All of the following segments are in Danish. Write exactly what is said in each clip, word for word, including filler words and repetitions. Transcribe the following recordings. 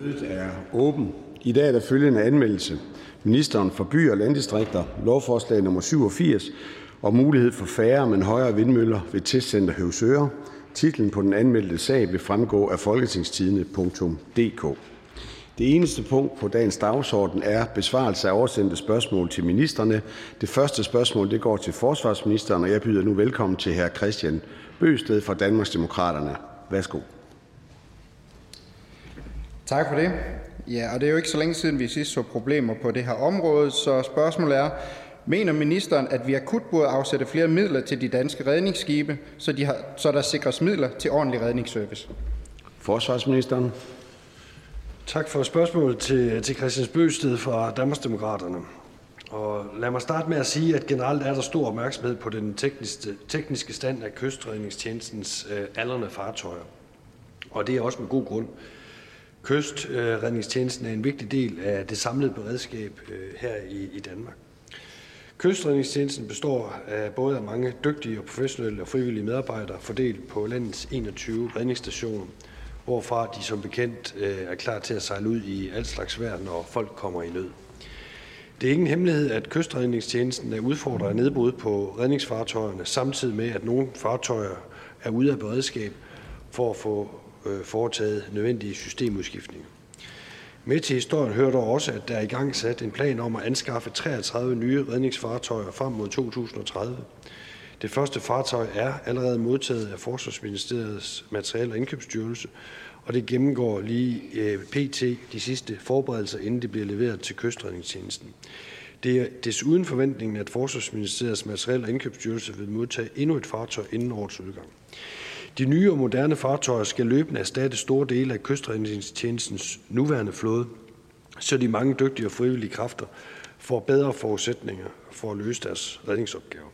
Mødet er åbent. I dag er der følgende anmeldelse. Ministeren for By og Landdistrikter, lovforslag nummer syvogfirs, og mulighed for færre, men højere vindmøller ved testcenter Høvsøre. Titlen på den anmeldte sag vil fremgå af folketingstidende punktum d k. Det eneste punkt på dagens dagsorden er besvarelse af oversendte spørgsmål til ministerne. Det første spørgsmål det går til forsvarsministeren, og jeg byder nu velkommen til hr. Kristian Bøgsted fra Danmarks Demokraterne. Værsgo. Tak for det. Ja, og det er jo ikke så længe siden, vi sidst så problemer på det her område, så spørgsmålet er, mener ministeren, at vi akut burde afsætte flere midler til de danske redningsskibe, så, de har, så der sikres midler til ordentlig redningsservice? Forsvarsministeren. Tak for spørgsmålet til, til Kristian Bøgsted fra Danmarks Demokraterne. Og lad mig starte med at sige, at generelt er der stor opmærksomhed på den tekniske, tekniske stand af kystredningstjenestens øh, aldrende fartøjer. Og det er også med god grund. Kystredningstjenesten er en vigtig del af det samlede beredskab øh, her i, i Danmark. Kystredningstjenesten består af både af mange dygtige og professionelle og frivillige medarbejdere fordelt på landets enogtyve redningsstationer, hvorfra de som bekendt øh, er klar til at sejle ud i alt slags vejr, når folk kommer i nød. Det er ingen hemmelighed, at kystredningstjenesten er udfordret af nedbrud på redningsfartøjerne, samtidig med, at nogle fartøjer er ude af beredskab for at få øh, foretaget nødvendige systemudskiftninger. Med til historien hører dog også, at der er i gang sat en plan om at anskaffe treogtredive nye redningsfartøjer frem mod to tusind og tredive. Det første fartøj er allerede modtaget af Forsvarsministeriets Materiel- og Indkøbsstyrelse, og det gennemgår lige p t de sidste forberedelser, inden det bliver leveret til kystredningstjenesten. Det er desuden forventningen, at Forsvarsministeriets Materiel- og Indkøbsstyrelse vil modtage endnu et fartøj inden årets udgang. De nye og moderne fartøjer skal løbende erstatte store dele af kystredningstjenestens nuværende flåde, så de mange dygtige og frivillige kræfter får bedre forudsætninger for at løse deres redningsopgaver.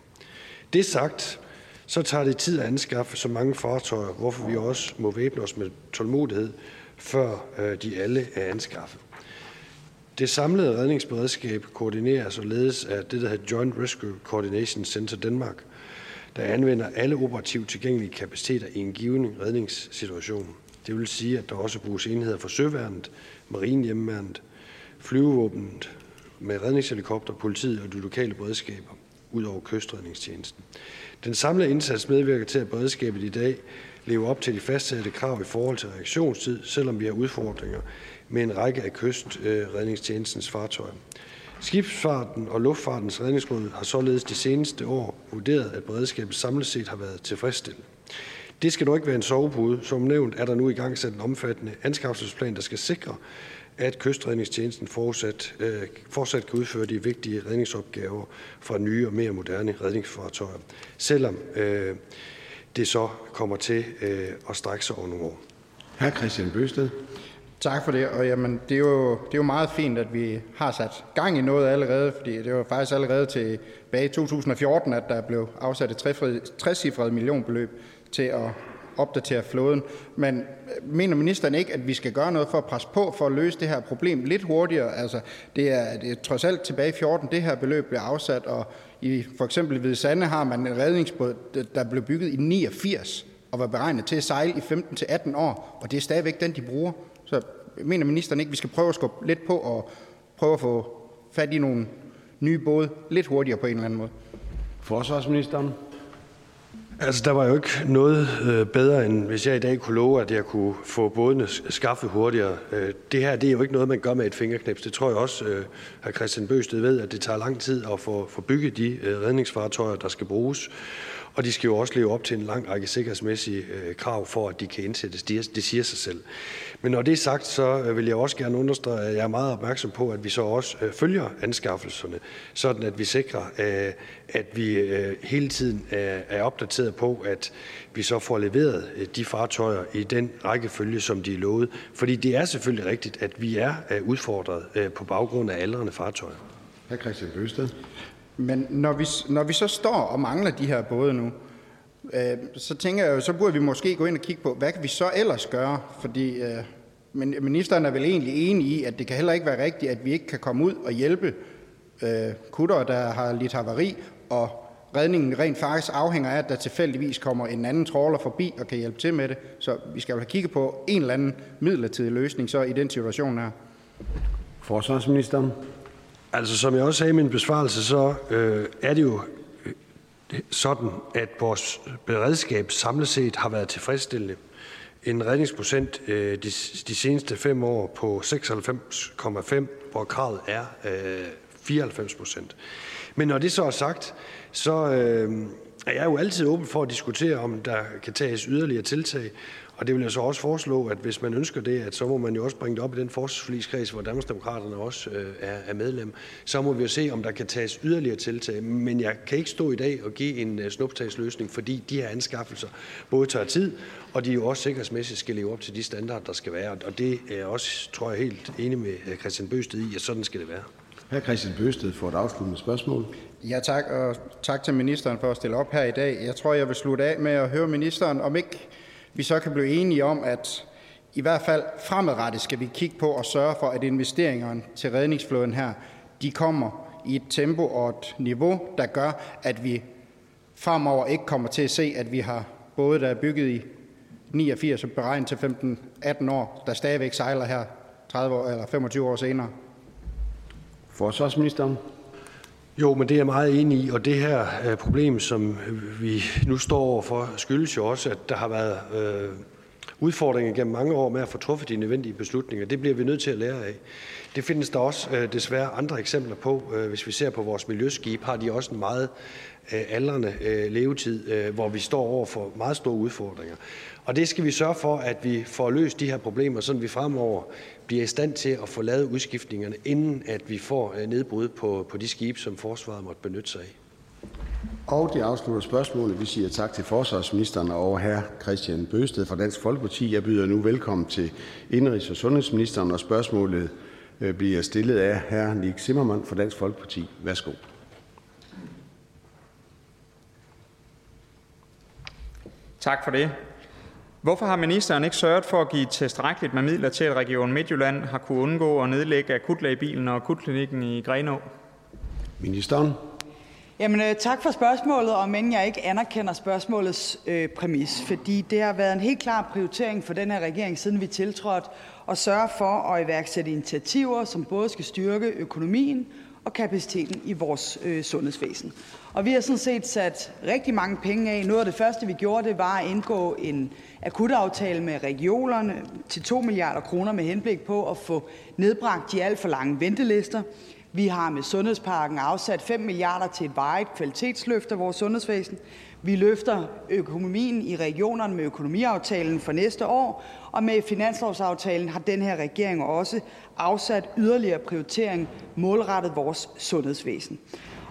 Det sagt, så tager det tid at anskaffe så mange fartøjer, hvorfor vi også må væbne os med tålmodighed, før de alle er anskaffet. Det samlede redningsberedskab koordinerer således af det, der hedder Joint Rescue Coordination Center Danmark, der anvender alle operativt tilgængelige kapaciteter i en given redningssituation. Det vil sige, at der også bruges enheder for søværnet, marinehjemmeværnet, flyvevåbnet med redningshelikopter, politiet og de lokale beredskaber, ud over kystredningstjenesten. Den samlede indsats medvirker til, at beredskabet i dag lever op til de fastsatte krav i forhold til reaktionstid, selvom vi har udfordringer med en række af kystredningstjenestens fartøjer. Skibsfarten og luftfartens redningsråd har således de seneste år vurderet, at beredskabet samlet set har været tilfredsstillende. Det skal dog ikke være en sovepude. Som nævnt er der nu i gang sat en omfattende anskaffelsesplan, der skal sikre, at kystredningstjenesten fortsat, øh, fortsat kan udføre de vigtige redningsopgaver fra nye og mere moderne redningsfartøjer, selvom øh, det så kommer til øh, at strække sig over nogle år. Hr. Kristian Bøgsted. Tak for det, og jamen, det, er jo, det er jo meget fint, at vi har sat gang i noget allerede, fordi det var faktisk allerede tilbage i to tusind og fjorten, at der blev afsat et trecifrede millionbeløb til at opdatere flåden. Men mener ministeren ikke, at vi skal gøre noget for at presse på for at løse det her problem lidt hurtigere? Altså, det er, det er trods alt tilbage i fjorten, det her beløb blev afsat, og i for eksempel ved Sande har man en redningsbåd, der blev bygget i niogfirs og var beregnet til at sejle i femten til atten år, og det er stadigvæk den, de bruger. Så mener ministeren ikke, at vi skal prøve at skubbe lidt på og prøve at få fat i nogle nye både lidt hurtigere på en eller anden måde? Forsvarsministeren. Altså, der var jo ikke noget bedre, end hvis jeg i dag kunne love, at jeg kunne få bådene skaffet hurtigere. Det her, det er jo ikke noget, man gør med et fingerknips. Det tror jeg også, at Kristian Bøgsted ved, at det tager lang tid at få, få bygget de redningsfartøjer, der skal bruges. Og de skal jo også leve op til en lang række sikkerhedsmæssige krav for, at de kan indsættes. Det siger sig selv. Men når det er sagt, så vil jeg også gerne understrege, at jeg er meget opmærksom på, at vi så også følger anskaffelserne, sådan at vi sikrer, at vi hele tiden er opdateret på, at vi så får leveret de fartøjer i den rækkefølge, som de er lovet. Fordi det er selvfølgelig rigtigt, at vi er udfordret på baggrund af aldrende fartøjer. Hr. Kristian Bøgsted. Men når vi, når vi så står og mangler de her både nu, øh, så tænker jeg jo, så burde vi måske gå ind og kigge på, hvad kan vi så ellers gøre? Fordi øh, men ministeren er vel egentlig enig i, at det kan heller ikke være rigtigt, at vi ikke kan komme ud og hjælpe øh, kutter, der har lidt havari, og redningen rent faktisk afhænger af, at der tilfældigvis kommer en anden trawler forbi og kan hjælpe til med det. Så vi skal jo have kigget på en eller anden midlertidig løsning så i den situation her. Forsvarsministeren? Altså, som jeg også sagde i min besvarelse, så øh, er det jo sådan, at vores beredskab samlet set har været tilfredsstillende. En redningsprocent øh, de, de seneste fem år på seksoghalvfems komma fem, hvor kravet er øh, fireoghalvfems procent. Men når det så er sagt, så øh, er jeg jo altid åben for at diskutere, om der kan tages yderligere tiltag. Og det vil jeg så også foreslå, at hvis man ønsker det, at så må man jo også bringe det op i den forsvarsforligskreds, hvor Danmarks Demokraterne også øh, er, er medlem. Så må vi jo se, om der kan tages yderligere tiltag. Men jeg kan ikke stå i dag og give en øh, snuptagsløsning, fordi de her anskaffelser både tager tid, og de jo også sikkerhedsmæssigt skal leve op til de standarder, der skal være. Og det er jeg også, tror jeg, helt enig med Kristian Bøgsted i, at sådan skal det være. Her Kristian Bøgsted for et afsluttende spørgsmål. Ja, tak, og tak til ministeren for at stille op her i dag. Jeg tror, jeg vil slutte af med at høre ministeren, om ikke vi så kan blive enige om, at i hvert fald fremadrettet skal vi kigge på og sørge for, at investeringerne til redningsflåden her, de kommer i et tempo og et niveau, der gør, at vi fremover ikke kommer til at se, at vi har både der er bygget i niogfirs og beregnet til femten atten år, der stadigvæk sejler her tredive år, eller femogtyve år senere. Forsvarsministeren? Jo, men det er jeg meget enig i, og det her øh, problem, som vi nu står overfor, skyldes jo også, at der har været øh, udfordringer gennem mange år med at få truffet de nødvendige beslutninger. Det bliver vi nødt til at lære af. Det findes der også øh, desværre andre eksempler på. Øh, hvis vi ser på vores miljøskib, har de også en meget øh, aldrende øh, levetid, øh, hvor vi står over for meget store udfordringer. Og det skal vi sørge for, at vi får løst de her problemer, så vi fremover bliver i stand til at få lavet udskiftningerne, inden at vi får nedbrud på, på de skibe, som forsvaret måtte benytte sig af. Og det afslutter spørgsmålet. Vi siger tak til forsvarsministeren og hr. Kristian Bøgsted fra Dansk Folkeparti. Jeg byder nu velkommen til indenrigs- og sundhedsministeren, og spørgsmålet bliver stillet af hr. Nick Zimmermann fra Dansk Folkeparti. Værsgo. Tak for det. Hvorfor har ministeren ikke sørget for at give tilstrækkeligt med midler til, at Region Midtjylland har kunne undgå at nedlægge akutlægebilen og akutklinikken i Grenå? Ministeren? Jamen, tak for spørgsmålet, og men jeg ikke anerkender spørgsmålets øh, præmis, fordi det har været en helt klar prioritering for den her regering, siden vi tiltrådte, at sørge for at iværksætte initiativer, som både skal styrke økonomien og kapaciteten i vores øh, sundhedsvæsen. Og vi har sådan set sat rigtig mange penge af. Noget af det første, vi gjorde, det var at indgå en akutaftale med regionerne til to milliarder kroner med henblik på at få nedbragt de alt for lange ventelister. Vi har med sundhedspakken afsat fem milliarder til et varigt kvalitetsløft af vores sundhedsvæsen. Vi løfter økonomien i regionerne med økonomiaftalen for næste år, og med finanslovsaftalen har den her regering også afsat yderligere prioritering målrettet vores sundhedsvæsen.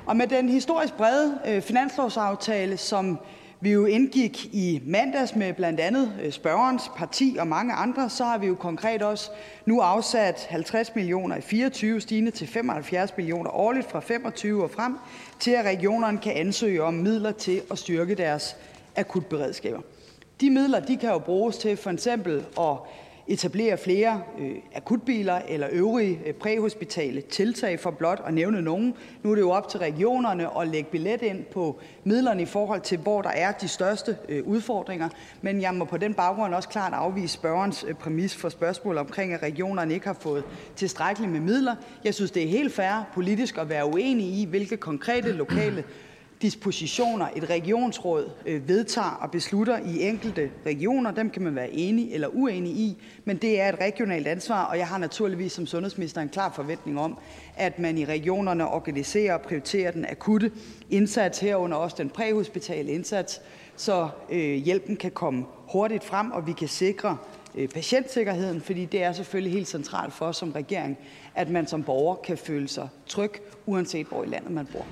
Og med den historisk brede finanslovsaftale, som vi jo indgik i mandags med blandt andet spørgerens parti og mange andre, så har vi jo konkret også nu afsat halvtreds millioner i fireogtyve, stigende til femoghalvfjerds millioner årligt fra femogtyve og frem, til at regionerne kan ansøge om midler til at styrke deres akutberedskaber. De midler, de kan jo bruges til for eksempel at etablere flere øh, akutbiler eller øvrige øh, præhospitale tiltag for blot at nævne nogen. Nu er det jo op til regionerne at lægge billet ind på midlerne i forhold til, hvor der er de største øh, udfordringer. Men jeg må på den baggrund også klart afvise spørgerens øh, præmis for spørgsmål omkring, at regionerne ikke har fået tilstrækkeligt med midler. Jeg synes, det er helt fair politisk at være uenig i, hvilke konkrete lokale dispositioner et regionsråd vedtager og beslutter i enkelte regioner. Dem kan man være enig eller uenig i, men det er et regionalt ansvar, og jeg har naturligvis som sundhedsminister en klar forventning om, at man i regionerne organiserer og prioriterer den akutte indsats, herunder også den præhospitale indsats, så hjælpen kan komme hurtigt frem, og vi kan sikre patientsikkerheden, fordi det er selvfølgelig helt centralt for os som regering, at man som borger kan føle sig tryg, uanset hvor i landet man bor.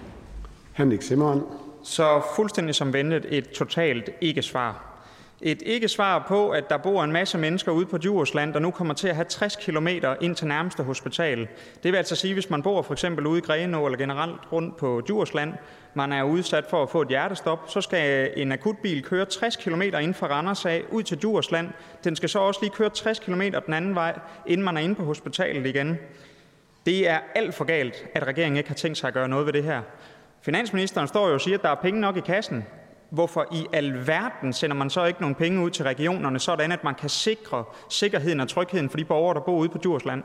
Så fuldstændig som ventet et totalt ikke-svar. Et ikke-svar på, at der bor en masse mennesker ude på Djursland, der nu kommer til at have tres kilometer ind til nærmeste hospital. Det vil altså sige, hvis man bor for eksempel ude i Grenå eller generelt rundt på Djursland, man er udsat for at få et hjertestop, så skal en akutbil køre tres kilometer inden for Randers af ud til Djursland. Den skal så også lige køre tres kilometer den anden vej, inden man er inde på hospitalet igen. Det er alt for galt, at regeringen ikke har tænkt sig at gøre noget ved det her. Finansministeren står jo og siger, at der er penge nok i kassen. Hvorfor i alverden sender man så ikke nogle penge ud til regionerne, sådan at man kan sikre sikkerheden og trygheden for de borgere, der bor ude på Djursland?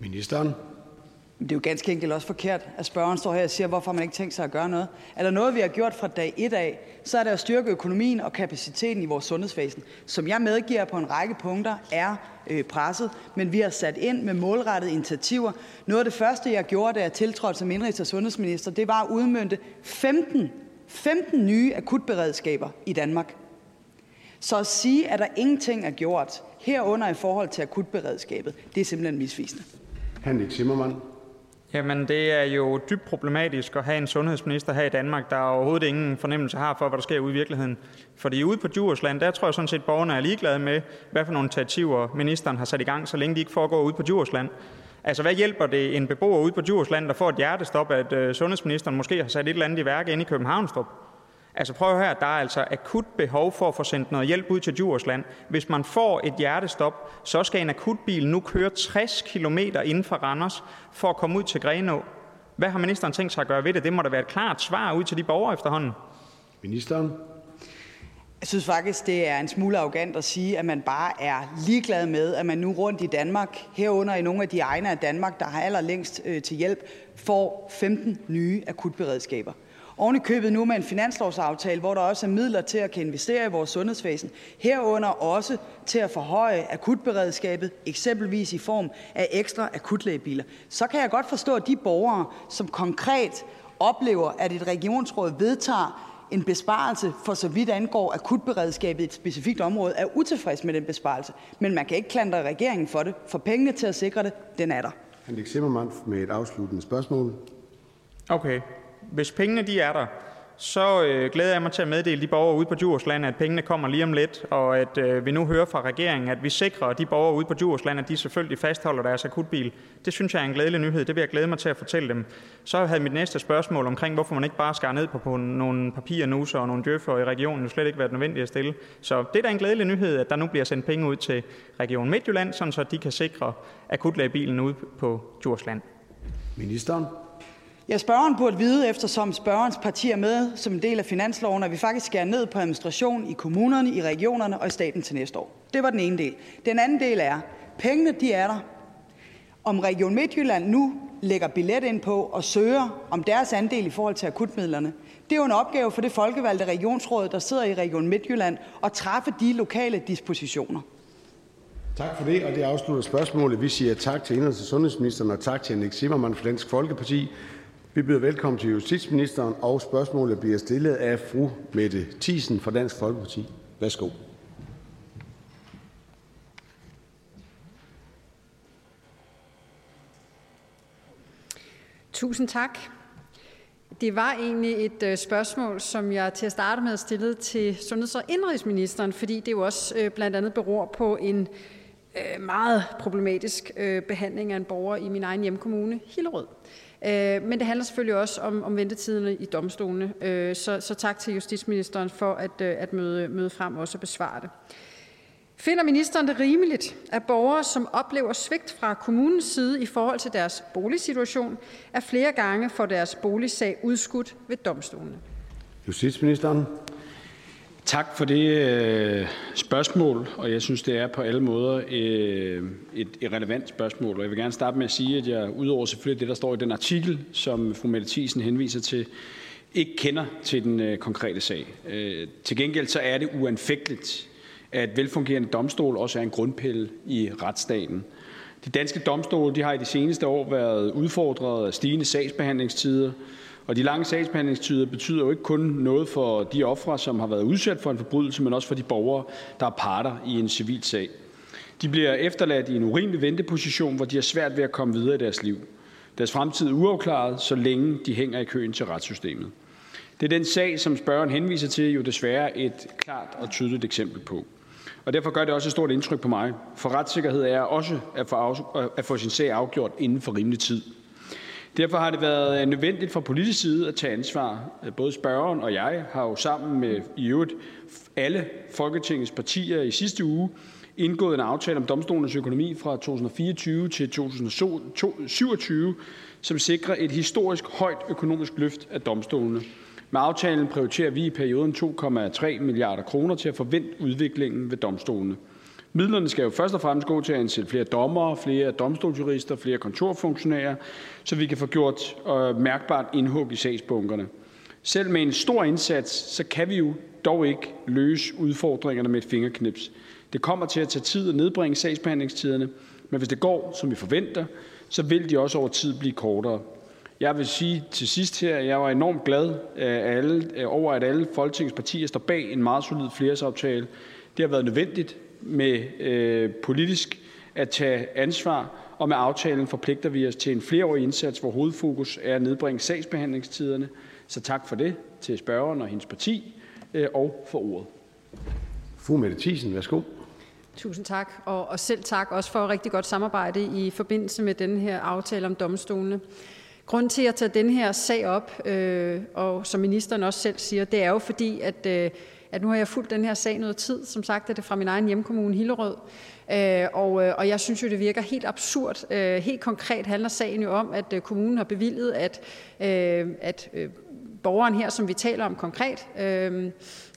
Ministeren? Det er jo ganske enkelt også forkert, at spørgeren står her og siger, hvorfor man ikke tænker sig at gøre noget. Er der noget, vi har gjort fra dag et af, så er det at styrke økonomien og kapaciteten i vores sundhedsvæsen, som jeg medgiver på en række punkter er presset, men vi har sat ind med målrettede initiativer. Noget af det første, jeg gjorde, da jeg tiltrådte som indenrigs- og sundhedsminister, det var at udmønte femten, femten nye akutberedskaber i Danmark. Så at sige, at der ingenting er gjort herunder i forhold til akutberedskabet, det er simpelthen misvisende. Nick Zimmermann. Jamen, det er jo dybt problematisk at have en sundhedsminister her i Danmark, der overhovedet ingen fornemmelse har for, hvad der sker ude i virkeligheden. Fordi ude på Djursland, der tror jeg sådan set, at borgerne er ligeglade med, hvad for nogle initiativer ministeren har sat i gang, så længe de ikke foregår ude på Djursland. Altså, hvad hjælper det en beboer ude på Djursland, der får et hjertestop, at øh, sundhedsministeren måske har sat et eller andet i værk inde i Københavnstrup? Altså, prøv her, der er altså akut behov for at få sendt noget hjælp ud til Djursland. Hvis man får et hjertestop, så skal en akutbil nu køre tres kilometer inden for Randers for at komme ud til Grenå. Hvad har ministeren tænkt sig at gøre ved det? Det må da være et klart svar ud til de borgere efterhånden. Ministeren? Jeg synes faktisk, det er en smule arrogant at sige, at man bare er ligeglad med, at man nu rundt i Danmark, herunder i nogle af de egne af Danmark, der har allerlængst til hjælp, får femten nye akutberedskaber. Oven i købet nu med en finanslovsaftale, hvor der også er midler til at kan investere i vores sundhedsvæsen. Herunder også til at forhøje akutberedskabet, eksempelvis i form af ekstra akutlægebiler. Så kan jeg godt forstå, at de borgere, som konkret oplever, at et regionsråd vedtager en besparelse, for så vidt angår akutberedskabet i et specifikt område, er utilfreds med den besparelse. Men man kan ikke klandre regeringen for det, for pengene til at sikre det, den er der. Nick Zimmermann med et afsluttende spørgsmål. Okay. Hvis pengene de er der, så øh, glæder jeg mig til at meddele de borgere ude på Djursland, at pengene kommer lige om lidt, og at øh, vi nu hører fra regeringen, at vi sikrer de borgere ude på Djursland, at de selvfølgelig fastholder deres akutbil. Det synes jeg er en glædelig nyhed. Det vil jeg glæde mig til at fortælle dem. Så havde mit næste spørgsmål omkring, hvorfor man ikke bare skar ned på, på nogle papirnuser og nogle djøffere i regionen, jo slet ikke været nødvendigt at stille. Så det er da en glædelig nyhed, at der nu bliver sendt penge ud til Region Midtjylland, sådan så de kan sikre akutlægebilen ude på Djursland. Ministeren? Ja, spørgeren burde vide, eftersom spørgerens parti er med som en del af finansloven, at vi faktisk skærer ned på administration i kommunerne, i regionerne og i staten til næste år. Det var den ene del. Den anden del er, pengene de er der. Om Region Midtjylland nu lægger billet ind på og søger om deres andel i forhold til akutmidlerne, det er jo en opgave for det folkevalgte regionsråd, der sidder i Region Midtjylland, at træffe de lokale dispositioner. Tak for det, og det afslutter spørgsmålet. Vi siger tak til indenrigs- og sundhedsministeren og tak til Nick Zimmermann fra Dansk Folkeparti. Vi byder velkommen til justitsministeren, og spørgsmålet bliver stillet af fru Mette Thiesen fra Dansk Folkeparti. Værsgo. Tusind tak. Det var egentlig et spørgsmål, som jeg til at starte med stillede til sundheds- og indenrigsministeren, fordi det jo også blandt andet beror på en meget problematisk behandling af en borger i min egen hjemkommune, Hillerød. Men det handler selvfølgelig også om, om ventetiderne i domstolene, så, så tak til justitsministeren for at, at møde, møde frem og også besvare det. Finder ministeren det rimeligt, at borgere, som oplever svigt fra kommunens side i forhold til deres boligsituation, er flere gange får deres boligsag udskudt ved domstolene? Justitsministeren. Tak for det spørgsmål, og jeg synes, det er på alle måder et relevant spørgsmål. Og jeg vil gerne starte med at sige, at jeg udover selvfølgelig det, der står i den artikel, som fru Mette Thiesen henviser til, ikke kender til den konkrete sag. Til gengæld så er det uanfægteligt, at velfungerende domstol også er en grundpille i retsstaten. De danske domstole de har i de seneste år været udfordret af stigende sagsbehandlingstider, og de lange sagsbehandlingstider betyder jo ikke kun noget for de ofre, som har været udsat for en forbrydelse, men også for de borgere, der er parter i en civil sag. De bliver efterladt i en urimelig venteposition, hvor de har svært ved at komme videre i deres liv. Deres fremtid er uafklaret, så længe de hænger i køen til retssystemet. Det er den sag, som spørgeren henviser til, jo desværre et klart og tydeligt eksempel på. Og derfor gør det også et stort indtryk på mig, for retssikkerhed er også at få, af, at få sin sag afgjort inden for rimelig tid. Derfor har det været nødvendigt fra politisk side at tage ansvar. Både spørgeren og jeg har jo sammen med i øvrigt alle Folketingets partier i sidste uge indgået en aftale om domstolenes økonomi fra to tusind og fireogtyve til to tusind og syvogtyve, som sikrer et historisk højt økonomisk løft af domstolene. Med aftalen prioriterer vi i perioden to komma tre milliarder kroner til at forvente udviklingen ved domstolene. Midlerne skal jo først og fremmest gå til at ansætte flere dommere, flere domstolsjurister, flere kontorfunktionærer, så vi kan få gjort øh, mærkbart indhug i sagsbunkerne. Selv med en stor indsats, så kan vi jo dog ikke løse udfordringerne med et fingerknips. Det kommer til at tage tid at nedbringe sagsbehandlingstiderne, men hvis det går, som vi forventer, så vil de også over tid blive kortere. Jeg vil sige til sidst her, at jeg var enormt glad af alle, over, at alle Folketingets partier står bag en meget solid flersaftale. Det har været nødvendigt med øh, politisk at tage ansvar, og med aftalen forpligter vi os til en flereårig indsats, hvor hovedfokus er at nedbringe sagsbehandlingstiderne. Så tak for det til spørgeren og hendes parti, øh, og for ordet. Fru Mette Thiesen, værsgo. Tusind tak, og, og selv tak også for et rigtig godt samarbejde i forbindelse med den her aftale om domstolene. Grunden til at tage den her sag op, øh, og som ministeren også selv siger, det er jo fordi, at, øh, at nu har jeg fulgt den her sag noget tid. Som sagt er det fra min egen hjemkommune Hillerød, øh, og, øh, og jeg synes jo, det virker helt absurd. Øh, helt konkret handler sagen jo om, at øh, kommunen har bevilget, at, øh, at øh, borgeren her, som vi taler om konkret, øh,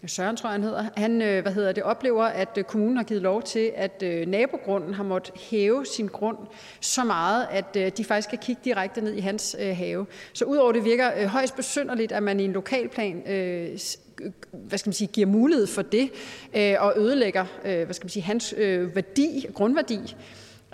Søren tror jeg, han hedder, han øh, hvad hedder det, oplever, at øh, kommunen har givet lov til, at øh, nabogrunden har måttet hæve sin grund så meget, at øh, de faktisk kan kigge direkte ned i hans øh, have. Så udover det virker øh, højst besynderligt, at man i en lokalplan øh, hvad skal man sige, giver mulighed for det øh, og ødelægger øh, hvad skal man sige, hans øh, værdi, grundværdi.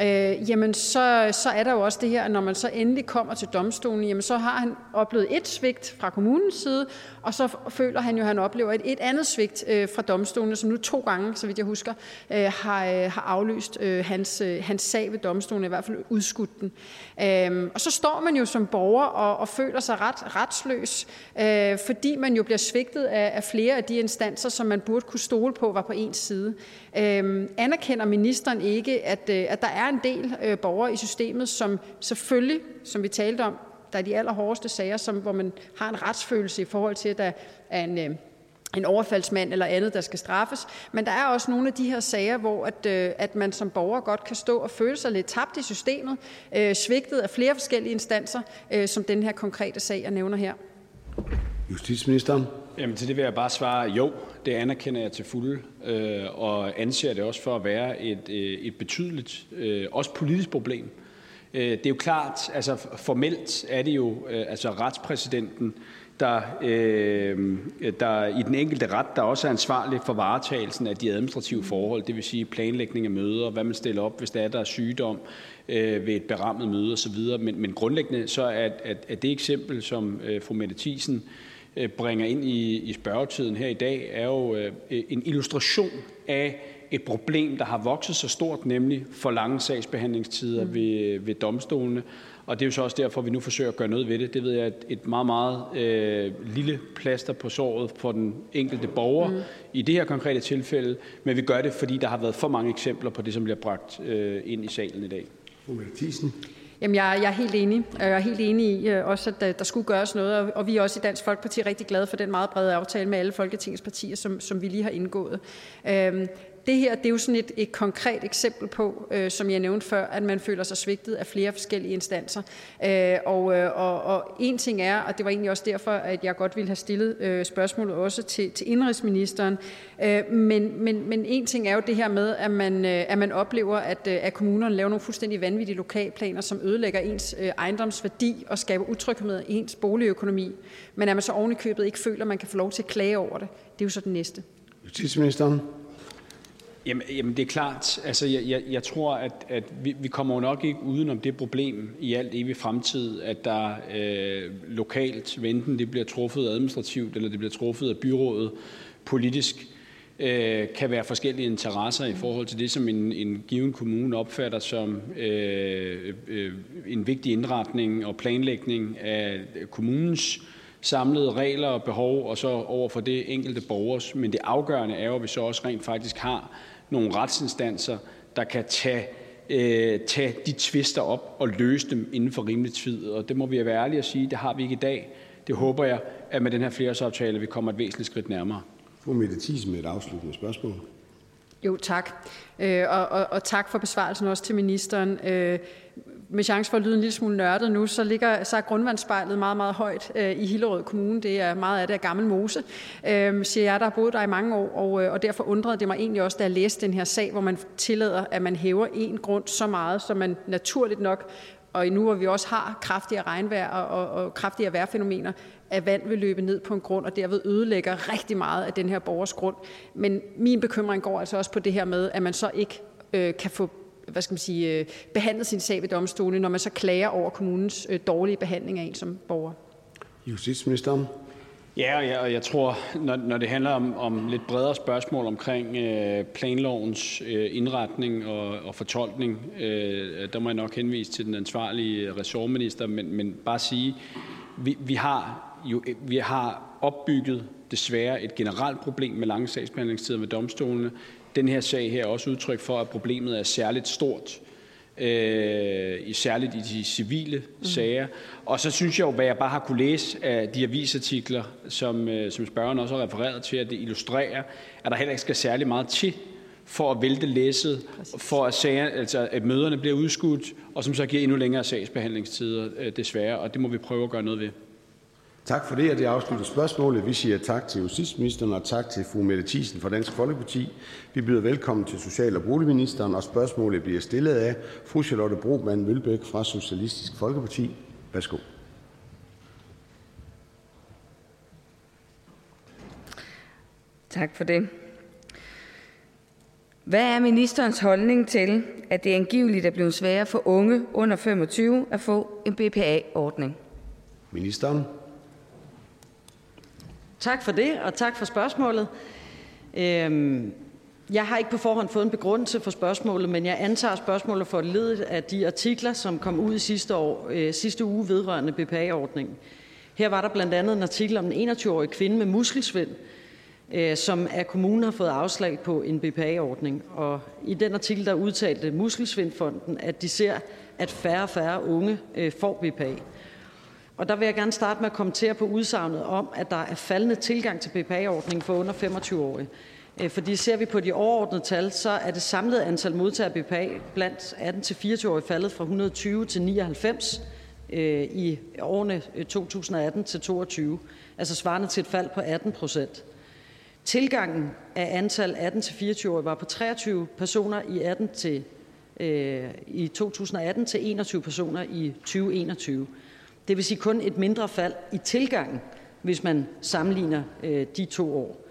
Øh, jamen så, så er der jo også det her, at når man så endelig kommer til domstolen, jamen så har han oplevet et svigt fra kommunens side, og så føler han jo, at han oplever et, et andet svigt øh, fra domstolen, som nu to gange, så vidt jeg husker, øh, har, har aflyst øh, hans, øh, hans sag ved domstolen, i hvert fald udskudt den. Øh, og så står man jo som borger og, og føler sig ret retsløs, øh, fordi man jo bliver svigtet af, af flere af de instanser, som man burde kunne stole på, var på ens side. Øh, anerkender ministeren ikke, at, øh, at der er en del øh, borgere i systemet, som selvfølgelig, som vi talte om, der er de allerhårdeste sager, som, hvor man har en retsfølelse i forhold til, at der er en, øh, en overfaldsmand eller andet, der skal straffes. Men der er også nogle af de her sager, hvor at, øh, at man som borger godt kan stå og føle sig lidt tabt i systemet, øh, svigtet af flere forskellige instanser, øh, som den her konkrete sag, jeg nævner her. Justitsministeren. Jamen til det vil jeg bare svare, jo, det anerkender jeg til fulde, øh, og anser det også for at være et, et betydeligt, øh, også politisk problem. Øh, det er jo klart, altså formelt er det jo øh, altså retspræsidenten, der, øh, der i den enkelte ret, der også er ansvarlig for varetagelsen af de administrative forhold, det vil sige planlægning af møder, hvad man stiller op, hvis der er, der er sygdom øh, ved et berammet møde osv. Men, men grundlæggende så er, at, at det eksempel, som øh, fru Mette Thiesen bringer ind i, i spørgetiden her i dag, er jo øh, en illustration af et problem, der har vokset så stort, nemlig for lange sagsbehandlingstider mm. ved, ved domstolene. Og det er jo så også derfor, vi nu forsøger at gøre noget ved det. Det ved jeg er et, et meget, meget øh, lille plaster på såret for den enkelte borger mm. i det her konkrete tilfælde. Men vi gør det, fordi der har været for mange eksempler på det, som bliver bragt øh, ind i salen i dag. Fru Mette Thiesen. Jamen, jeg, jeg er helt enig. Jeg er helt enig i også, at der, der skulle gøres noget, og vi er også i Dansk Folkeparti rigtig glade for den meget brede aftale med alle Folketingets partier, som, som vi lige har indgået. Øhm, det her, det er jo sådan et, et konkret eksempel på, øh, som jeg nævnte før, at man føler sig svigtet af flere forskellige instanser. Øh, og, øh, og, og en ting er, og det var egentlig også derfor, at jeg godt ville have stillet øh, spørgsmålet også til, til indenrigsministeren, øh, men, men, men en ting er jo det her med, at man, øh, at man oplever, at, øh, at kommunerne laver nogle fuldstændig vanvittige lokalplaner, som ødelægger ens øh, ejendomsværdi og skaber utryghed i ens boligøkonomi, men at man så oven i købet ikke føler, at man kan få lov til at klage over det. Det er jo så det næste. Justitsministeren. Jamen, jamen det er klart. Altså, jeg, jeg, jeg tror, at, at vi, vi kommer jo nok ikke uden om det problem i alt evig fremtid, at der øh, lokalt, enten det bliver truffet administrativt, eller det bliver truffet af byrådet politisk, øh, kan være forskellige interesser i forhold til det, som en, en given kommune opfatter som øh, øh, en vigtig indretning og planlægning af kommunens samlede regler og behov, og så over for det enkelte borgers. Men det afgørende er jo, at vi så også rent faktisk har nogle retsinstanser, der kan tage, øh, tage de tvister op og løse dem inden for rimelig tid. Og det må vi være ærlige at sige, det har vi ikke i dag. Det håber jeg, at med den her flereårsaftale, vi kommer et væsentligt skridt nærmere. Fru Mette Thiesen med et afsluttende spørgsmål. Jo, tak. Øh, og, og, og tak for besvarelsen også til ministeren. Øh, med chance for at lyde en lille smule nørdet nu, så ligger så er grundvandsspejlet meget, meget højt øh, i Hillerød Kommune. Det er meget af det er gammel mose, øh, siger jeg, der har boet der i mange år, og, øh, og derfor undrede det mig egentlig også, da jeg læste den her sag, hvor man tillader, at man hæver en grund så meget, som man naturligt nok, og nu hvor vi også har kraftigere regnvejr og, og, og kraftigere vejrfænomener, at vand vil løbe ned på en grund, og derved ødelægger rigtig meget af den her borgers grund. Men min bekymring går altså også på det her med, at man så ikke øh, kan få hvad skal man sige, øh, behandlet sin sag ved domstolene, når man så klager over kommunens øh, dårlige behandling af en som borger. Justitsministeren. Ja, og jeg, og jeg tror, når, når det handler om, om lidt bredere spørgsmål omkring øh, planlovens øh, indretning og, og fortolkning, øh, der må jeg nok henvise til den ansvarlige ressortminister, men, men bare sige, vi, vi har jo, vi har opbygget desværre et generelt problem med lange sagsbehandlingstider ved domstolene. Den her sag her er også udtryk for, at problemet er særligt stort, øh, særligt i de civile mm. sager. Og så synes jeg jo, hvad jeg bare har kunne læse af de avisartikler, som, øh, som spørgeren også har refereret til, at det illustrerer, at der heller ikke skal særlig meget til for at vælte læsset, for at, sager, altså, at møderne bliver udskudt, og som så giver endnu længere sagsbehandlingstider øh, desværre, og det må vi prøve at gøre noget ved. Tak for det, og det afslutter spørgsmålet. Vi siger tak til justitsministeren og tak til fru Mette Thiesen fra Dansk Folkeparti. Vi byder velkommen til social- og boligministeren, og spørgsmålet bliver stillet af fru Charlotte Broman Mølbæk fra Socialistisk Folkeparti. Værsgo. Tak for det. Hvad er ministerens holdning til, at det angiveligt er blevet sværere for unge under femogtyve at få en B P A-ordning? Ministeren. Tak for det, og tak for spørgsmålet. Øhm, jeg har ikke på forhånd fået en begrundelse for spørgsmålet, men jeg antager spørgsmålet for ledet af de artikler, som kom ud i sidste, år, øh, sidste uge vedrørende B P A-ordningen. Her var der blandt andet en artikel om en enogtyve-årig kvinde med muskelsvind, øh, som af kommunen har fået afslag på en B P A-ordning. Og i den artikel, der udtalte Muskelsvindfonden, at de ser, at færre og færre unge øh, får B P A. Og der vil jeg gerne starte med at kommentere på udsagnet om, at der er faldende tilgang til B P A-ordningen for under femogtyve-årige. Fordi ser vi på de overordnede tal, så er det samlede antal modtagere af B P A blandt atten til fireogtyve-årige faldet fra et hundrede og tyve til nioghalvfems øh, i årene to tusind og atten til toogtyve. Altså svarende til et fald på atten procent. Tilgangen af antal atten til fireogtyve-årige var på treogtyve personer i, atten til, øh, i to tusind og atten til enogtyve personer i tyve enogtyve. Det vil sige kun et mindre fald i tilgangen, hvis man sammenligner øh, de to år.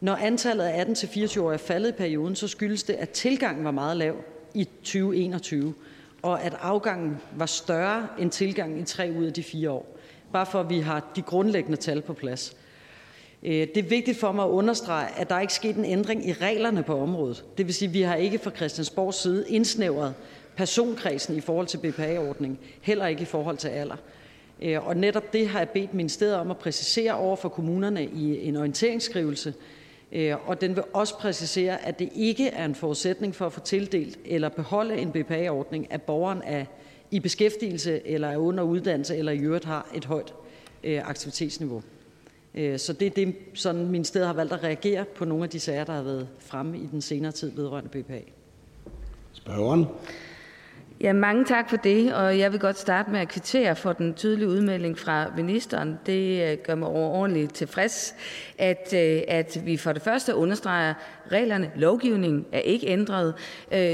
Når antallet af atten til fireogtyve-årige er faldet i perioden, så skyldes det, at tilgangen var meget lav i tyve enogtyve, og at afgangen var større end tilgangen i tre ud af de fire år. Bare for, at vi har de grundlæggende tal på plads. Øh, det er vigtigt for mig at understrege, at der ikke er sket en ændring i reglerne på området. Det vil sige, at vi har ikke fra Christiansborgs side indsnævret personkredsen i forhold til B P A-ordningen, heller ikke i forhold til alder. Og netop det har jeg bedt ministeriet om at præcisere over for kommunerne i en orienteringsskrivelse. Og den vil også præcisere, at det ikke er en forudsætning for at få tildelt eller beholde en B P A-ordning, at borgeren er i beskæftigelse eller er under uddannelse eller i øvrigt har et højt aktivitetsniveau. Så det er det, sådan ministeriet har valgt at reagere på nogle af de sager, der har været fremme i den senere tid vedrørende B P A. Spørgeren. Ja, mange tak for det, og jeg vil godt starte med at kvittere for den tydelige udmelding fra ministeren. Det gør mig overordentligt tilfreds, at, at vi for det første understreger, reglerne, lovgivningen er ikke ændret,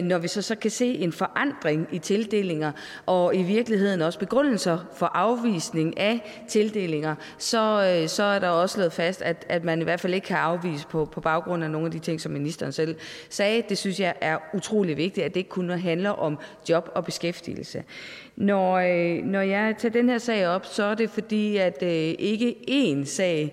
når vi så, så kan se en forandring i tildelinger, og i virkeligheden også begrundelser for afvisning af tildelinger, så, så er der også slået fast, at, at man i hvert fald ikke kan afvise på, på baggrund af nogle af de ting, som ministeren selv sagde. Det synes jeg er utrolig vigtigt, at det ikke kun handler om job og beskæftigelse. Når, øh, når jeg tager den her sag op, så er det fordi, at øh, ikke én sag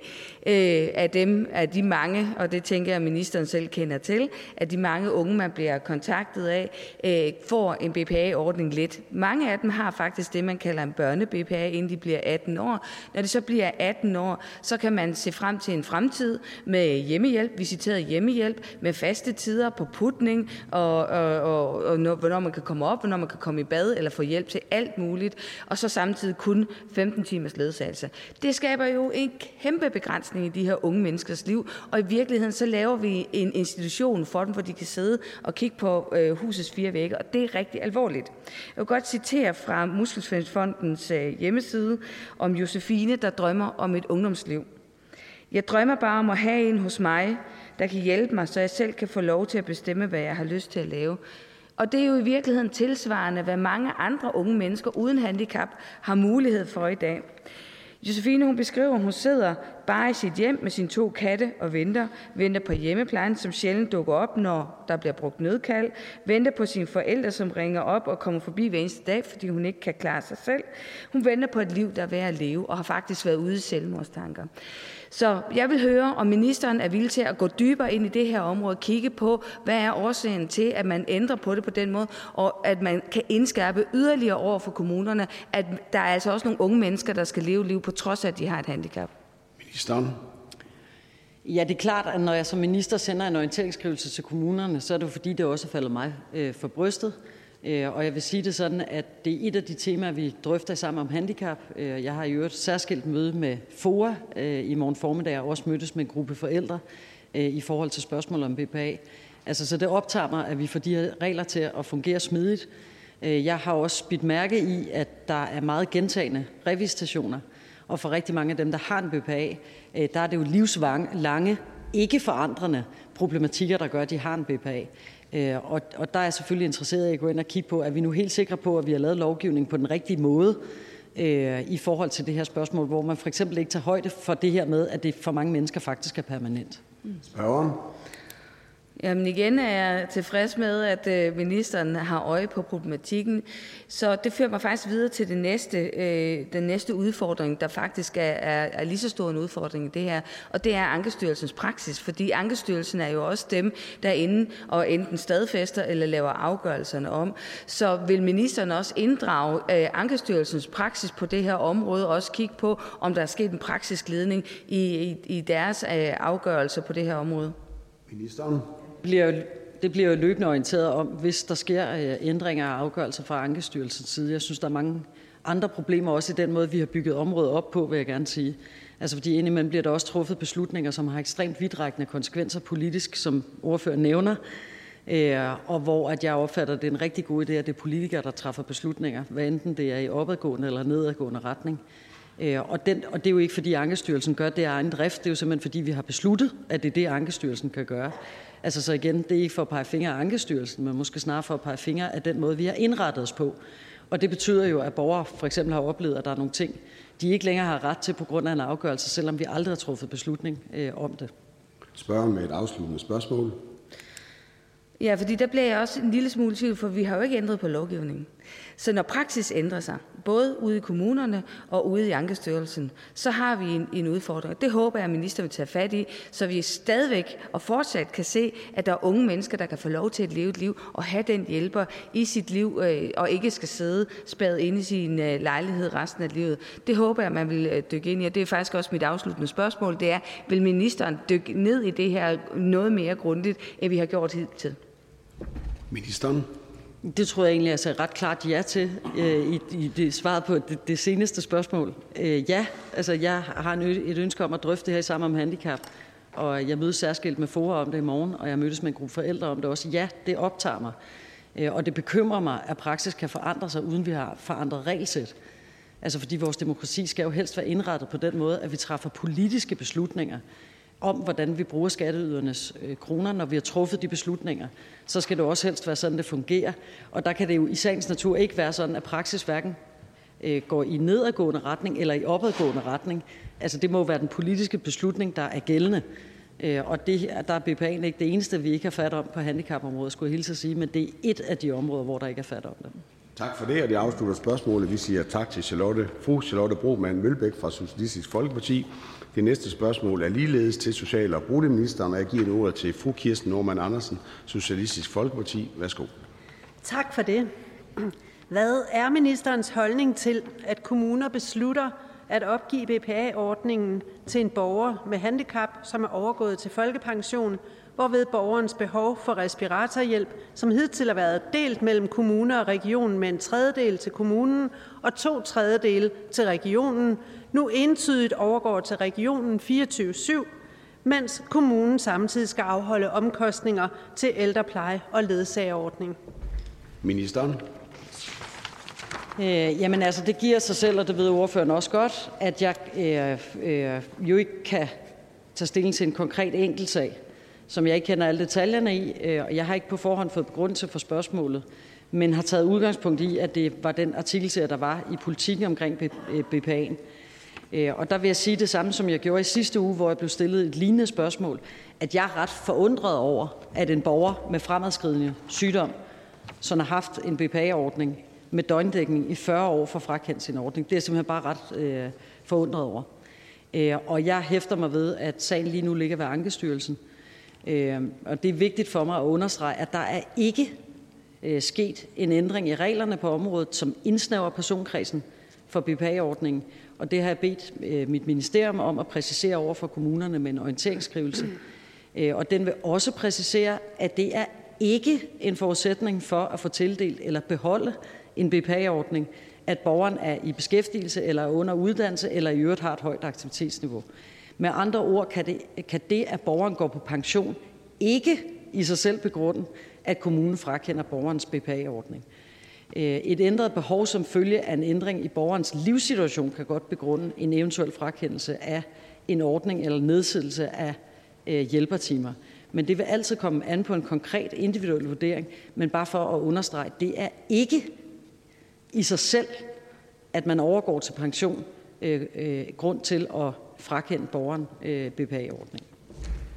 øh, af dem, af de mange, og det tænker jeg, ministeren selv kender til, at de mange unge, man bliver kontaktet af, øh, får en B P A-ordning lidt. Mange af dem har faktisk det, man kalder en børne-B P A, inden de bliver atten år. Når de så bliver atten år, så kan man se frem til en fremtid med hjemmehjælp, visiteret hjemmehjælp, med faste tider på putning, og, og, og, og når, hvornår man kan komme op, hvornår man og kan komme i bad eller få hjælp til alt muligt, og så samtidig kun femten timers ledsagelse. Det skaber jo en kæmpe begrænsning i de her unge menneskers liv, og i virkeligheden så laver vi en institution for dem, hvor de kan sidde og kigge på øh, husets fire vægge, og det er rigtig alvorligt. Jeg vil godt citere fra Muskelsvindfondens øh, hjemmeside om Josefine, der drømmer om et ungdomsliv. Jeg drømmer bare om at have en hos mig, der kan hjælpe mig, så jeg selv kan få lov til at bestemme, hvad jeg har lyst til at lave. Og det er jo i virkeligheden tilsvarende, hvad mange andre unge mennesker uden handicap har mulighed for i dag. Josefine, hun beskriver, at hun sidder bare i sit hjem med sine to katte og venter. Venter på hjemmeplejen, som sjældent dukker op, når der bliver brugt nødkald. Venter på sine forældre, som ringer op og kommer forbi hver eneste dag, fordi hun ikke kan klare sig selv. Hun venter på et liv, der er værd at leve, og har faktisk været ude i selvmordstanker. Så jeg vil høre, om ministeren er villig til at gå dybere ind i det her område, kigge på, hvad er årsagen til, at man ændrer på det på den måde, og at man kan indskærpe yderligere over for kommunerne, at der er altså også nogle unge mennesker, der skal leve liv på trods af, at de har et handicap. Ministeren? Ja, det er klart, at når jeg som minister sender en orienteringsskrivelse til kommunerne, så er det fordi, det også er faldet mig øh, for brystet. Og jeg vil sige det sådan, at det er et af de temaer, vi drøfter sammen om handicap. Jeg har i øvrigt særskilt møde med F O A i morgen formiddag, og også mødtes med en gruppe forældre i forhold til spørgsmål om B P A. Altså, så det optager mig, at vi får de her regler til at fungere smidigt. Jeg har også bidt mærke i, at der er meget gentagende revisitationer, og for rigtig mange af dem, der har en B P A, der er det jo livslange, ikke forandrende problematikker, der gør, at de har en B P A. Og, og der er jeg selvfølgelig interesseret i at gå ind og kigge på, er vi nu helt sikre på, at vi har lavet lovgivning på den rigtige måde øh, i forhold til det her spørgsmål, hvor man for eksempel ikke tager højde for det her med, at det for mange mennesker faktisk er permanent. Spørgeren? Jamen igen er jeg tilfreds med, at ministeren har øje på problematikken, så det fører mig faktisk videre til det næste, øh, den næste udfordring, der faktisk er, er, er lige så stor en udfordring i det her, og det er Ankestyrelsens praksis, fordi Ankestyrelsen er jo også dem, der er inde og enten stadfæster eller laver afgørelserne om. Så vil ministeren også inddrage øh, Ankestyrelsens praksis på det her område, og også kigge på, om der er sket en praksisglidning i, i, i deres øh, afgørelser på det her område? Ministeren? Bliver jo, det bliver jo løbende orienteret om, hvis der sker ændringer af afgørelser fra Ankestyrelsens side. Jeg synes, der er mange andre problemer også i den måde, vi har bygget området op på, vil jeg gerne sige. Altså fordi indimellem bliver der også truffet beslutninger, som har ekstremt vidtrækkende konsekvenser politisk, som ordføreren nævner, og hvor at jeg opfatter, at det er en rigtig god idé, at det er politikere, der træffer beslutninger, hvad enten det er i opadgående eller nedadgående retning. Og, den, og det er jo ikke, fordi Ankestyrelsen gør det af egen drift, det er jo simpelthen, fordi vi har besluttet, at det er det, Ankestyrelsen kan gøre. Altså så igen, det er ikke for at pege fingre af Ankestyrelsen, men måske snarere for at pege fingre af den måde, vi har indrettet os på. Og det betyder jo, at borgere for eksempel har oplevet, at der er nogle ting, de ikke længere har ret til på grund af en afgørelse, selvom vi aldrig har truffet beslutning øh, om det. Spørger med et afsluttende spørgsmål. Ja, fordi der bliver jeg også en lille smule tvivl, for vi har jo ikke ændret på lovgivningen. Så når praksis ændrer sig, både ude i kommunerne og ude i Ankestyrelsen, så har vi en, en udfordring. Det håber jeg, at ministeren vil tage fat i, så vi stadigvæk og fortsat kan se, at der er unge mennesker, der kan få lov til at leve et liv og have den hjælper i sit liv, øh, og ikke skal sidde spadet inde i sin øh, lejlighed resten af livet. Det håber jeg, man vil øh, dykke ind i, og det er faktisk også mit afsluttende spørgsmål. Det er, vil ministeren dykke ned i det her noget mere grundigt, end vi har gjort hidtil? Ministeren? Det tror jeg egentlig, jeg sagde ret klart ja til øh, i, i det svaret på det, det seneste spørgsmål. Øh, ja, altså jeg har en, et ønske om at drøfte det her i Sammen om handicap, og jeg mødes særskilt med F O A om det i morgen, og jeg mødes med en gruppe forældre om det også. Ja, det optager mig, øh, og det bekymrer mig, at praksis kan forandre sig, uden vi har forandret regelsæt. Altså fordi vores demokrati skal jo helst være indrettet på den måde, at vi træffer politiske beslutninger om, hvordan vi bruger skatteydernes øh, kroner, når vi har truffet de beslutninger, så skal det også helst være sådan, det fungerer. Og der kan det jo i sagens natur ikke være sådan, at praksis hverken øh, går i nedadgående retning eller i opadgående retning. Altså det må være den politiske beslutning, der er gældende. Øh, og det, der er B P A'en ikke det eneste, vi ikke har fat om på handicapområdet, skulle jeg hilse at sige, men det er et af de områder, hvor der ikke er fat om det. Tak for det, og det afslutter spørgsmålet. Vi siger tak til Charlotte, fru Charlotte Broman Mølbæk fra Socialistisk Folkeparti. Det næste spørgsmål er ligeledes til Social- og Boligministeren, og jeg giver ordet til fru Kirsten Normann Andersen, Socialistisk Folkeparti. Værsgo. Tak for det. Hvad er ministerens holdning til, at kommuner beslutter at opgive B P A-ordningen til en borger med handicap, som er overgået til folkepension, hvorved borgerens behov for respiratorhjælp, som hidtil har været delt mellem kommuner og regionen med en tredjedel til kommunen og to tredjedele til regionen, nu entydigt overgår til regionen fireogtyve syv, mens kommunen samtidig skal afholde omkostninger til ældrepleje og ledsagerordning? Ministeren? Øh, jamen altså, det giver sig selv, og det ved ordføreren også godt, at jeg øh, øh, jo ikke kan tage stilling til en konkret enkeltsag, som jeg ikke kender alle detaljerne i, og jeg har ikke på forhånd fået begrundelse for spørgsmålet, men har taget udgangspunkt i, at det var den artikelserie, der var i Politikken omkring B P A'en. Og der vil jeg sige det samme, som jeg gjorde i sidste uge, hvor jeg blev stillet et lignende spørgsmål, at jeg er ret forundret over, at en borger med fremadskridende sygdom, som har haft en B P A-ordning med døgndækning i fyrre år, for frakendt sin ordning. Det er simpelthen bare ret øh, forundret over. Øh, og jeg hæfter mig ved, at sagen lige nu ligger ved Ankestyrelsen. Øh, og det er vigtigt for mig at understrege, at der er ikke øh, sket en ændring i reglerne på området, som indsnæver personkredsen for B P A-ordningen. Og det har jeg bedt øh, mit ministerium om at præcisere over for kommunerne med en orienteringsskrivelse. Øh, og den vil også præcisere, at det er ikke en forudsætning for at få tildelt eller beholde en B P A-ordning, at borgeren er i beskæftigelse eller under uddannelse eller i øvrigt har et højt aktivitetsniveau. Med andre ord kan det, kan det at borgeren går på pension, ikke i sig selv begrunde, at kommunen frakender borgerens B P A-ordning. Et ændret behov som følge af en ændring i borgerens livssituation kan godt begrunde en eventuel frakendelse af en ordning eller nedsættelse af hjælpertimer. Men det vil altid komme an på en konkret individuel vurdering, men bare for at understrege, det er ikke i sig selv, at man overgår til pension, øh, øh, grund til at frakende borgeren øh, B P A-ordning.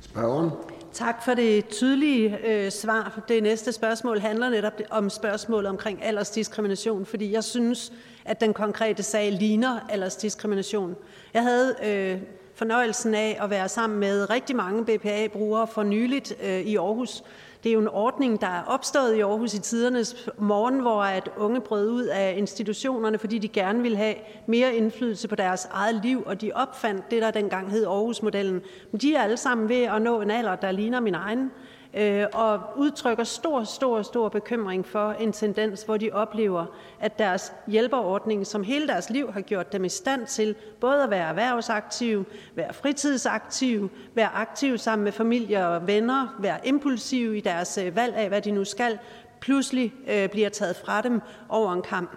Spørgeren. Tak for det tydelige øh, svar. Det næste spørgsmål handler netop om spørgsmålet omkring aldersdiskrimination, fordi jeg synes, at den konkrete sag ligner aldersdiskrimination. Jeg havde øh, fornøjelsen af at være sammen med rigtig mange B P A-brugere for nyligt øh, i Aarhus. Det er jo en ordning, der er opstået i Aarhus i tidernes morgen, hvor at unge brød ud af institutionerne, fordi de gerne ville have mere indflydelse på deres eget liv, og de opfandt det, der dengang hed Aarhus-modellen. Men de er alle sammen ved at nå en alder, der ligner min egen, øh, og udtrykker stor, stor, stor bekymring for en tendens, hvor de oplever, at deres hjælperordning, som hele deres liv har gjort dem i stand til, både at være erhvervsaktive, være fritidsaktive, være aktive sammen med familie og venner, være impulsive i deres valg af, hvad de nu skal, pludselig øh, bliver taget fra dem over en kamp.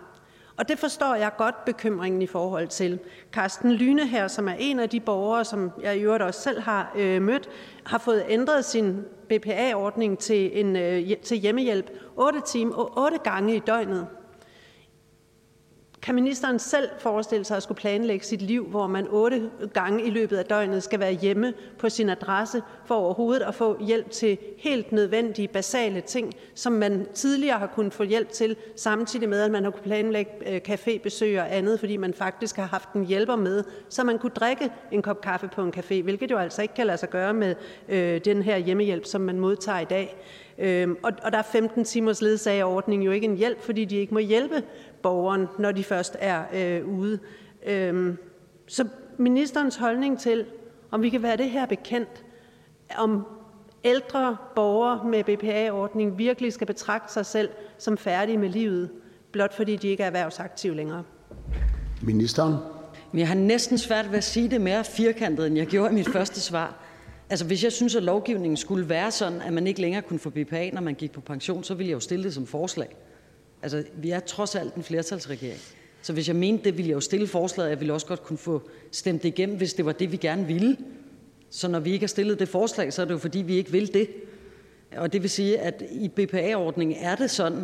Og det forstår jeg godt bekymringen i forhold til. Karsten Lyne her, som er en af de borgere, som jeg i øvrigt også selv har øh, mødt, har fået ændret sin B P A-ordning til, en, øh, til hjemmehjælp otte timer og otte gange i døgnet. Kan ministeren selv forestille sig at skulle planlægge sit liv, hvor man otte gange i løbet af døgnet skal være hjemme på sin adresse for overhovedet at få hjælp til helt nødvendige, basale ting, som man tidligere har kunnet få hjælp til, samtidig med, at man har kunnet planlægge cafébesøg og andet, fordi man faktisk har haft en hjælper med, så man kunne drikke en kop kaffe på en café, hvilket jo altså ikke kan lade sig gøre med øh, den her hjemmehjælp, som man modtager i dag. Øhm, og, og der er femten timers ledsagerordning jo ikke en hjælp, fordi de ikke må hjælpe borgeren, når de først er øh, ude. Øhm, så ministerens holdning til, om vi kan være det her bekendt, om ældre borgere med B P A-ordning virkelig skal betragte sig selv som færdige med livet, blot fordi de ikke er erhvervsaktive længere. Ministeren? Jeg har næsten svært ved at sige det mere firkantet, end jeg gjorde i mit første svar. Altså, hvis jeg synes, at lovgivningen skulle være sådan, at man ikke længere kunne få B P A, når man gik på pension, så ville jeg jo stille det som forslag. Altså, vi er trods alt en flertalsregering. Så hvis jeg mente det, ville jeg jo stille forslaget, og jeg ville også godt kunne få stemt det igennem, hvis det var det, vi gerne ville. Så når vi ikke har stillet det forslag, så er det jo fordi, vi ikke vil det. Og det vil sige, at i B P A-ordningen er det sådan,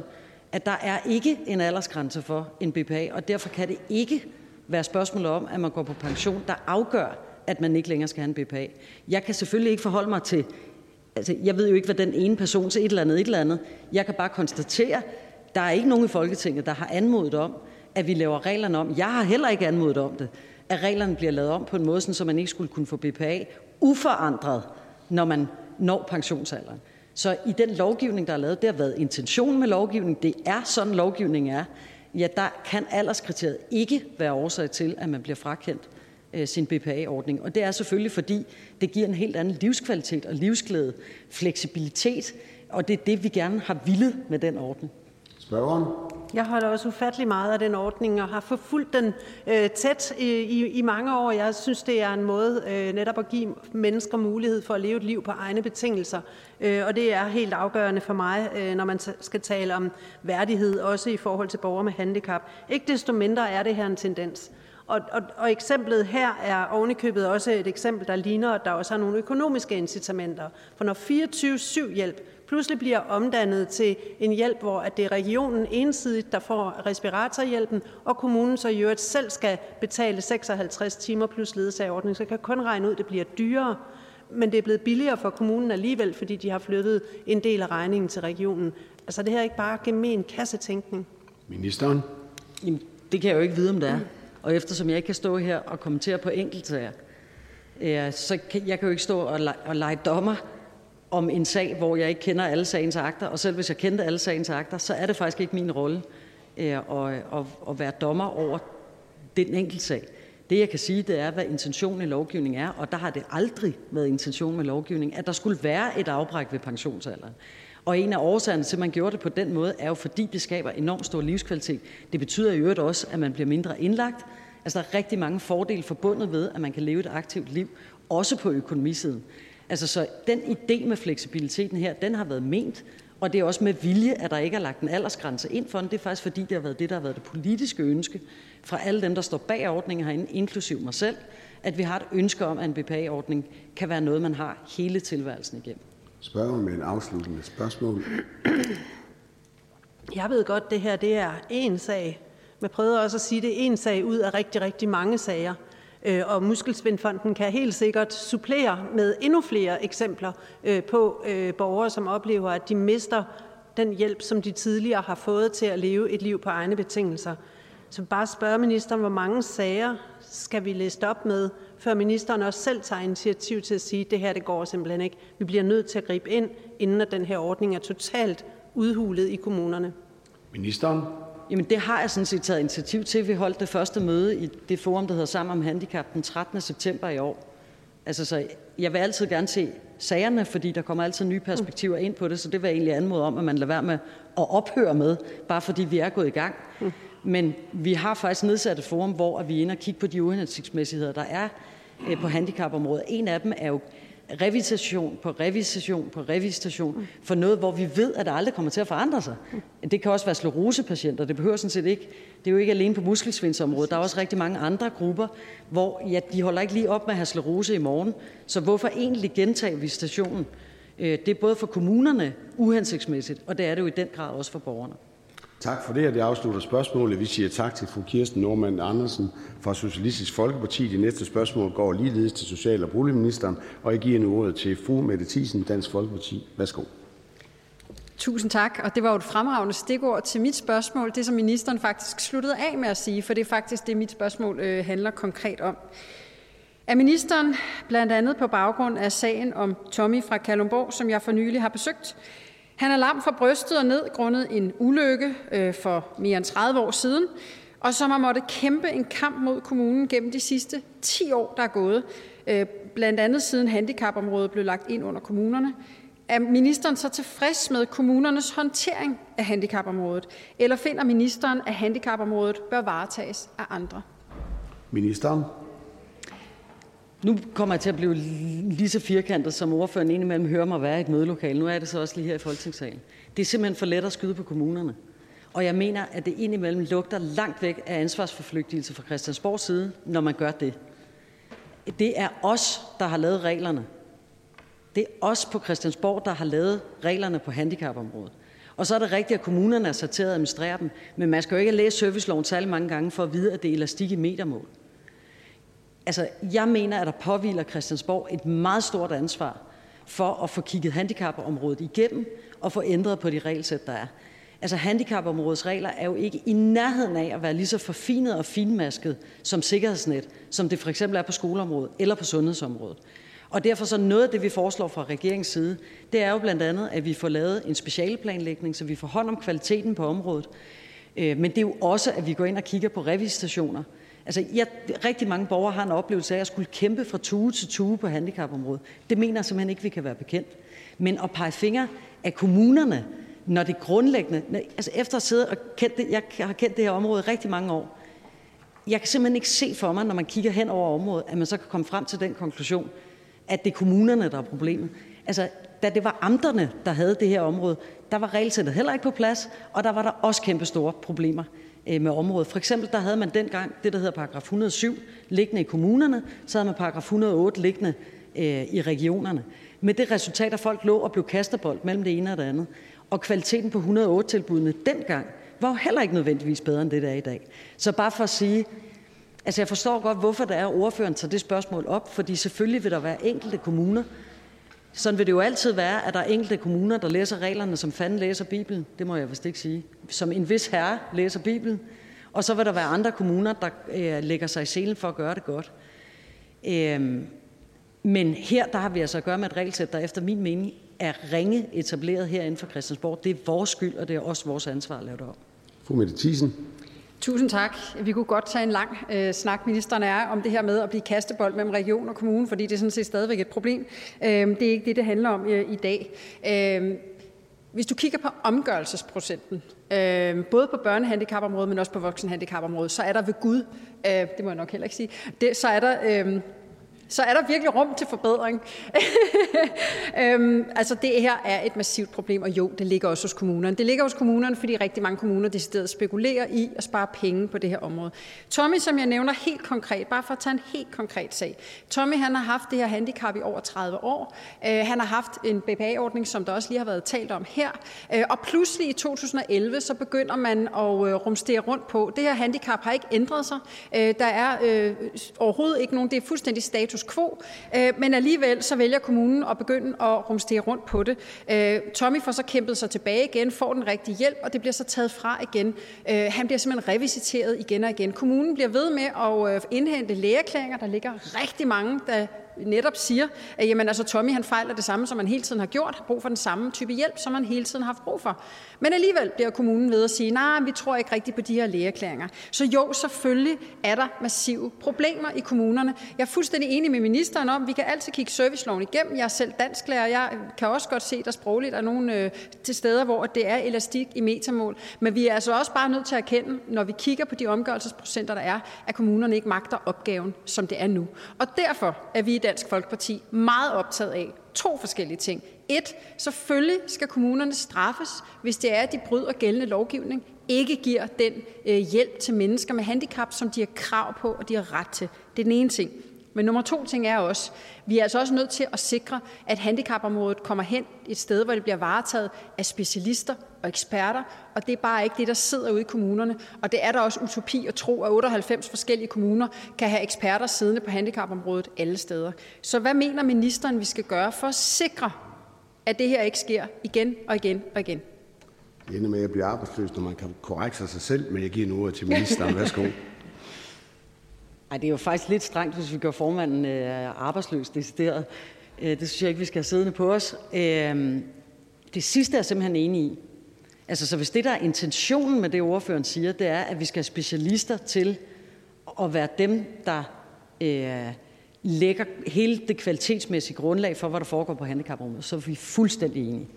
at der er ikke en aldersgrænse for en B P A, og derfor kan det ikke være spørgsmål om, at man går på pension, der afgør, at man ikke længere skal have en B P A. Jeg kan selvfølgelig ikke forholde mig til, altså jeg ved jo ikke, hvad den ene person til et eller andet, et eller andet. Jeg kan bare konstatere, der er ikke nogen i Folketinget, der har anmodet om, at vi laver reglerne om. Jeg har heller ikke anmodet om det, at reglerne bliver lavet om på en måde, så man ikke skulle kunne få B P A uforandret, når man når pensionsalderen. Så i den lovgivning, der er lavet, det har været intention med lovgivning, det er sådan lovgivning er, ja, der kan alderskriteriet ikke være årsag til, at man bliver frakendt sin B P A-ordning. Og det er selvfølgelig, fordi det giver en helt anden livskvalitet og livsglæde, fleksibilitet, og det er det, vi gerne har villet med den ordning. Spørgeren? Jeg holder også ufattelig meget af den ordning og har forfulgt den øh, tæt i, i, i mange år. Jeg synes, det er en måde øh, netop at give mennesker mulighed for at leve et liv på egne betingelser. Øh, og det er helt afgørende for mig, øh, når man t- skal tale om værdighed, også i forhold til borgere med handicap. Ikke desto mindre er det her en tendens. Og, og, og eksemplet her er ovenikøbet også et eksempel, der ligner, at der også er nogle økonomiske incitamenter. For når fireogtyve syv hjælp pludselig bliver omdannet til en hjælp, hvor at det er regionen ensidigt, der får respiratorhjælpen, og kommunen så i øvrigt selv skal betale seksoghalvtreds timer plus ledsagerordning, så kan kun regne ud, at det bliver dyrere. Men det er blevet billigere for kommunen alligevel, fordi de har flyttet en del af regningen til regionen. Altså det her er ikke bare gemen kassetænkning. Ministeren? Jamen, det kan jeg jo ikke vide, om det er. Og eftersom jeg ikke kan stå her og kommentere på enkeltsager, øh, så kan, jeg kan jo ikke stå og, le, og lege dommer om en sag, hvor jeg ikke kender alle sagens akter. Og selv hvis jeg kendte alle sagens akter, så er det faktisk ikke min rolle øh, at, at, at være dommer over den enkeltsag. Det jeg kan sige, det er, hvad intentionen i lovgivningen er, og der har det aldrig været intention med lovgivningen, at der skulle være et afbræk ved pensionsalderen. Og en af årsagerne til, at man gjorde det på den måde, er jo fordi, det skaber enormt stor livskvalitet. Det betyder i øvrigt også, at man bliver mindre indlagt. Altså, der er rigtig mange fordele forbundet ved, at man kan leve et aktivt liv, også på økonomisiden. Altså, så den idé med fleksibiliteten her, den har været ment, og det er også med vilje, at der ikke er lagt en aldersgrænse ind for den. Det er faktisk fordi, det har været det, der har været det politiske ønske fra alle dem, der står bag ordningen herinde, inklusiv mig selv, at vi har et ønske om, at en B P A-ordning kan være noget, man har hele tilværelsen igennem. Spørger med et afsluttende spørgsmål. Jeg ved godt, det her det er én sag. Man prøver også at sige, det er én sag ud af rigtig, rigtig mange sager. Og Muskelsvindfonden kan helt sikkert supplere med endnu flere eksempler på borgere, som oplever, at de mister den hjælp, som de tidligere har fået til at leve et liv på egne betingelser. Så bare spørge ministeren, hvor mange sager skal vi liste op med, før ministeren også selv tager initiativ til at sige, at det her det går simpelthen ikke. Vi bliver nødt til at gribe ind, inden at den her ordning er totalt udhulet i kommunerne. Ministeren? Jamen det har jeg sådan set taget initiativ til. Vi holdt det første møde i det forum, der hedder Sammen om Handicap den trettende september i år. Altså så jeg vil altid gerne se sagerne, fordi der kommer altid nye perspektiver ind på det, så det vil jeg egentlig anmode om, at man lader være med at ophøre med, bare fordi vi er gået i gang. Mm. Men vi har faktisk nedsat et forum, hvor vi er inde og kigge på de uhensigtsmæssigheder, der er på handicapområdet. En af dem er jo revitation på revitation på revitation for noget, hvor vi ved, at det aldrig kommer til at forandre sig. Det kan også være sklerosepatienter, det behøver sådan set ikke. Det er jo ikke alene på muskelsvindsområdet. Der er også rigtig mange andre grupper, hvor ja, de holder ikke lige op med at have sklerose i morgen. Så hvorfor egentlig gentage visitationen? Det er både for kommunerne uhensigtsmæssigt, og det er det jo i den grad også for borgerne. Tak for det, og det afslutter spørgsmålet. Vi siger tak til fru Kirsten Normann Andersen fra Socialistisk Folkeparti. Det næste spørgsmål går ligeledes til Social- og Boligministeren, og jeg giver nu ordet til fru Mette Thiesen, Dansk Folkeparti. Værsgo. Tusind tak, og det var jo et fremragende stikord til mit spørgsmål, det som ministeren faktisk sluttede af med at sige, for det er faktisk det, mit spørgsmål øh, handler konkret om. Er ministeren blandt andet på baggrund af sagen om Tommy fra Kalundborg, som jeg for nylig har besøgt, han er lam fra brystet og ned grundet en ulykke øh, for mere end tredive år siden, og som har måttet kæmpe en kamp mod kommunen gennem de sidste ti år, der er gået, øh, blandt andet siden handicapområdet blev lagt ind under kommunerne. Er ministeren så tilfreds med kommunernes håndtering af handicapområdet, eller finder ministeren, at handicapområdet bør varetages af andre? Ministeren? Nu kommer jeg til at blive lige så firkantet, som ordføreren indimellem hører mig være i et mødelokale. Nu er det så også lige her i Folketingssalen. Det er simpelthen for let at skyde på kommunerne. Og jeg mener, at det indimellem lugter langt væk af ansvarsforflygtigelse fra Christiansborgs side, når man gør det. Det er os, der har lavet reglerne. Det er os på Christiansborg, der har lavet reglerne på handicapområdet. Og så er det rigtigt, at kommunerne er sat til at administrere dem. Men man skal jo ikke læse serviceloven særlig mange gange for at vide, at det er elastik i metermål. Altså, jeg mener, at der påhviler Christiansborg et meget stort ansvar for at få kigget handicapområdet igennem og få ændret på de regelsæt, der er. Altså, handicapområdets regler er jo ikke i nærheden af at være lige så forfinet og finmasket som sikkerhedsnet, som det for eksempel er på skoleområdet eller på sundhedsområdet. Og derfor så noget af det, vi foreslår fra regeringens side, det er jo blandt andet, at vi får lavet en specialeplanlægning, så vi får hånd om kvaliteten på området. Men det er jo også, at vi går ind og kigger på revisitationer. Altså, jeg, rigtig mange borgere har en oplevelse af, at jeg skulle kæmpe fra tue til tue på handicapområdet. Det mener jeg simpelthen ikke, vi kan være bekendt. Men at pege fingre af kommunerne, når det grundlæggende... Når, altså, efter at sidde og kendt det, jeg har kendt det her område rigtig mange år, jeg kan simpelthen ikke se for mig, når man kigger hen over området, at man så kan komme frem til den konklusion, at det er kommunerne, der er problemet. Altså, da det var amterne, der havde det her område, der var regelsættet heller ikke på plads, og der var der også kæmpe store problemer med området. For eksempel, der havde man dengang det, der hedder paragraf et hundrede og syv, liggende i kommunerne, så havde man paragraf et hundrede og otte liggende øh, i regionerne. Med det resultat, at folk lå og blev kasterbold mellem det ene og det andet. Og kvaliteten på et hundrede og otte-tilbudene dengang var jo heller ikke nødvendigvis bedre end det, der er i dag. Så bare for at sige, altså jeg forstår godt, hvorfor der er, at ordføreren tager det spørgsmål op, fordi selvfølgelig vil der være enkelte kommuner. Sådan vil det jo altid være, at der er enkelte kommuner, der læser reglerne, som fanden læser Bibelen. Det må jeg vist ikke sige. Som en vis herre læser Bibelen. Og så vil der være andre kommuner, der øh, lægger sig i selen for at gøre det godt. Øhm, men her, der har vi altså at gøre med et regelsæt, der efter min mening er ringe etableret herinde for Christiansborg. Det er vores skyld, og det er også vores ansvar at lave det op. Fru Mette Thiesen. Tusind tak. Vi kunne godt tage en lang øh, snak, ministeren er, om det her med at blive kastebold mellem region og kommune, fordi det er sådan set stadigvæk et problem. Øh, det er ikke det, det handler om øh, i dag. Øh, hvis du kigger på omgørelsesprocenten, øh, både på børnehandicapområdet, men også på voksenhandicapområdet, så er der ved Gud, øh, det må jeg nok heller ikke sige, det, så er der... Øh, så er der virkelig rum til forbedring. øhm, altså det her er et massivt problem, og jo, det ligger også hos kommunerne. Det ligger hos kommunerne, fordi rigtig mange kommuner decideret spekulerer i at spare penge på det her område. Tommy, som jeg nævner helt konkret, bare for at tage en helt konkret sag. Tommy, han har haft det her handicap i over tredive år. Øh, han har haft en B P A-ordning, som der også lige har været talt om her. Øh, og pludselig i to tusind og elleve, så begynder man at øh, rumstere rundt på. Det her handicap har ikke ændret sig. Øh, der er øh, overhovedet ikke nogen. Det er fuldstændig status quo, men alligevel så vælger kommunen at begynde at rumstere rundt på det. Tommy får så kæmpet sig tilbage igen, får den rigtige hjælp, og det bliver så taget fra igen. Han bliver simpelthen revisiteret igen og igen. Kommunen bliver ved med at indhente lægeerklæringer. Der ligger rigtig mange, der netop siger, at jamen, altså, Tommy han fejler det samme, som han hele tiden har gjort, har brug for den samme type hjælp, som han hele tiden har haft brug for. Men alligevel bliver kommunen ved at sige, nej, nah, vi tror ikke rigtigt på de her lægeerklæringer. Så jo, selvfølgelig er der massive problemer i kommunerne. Jeg er fuldstændig enig med ministeren om, vi kan altid kigge serviceloven igennem. Jeg er selv dansklærer, jeg kan også godt se, der sprogligt er nogle øh, til steder, hvor det er elastik i metermål. Men vi er altså også bare nødt til at erkende, når vi kigger på de omgørelsesprocenter, der er, at kommunerne ikke magter opgaven, som det er nu. Og derfor er vi Dansk Folkeparti meget optaget af to forskellige ting. Et, selvfølgelig skal kommunerne straffes, hvis det er, at de bryder gældende lovgivning, ikke giver den øh, hjælp til mennesker med handicap, som de har krav på, og de har ret til. Det er den ene ting. Men nummer to ting er også, vi er altså også nødt til at sikre, at handicapområdet kommer hen et sted, hvor det bliver varetaget af specialister og eksperter, og det er bare ikke det, der sidder ude i kommunerne. Og det er der også utopi at tro, at otteoghalvfems forskellige kommuner kan have eksperter siddende på handicapområdet alle steder. Så hvad mener ministeren, vi skal gøre for at sikre, at det her ikke sker igen og igen og igen? Jeg ender med at blive arbejdsløs, når man kan korrekse sig selv, men jeg giver nu ordet til ministeren. Værsgo. Ej, det er jo faktisk lidt strengt, hvis vi gør formanden øh, arbejdsløs decideret. Øh, det synes jeg ikke, vi skal have siddende på os. Øh, det sidste er jeg simpelthen enig i. Altså, så hvis det, der er intentionen med det, ordføreren siger, det er, at vi skal have specialister til at være dem, der øh, lægger hele det kvalitetsmæssige grundlag for, hvad der foregår på handicapområdet, så er vi fuldstændig enige.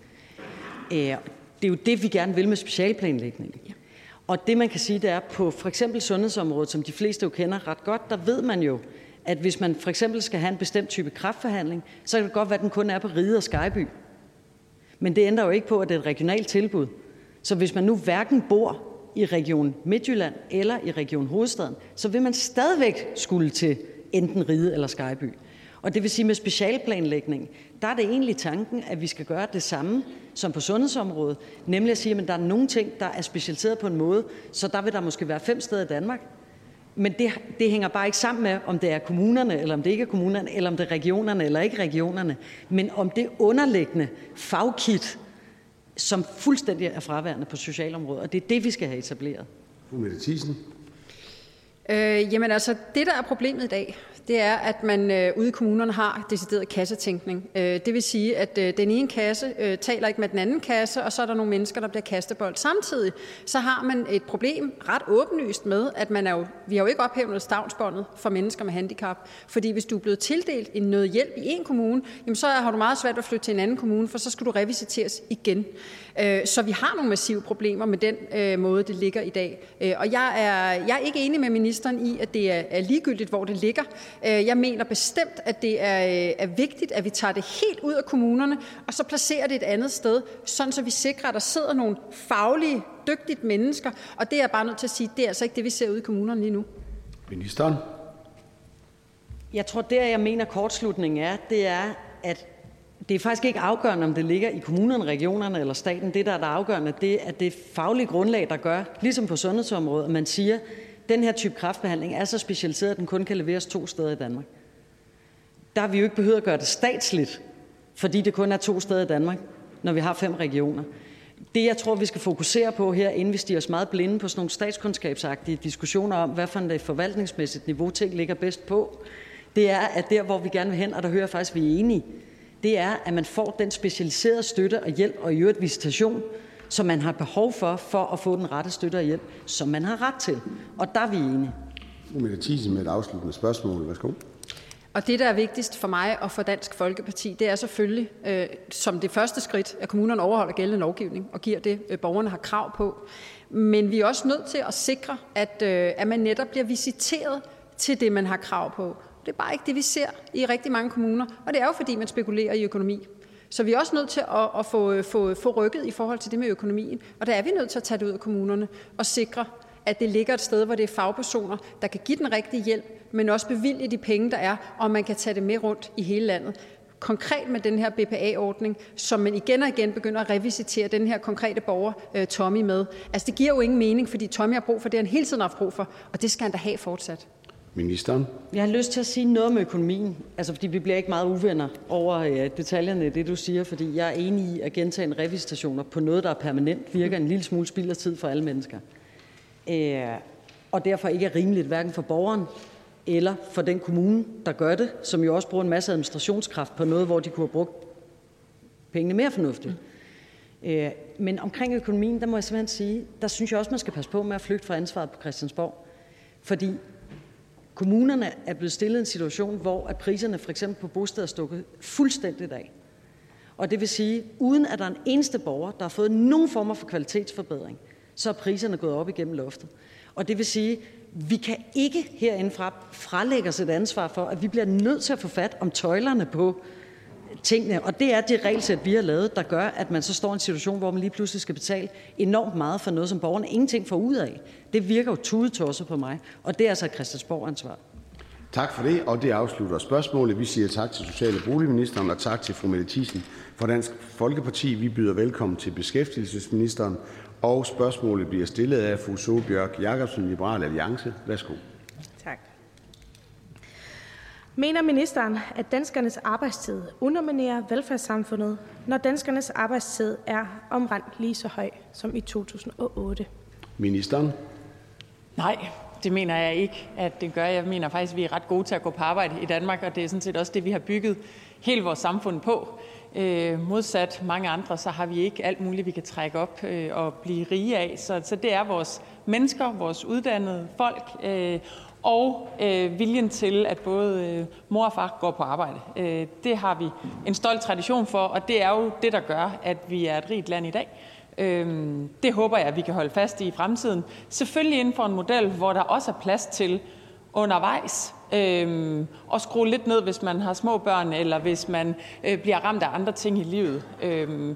Øh, det er jo det, vi gerne vil med specialplanlægningen. Ja. Og det, man kan sige, det er på for eksempel sundhedsområdet, som de fleste jo kender ret godt, der ved man jo, at hvis man for eksempel skal have en bestemt type kræftbehandling, så kan det godt være, at den kun er på Ride og Skejby. Men det ændrer jo ikke på, at det er et regionalt tilbud. Så hvis man nu hverken bor i Region Midtjylland eller i Region Hovedstaden, så vil man stadigvæk skulle til enten Ride eller Skejby. Og det vil sige, med specialplanlægning, der er det egentlig tanken, at vi skal gøre det samme som på sundhedsområdet. Nemlig at sige, at der er nogle ting, der er specialiseret på en måde, så der vil der måske være fem steder i Danmark. Men det, det hænger bare ikke sammen med, om det er kommunerne, eller om det ikke er kommunerne, eller om det er regionerne, eller ikke regionerne. Men om det underliggende fagkit, som fuldstændig er fraværende på socialområdet. Og det er det, vi skal have etableret. Fru Mette Thiesen. Øh, jamen altså, det der er problemet i dag, det er, at man øh, ude i kommunerne har decideret kassetænkning. Øh, det vil sige, at øh, den ene kasse øh, taler ikke med den anden kasse, og så er der nogle mennesker, der bliver kastebold. Samtidig så har man et problem ret åbenlyst med, at man er jo, vi har jo ikke ophævet stavnsbåndet for mennesker med handicap. Fordi hvis du er blevet tildelt en noget hjælp i en kommune, jamen så har du meget svært ved at flytte til en anden kommune, for så skal du revisiteres igen. Øh, så vi har nogle massive problemer med den øh, måde, det ligger i dag. Øh, og jeg er, jeg er ikke enig med ministeren i, at det er, er ligegyldigt, hvor det ligger. Jeg mener bestemt, at det er, er vigtigt, at vi tager det helt ud af kommunerne, og så placerer det et andet sted, sådan så vi sikrer, at der sidder nogle faglige, dygtige mennesker. Og det er jeg bare nødt til at sige, det er altså ikke det, vi ser ude i kommunerne lige nu. Ministeren? Jeg tror, det jeg mener kortslutningen er, det er, at det er faktisk ikke afgørende, om det ligger i kommunerne, regionerne eller staten. Det, der er der afgørende, det er det faglige grundlag, der gør, ligesom på sundhedsområdet, at man siger, den her type kræftbehandling er så specialiseret, at den kun kan leveres to steder i Danmark. Der har vi jo ikke behøvet at gøre det statsligt, fordi det kun er to steder i Danmark, når vi har fem regioner. Det, jeg tror, vi skal fokusere på her, inden vi stiger os meget blinde på sådan nogle statskundskabsagtige diskussioner om, hvad for et forvaltningsmæssigt niveau ting ligger bedst på, det er, at der, hvor vi gerne vil hen, og der hører faktisk, vi er enige, det er, at man får den specialiserede støtte og hjælp og i øvrigt visitation, som man har behov for, for at få den rette støtte og hjælp, som man har ret til. Og der er vi enige. Mette Thiesen med et afsluttende spørgsmål. Værsgo. Og det, der er vigtigst for mig og for Dansk Folkeparti, det er selvfølgelig øh, som det første skridt, at kommunerne overholder gældende lovgivning og giver det, øh, borgerne har krav på. Men vi er også nødt til at sikre, at, øh, at man netop bliver visiteret til det, man har krav på. Det er bare ikke det, vi ser i rigtig mange kommuner, og det er jo fordi, man spekulerer i økonomi. Så vi er også nødt til at, at få, få, få rykket i forhold til det med økonomien. Og der er vi nødt til at tage det ud af kommunerne og sikre, at det ligger et sted, hvor det er fagpersoner, der kan give den rigtige hjælp, men også bevilge de penge, der er, og man kan tage det med rundt i hele landet. Konkret med den her B P A-ordning, som man igen og igen begynder at revisitere den her konkrete borger, Tommy, med. Altså det giver jo ingen mening, fordi Tommy har brug for det, han hele tiden har haft brug for, og det skal han da have fortsat. Ministeren? Jeg har lyst til at sige noget om økonomien, altså fordi vi bliver ikke meget uvenner over ja, detaljerne i det, du siger, fordi jeg er enig i at gentage en revisitationer på noget, der er permanent, virker en lille smule spild af tid for alle mennesker. Øh, og derfor ikke er rimeligt, hverken for borgeren eller for den kommune, der gør det, som jo også bruger en masse administrationskraft på noget, hvor de kunne have brugt pengene mere fornuftigt. Mm. Øh, men omkring økonomien, der må jeg simpelthen sige, der synes jeg også, man skal passe på med at flygte fra ansvaret på Christiansborg, fordi kommunerne er blevet stillet i en situation, hvor at priserne for eksempel på bosteder stukket fuldstændigt af. Og det vil sige, uden at der er en eneste borger, der har fået nogen former for kvalitetsforbedring, så er priserne gået op igennem loftet. Og det vil sige, vi kan ikke herindefra frelægge os et ansvar for, at vi bliver nødt til at få fat om tøjlerne på tingene. Og det er det regelsæt, vi har lavet, der gør, at man så står i en situation, hvor man lige pludselig skal betale enormt meget for noget, som borgerne ingenting får ud af. Det virker jo tudetosset på mig, og det er altså Christiansborg-ansvar. Tak for det, og det afslutter spørgsmålet. Vi siger tak til Social- og Boligministeren og tak til fru Mette Thiesen fra Dansk Folkeparti. Vi byder velkommen til beskæftigelsesministeren, og spørgsmålet bliver stillet af fru Solbjørk Jacobsen, Liberal Alliance. Værsgo. Tak. Mener ministeren, at danskernes arbejdstid underminerer velfærdssamfundet, når danskernes arbejdstid er omtrent lige så høj som i to tusind og otte? Ministeren? Nej, det mener jeg ikke, at det gør. Jeg mener faktisk, at vi er ret gode til at gå på arbejde i Danmark, og det er sådan set også det, vi har bygget hele vores samfund på. Øh, modsat mange andre, så har vi ikke alt muligt, vi kan trække op øh, og blive rige af. Så, så det er vores mennesker, vores uddannede folk, øh, og øh, viljen til, at både øh, mor og far går på arbejde. Øh, det har vi en stolt tradition for, og det er jo det, der gør, at vi er et rigt land i dag. Øh, det håber jeg, at vi kan holde fast i i fremtiden. Selvfølgelig inden for en model, hvor der også er plads til undervejs øh, og skrue lidt ned, hvis man har små børn, eller hvis man øh, bliver ramt af andre ting i livet. Øh,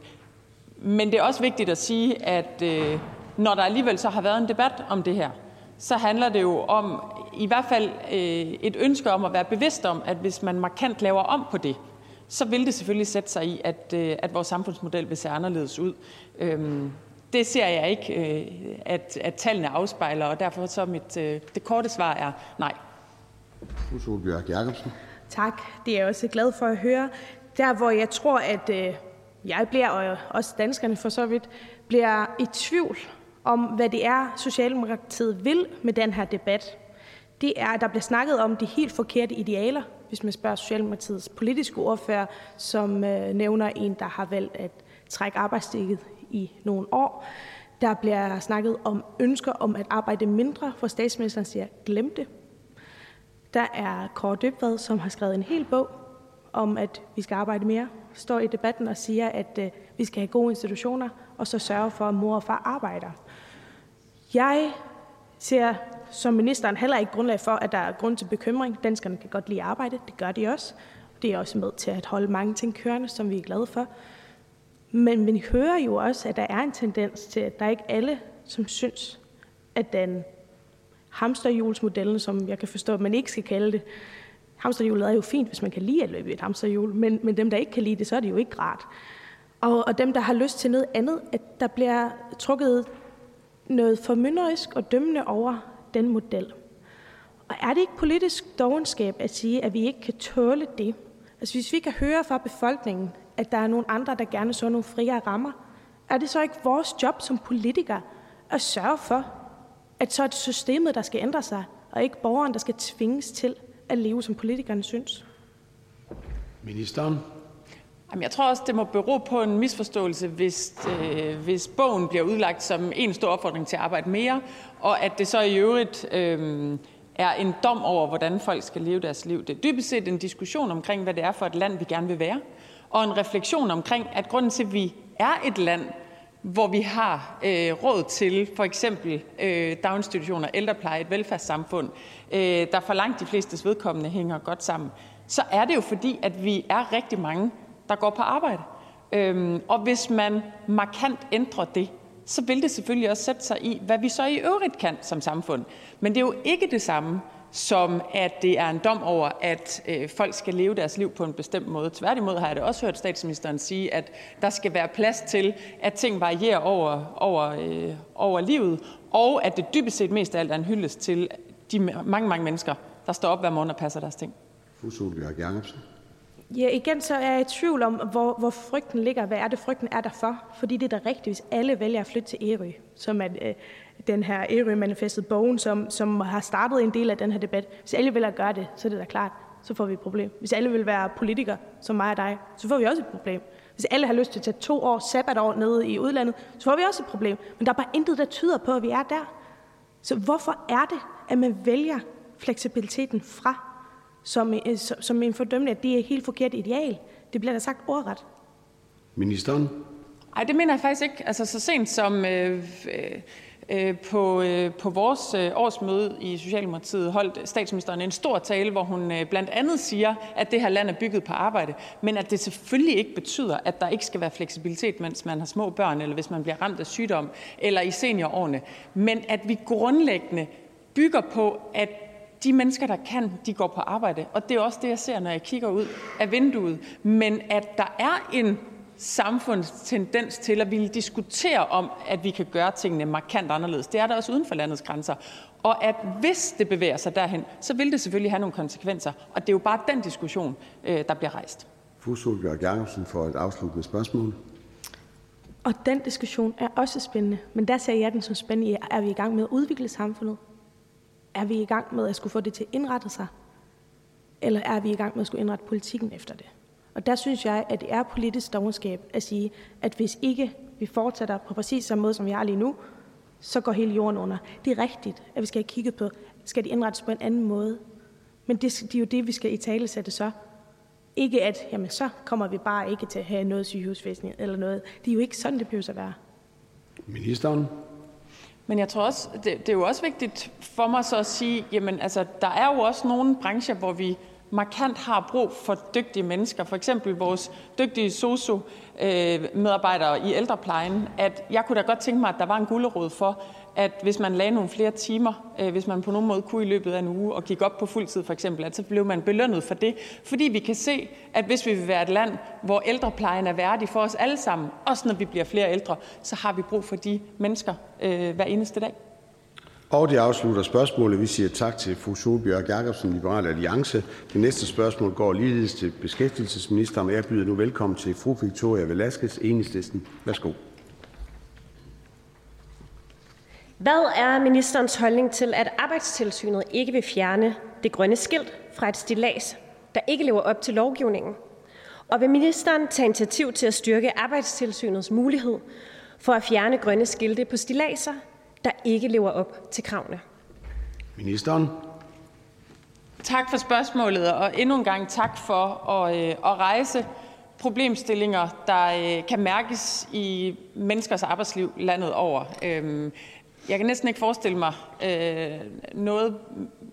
men det er også vigtigt at sige, at øh, når der alligevel så har været en debat om det her, så handler det jo om i hvert fald øh, et ønske om at være bevidst om, at hvis man markant laver om på det, så vil det selvfølgelig sætte sig i, at, øh, at vores samfundsmodel vil se anderledes ud. Øhm, det ser jeg ikke, øh, at, at tallene afspejler, og derfor så mit øh, det korte svar er nej. Fru Solbjørk Jacobsen. Tak, det er jeg også glad for at høre. Der hvor jeg tror, at øh, jeg bliver, og også danskerne for så vidt, bliver i tvivl om, hvad det er, Socialdemokratiet vil med den her debat, det er, at der bliver snakket om de helt forkerte idealer, hvis man spørger Socialdemokratiets politiske ordfører, som øh, nævner en, der har valgt at trække arbejdsdækket i nogle år. Der bliver snakket om ønsker om at arbejde mindre, for statsministeren siger, glem det. Der er Kåre Dybvad, som har skrevet en hel bog om, at vi skal arbejde mere, står i debatten og siger, at øh, vi skal have gode institutioner, og så sørge for, at mor og far arbejder. Jeg ser som ministeren heller ikke grundlag for, at der er grund til bekymring. Danskerne kan godt lide arbejde, det gør de også. Det er også med til at holde mange ting kørende, som vi er glade for. Men vi hører jo også, at der er en tendens til, at der ikke alle, som synes, at den hamsterhjulsmodellen, som jeg kan forstå, at man ikke skal kalde det, hamsterhjulet er jo fint, hvis man kan lide at løbe i et hamsterhjul, men, men dem, der ikke kan lide det, så er det jo ikke rart. Og, og dem, der har lyst til noget andet, at der bliver trukket noget formynderisk og dømmende over den model. Og er det ikke politisk dovenskab at sige, at vi ikke kan tåle det? Altså hvis vi kan høre fra befolkningen, at der er nogle andre, der gerne så nogle friere rammer, er det så ikke vores job som politikere at sørge for, at så er det systemet, der skal ændre sig, og ikke borgeren, der skal tvinges til at leve, som politikerne synes? Ministeren? Jamen, jeg tror også, det må bero på en misforståelse, hvis, øh, hvis bogen bliver udlagt som en stor opfordring til at arbejde mere, og at det så i øvrigt øh, er en dom over, hvordan folk skal leve deres liv. Det er dybest set en diskussion omkring, hvad det er for et land, vi gerne vil være, og en refleksion omkring, at grunden til, at vi er et land, hvor vi har øh, råd til for eksempel øh, daginstitutioner, ældrepleje, et velfærdssamfund, øh, der for langt de flestes vedkommende hænger godt sammen, så er det jo fordi, at vi er rigtig mange, der går på arbejde. Øhm, og hvis man markant ændrer det, så vil det selvfølgelig også sætte sig i, hvad vi så i øvrigt kan som samfund. Men det er jo ikke det samme, som at det er en dom over, at øh, folk skal leve deres liv på en bestemt måde. Tværtimod har jeg det også hørt statsministeren sige, at der skal være plads til, at ting varierer over, over, øh, over livet, og at det dybest set mest af alt er en hyldest til de mange, mange mennesker, der står op hver morgen og passer deres ting. Fru Solbjerg Jacobsen. Ja, igen så er jeg i tvivl om, hvor, hvor frygten ligger. Hvad er det, frygten er der for? Fordi det er da rigtigt, hvis alle vælger at flytte til Ærø, som er øh, den her Ærø-manifestet bogen, som, som har startet en del af den her debat. Hvis alle vælger at gøre det, så er det da klart, så får vi et problem. Hvis alle vil være politikere, som mig og dig, så får vi også et problem. Hvis alle har lyst til at tage to år sabbatår nede i udlandet, så får vi også et problem. Men der er bare intet, der tyder på, at vi er der. Så hvorfor er det, at man vælger fleksibiliteten fra? Som, som en fordømmende, at det er et helt forkert ideal. Det bliver da sagt ordret. Ministeren? Nej, det mener jeg faktisk ikke. Altså, så sent som øh, øh, på, øh, på vores øh, årsmøde i Socialdemokratiet holdt statsministeren en stor tale, hvor hun øh, blandt andet siger, at det her land er bygget på arbejde, men at det selvfølgelig ikke betyder, at der ikke skal være fleksibilitet, mens man har små børn, eller hvis man bliver ramt af sygdom, eller i seniorårene. Men at vi grundlæggende bygger på, at de mennesker, der kan, de går på arbejde. Og det er også det, jeg ser, når jeg kigger ud af vinduet. Men at der er en samfundstendens til at ville diskutere om, at vi kan gøre tingene markant anderledes. Det er der også uden for landets grænser. Og at hvis det bevæger sig derhen, så vil det selvfølgelig have nogle konsekvenser. Og det er jo bare den diskussion, der bliver rejst. Fru Solbjerg Jacobsen for et afsluttende spørgsmål. Og den diskussion er også spændende. Men der ser jeg den som spændende. Er vi i gang med at udvikle samfundet? Er vi i gang med at skulle få det til at indrette sig? Eller er vi i gang med at skulle indrette politikken efter det? Og der synes jeg, at det er politisk dovenskab at sige, at hvis ikke vi fortsætter på præcis samme måde, som vi er lige nu, så går hele jorden under. Det er rigtigt, at vi skal have kigget på, skal det indrettes på en anden måde? Men det, det er jo det, vi skal i tale sætte så. Ikke at, jamen så kommer vi bare ikke til at have noget sygehusvæsen eller noget. Det er jo ikke sådan, det behøver at være. Ministeren? Men jeg tror også, det, det er jo også vigtigt for mig så at sige, jamen altså, der er jo også nogle brancher, hvor vi markant har brug for dygtige mennesker. For eksempel vores dygtige sosu-medarbejdere i ældreplejen. At jeg kunne da godt tænke mig, at der var en gulerod for, at hvis man lagde nogle flere timer, hvis man på nogen måde kunne i løbet af en uge og gik op på fuldtid for eksempel, at så blev man belønnet for det. Fordi vi kan se, at hvis vi vil være et land, hvor ældreplejen er værdig for os alle sammen, også når vi bliver flere ældre, så har vi brug for de mennesker øh, hver eneste dag. Og det afslutter spørgsmålet. Vi siger tak til fru Solbjerg Jacobsen, Liberal Alliance. Det næste spørgsmål går ligeledes til beskæftigelsesministeren, og jeg byder nu velkommen til fru Victoria Velasquez, Enhedslisten. Værsgo. Hvad er ministerens holdning til, at Arbejdstilsynet ikke vil fjerne det grønne skilt fra et stillads, der ikke lever op til lovgivningen? Og vil ministeren tage initiativ til at styrke Arbejdstilsynets mulighed for at fjerne grønne skilte på stilladser, der ikke lever op til kravene? Ministeren. Tak for spørgsmålet, og endnu en gang tak for at, øh, at rejse problemstillinger, der øh, kan mærkes i menneskers arbejdsliv landet over. Øhm, jeg kan næsten ikke forestille mig øh, noget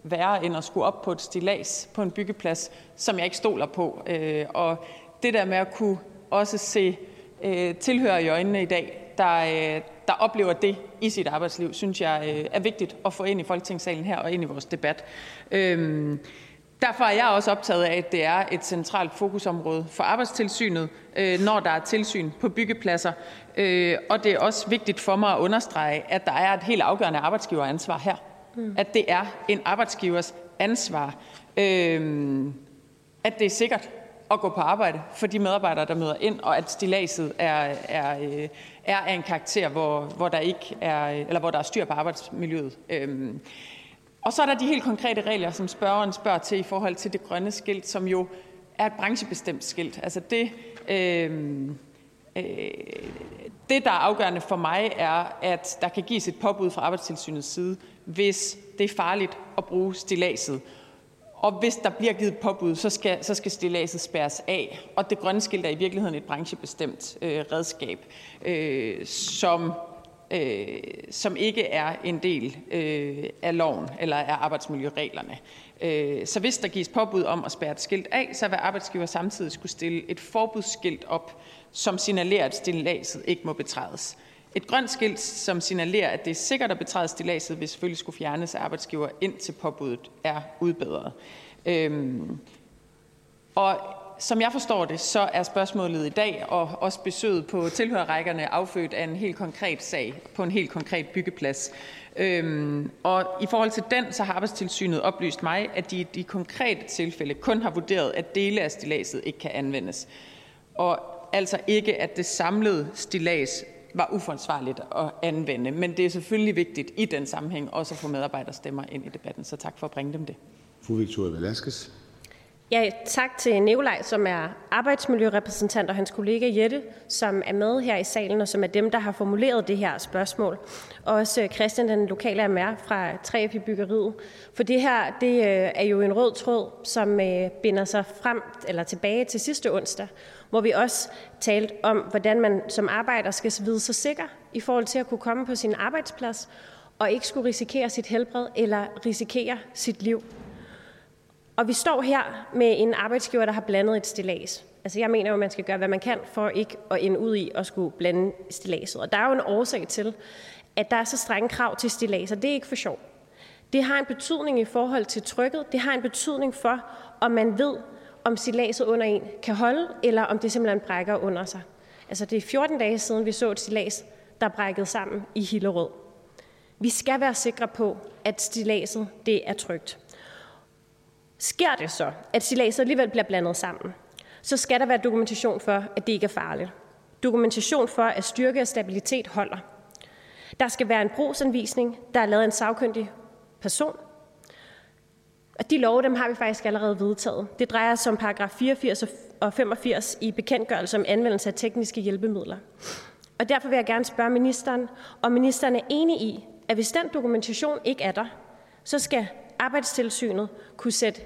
værre end at skulle op på et stillads på en byggeplads, som jeg ikke stoler på. Øh, og det der med at kunne også se øh, tilhører i øjnene i dag, der, øh, der oplever det i sit arbejdsliv, synes jeg øh, er vigtigt at få ind i Folketingssalen her og ind i vores debat. Øhm, Derfor er jeg også optaget af, at det er et centralt fokusområde for Arbejdstilsynet, når der er tilsyn på byggepladser. Og det er også vigtigt for mig at understrege, at der er et helt afgørende arbejdsgiveransvar her. Mm. At det er en arbejdsgivers ansvar. At det er sikkert at gå på arbejde for de medarbejdere, der møder ind, og at stilladset er, er, er af en karakter, hvor, hvor, der ikke er, eller hvor der er styr på arbejdsmiljøet. Og så er der de helt konkrete regler, som spørgeren spørger til i forhold til det grønne skilt, som jo er et branchebestemt skilt. Altså det, øh, øh, det der er afgørende for mig, er, at der kan gives et påbud fra Arbejdstilsynets side, hvis det er farligt at bruge stilladset. Og hvis der bliver givet påbud, så skal, så skal stilladset spærres af. Og det grønne skilt er i virkeligheden et branchebestemt øh, redskab, øh, som... Øh, som ikke er en del øh, af loven eller af arbejdsmiljøreglerne. Øh, så hvis der gives påbud om at spærre et skilt af, så vil arbejdsgiver samtidig skulle stille et forbudsskilt op, som signalerer, at stilladset ikke må betrædes. Et grønt skilt, som signalerer, at det er sikkert at betræde stilladset, hvis selvfølgelig skulle fjernes af arbejdsgiver, indtil påbuddet er udbedret. Øh, og Som jeg forstår det, så er spørgsmålet i dag, og også besøget på tilhørerrækkerne, affødt af en helt konkret sag på en helt konkret byggeplads. Øhm, og i forhold til den, så har Arbejdstilsynet oplyst mig, at de i de konkrete tilfælde kun har vurderet, at dele af stilladset ikke kan anvendes. Og altså ikke, at det samlede stillads var uforsvarligt at anvende. Men det er selvfølgelig vigtigt i den sammenhæng også at få medarbejderstemmer ind i debatten, så tak for at bringe dem det. Fru Victoria Velasquez. Ja, tak til Nikolaj, som er arbejdsmiljørepræsentant, og hans kollega Jette, som er med her i salen, og som er dem, der har formuleret det her spørgsmål. Og også Kristian, den lokale A M R fra tre F i byggeriet. For det her, det er jo en rød tråd, som binder sig frem eller tilbage til sidste onsdag, hvor vi også talte om, hvordan man som arbejder skal vide sig sikker i forhold til at kunne komme på sin arbejdsplads, og ikke skulle risikere sit helbred eller risikere sit liv. Og vi står her med en arbejdsgiver, der har blandet et stillads. Altså jeg mener jo, at man skal gøre, hvad man kan, for ikke at ende ud i at skulle blande stilladset. Og der er jo en årsag til, at der er så strenge krav til stilladser. Det er ikke for sjov. Det har en betydning i forhold til trykket. Det har en betydning for, om man ved, om stilladset under en kan holde, eller om det simpelthen brækker under sig. Altså det er fjorten dage siden, vi så et stillads, der brækkede sammen i Hillerød. Vi skal være sikre på, at stilladset det er trygt. Sker det så, at stilladset alligevel bliver blandet sammen, så skal der være dokumentation for, at det ikke er farligt. Dokumentation for, at styrke og stabilitet holder. Der skal være en brugsanvisning, der er lavet af en sagkyndig person. Og de love, dem har vi faktisk allerede vedtaget. Det drejer sig om paragraf fireogfirs og femogfirs i bekendtgørelse om anvendelse af tekniske hjælpemidler. Og derfor vil jeg gerne spørge ministeren, om ministeren er enig i, at hvis den dokumentation ikke er der, så skal Arbejdstilsynet kunne sætte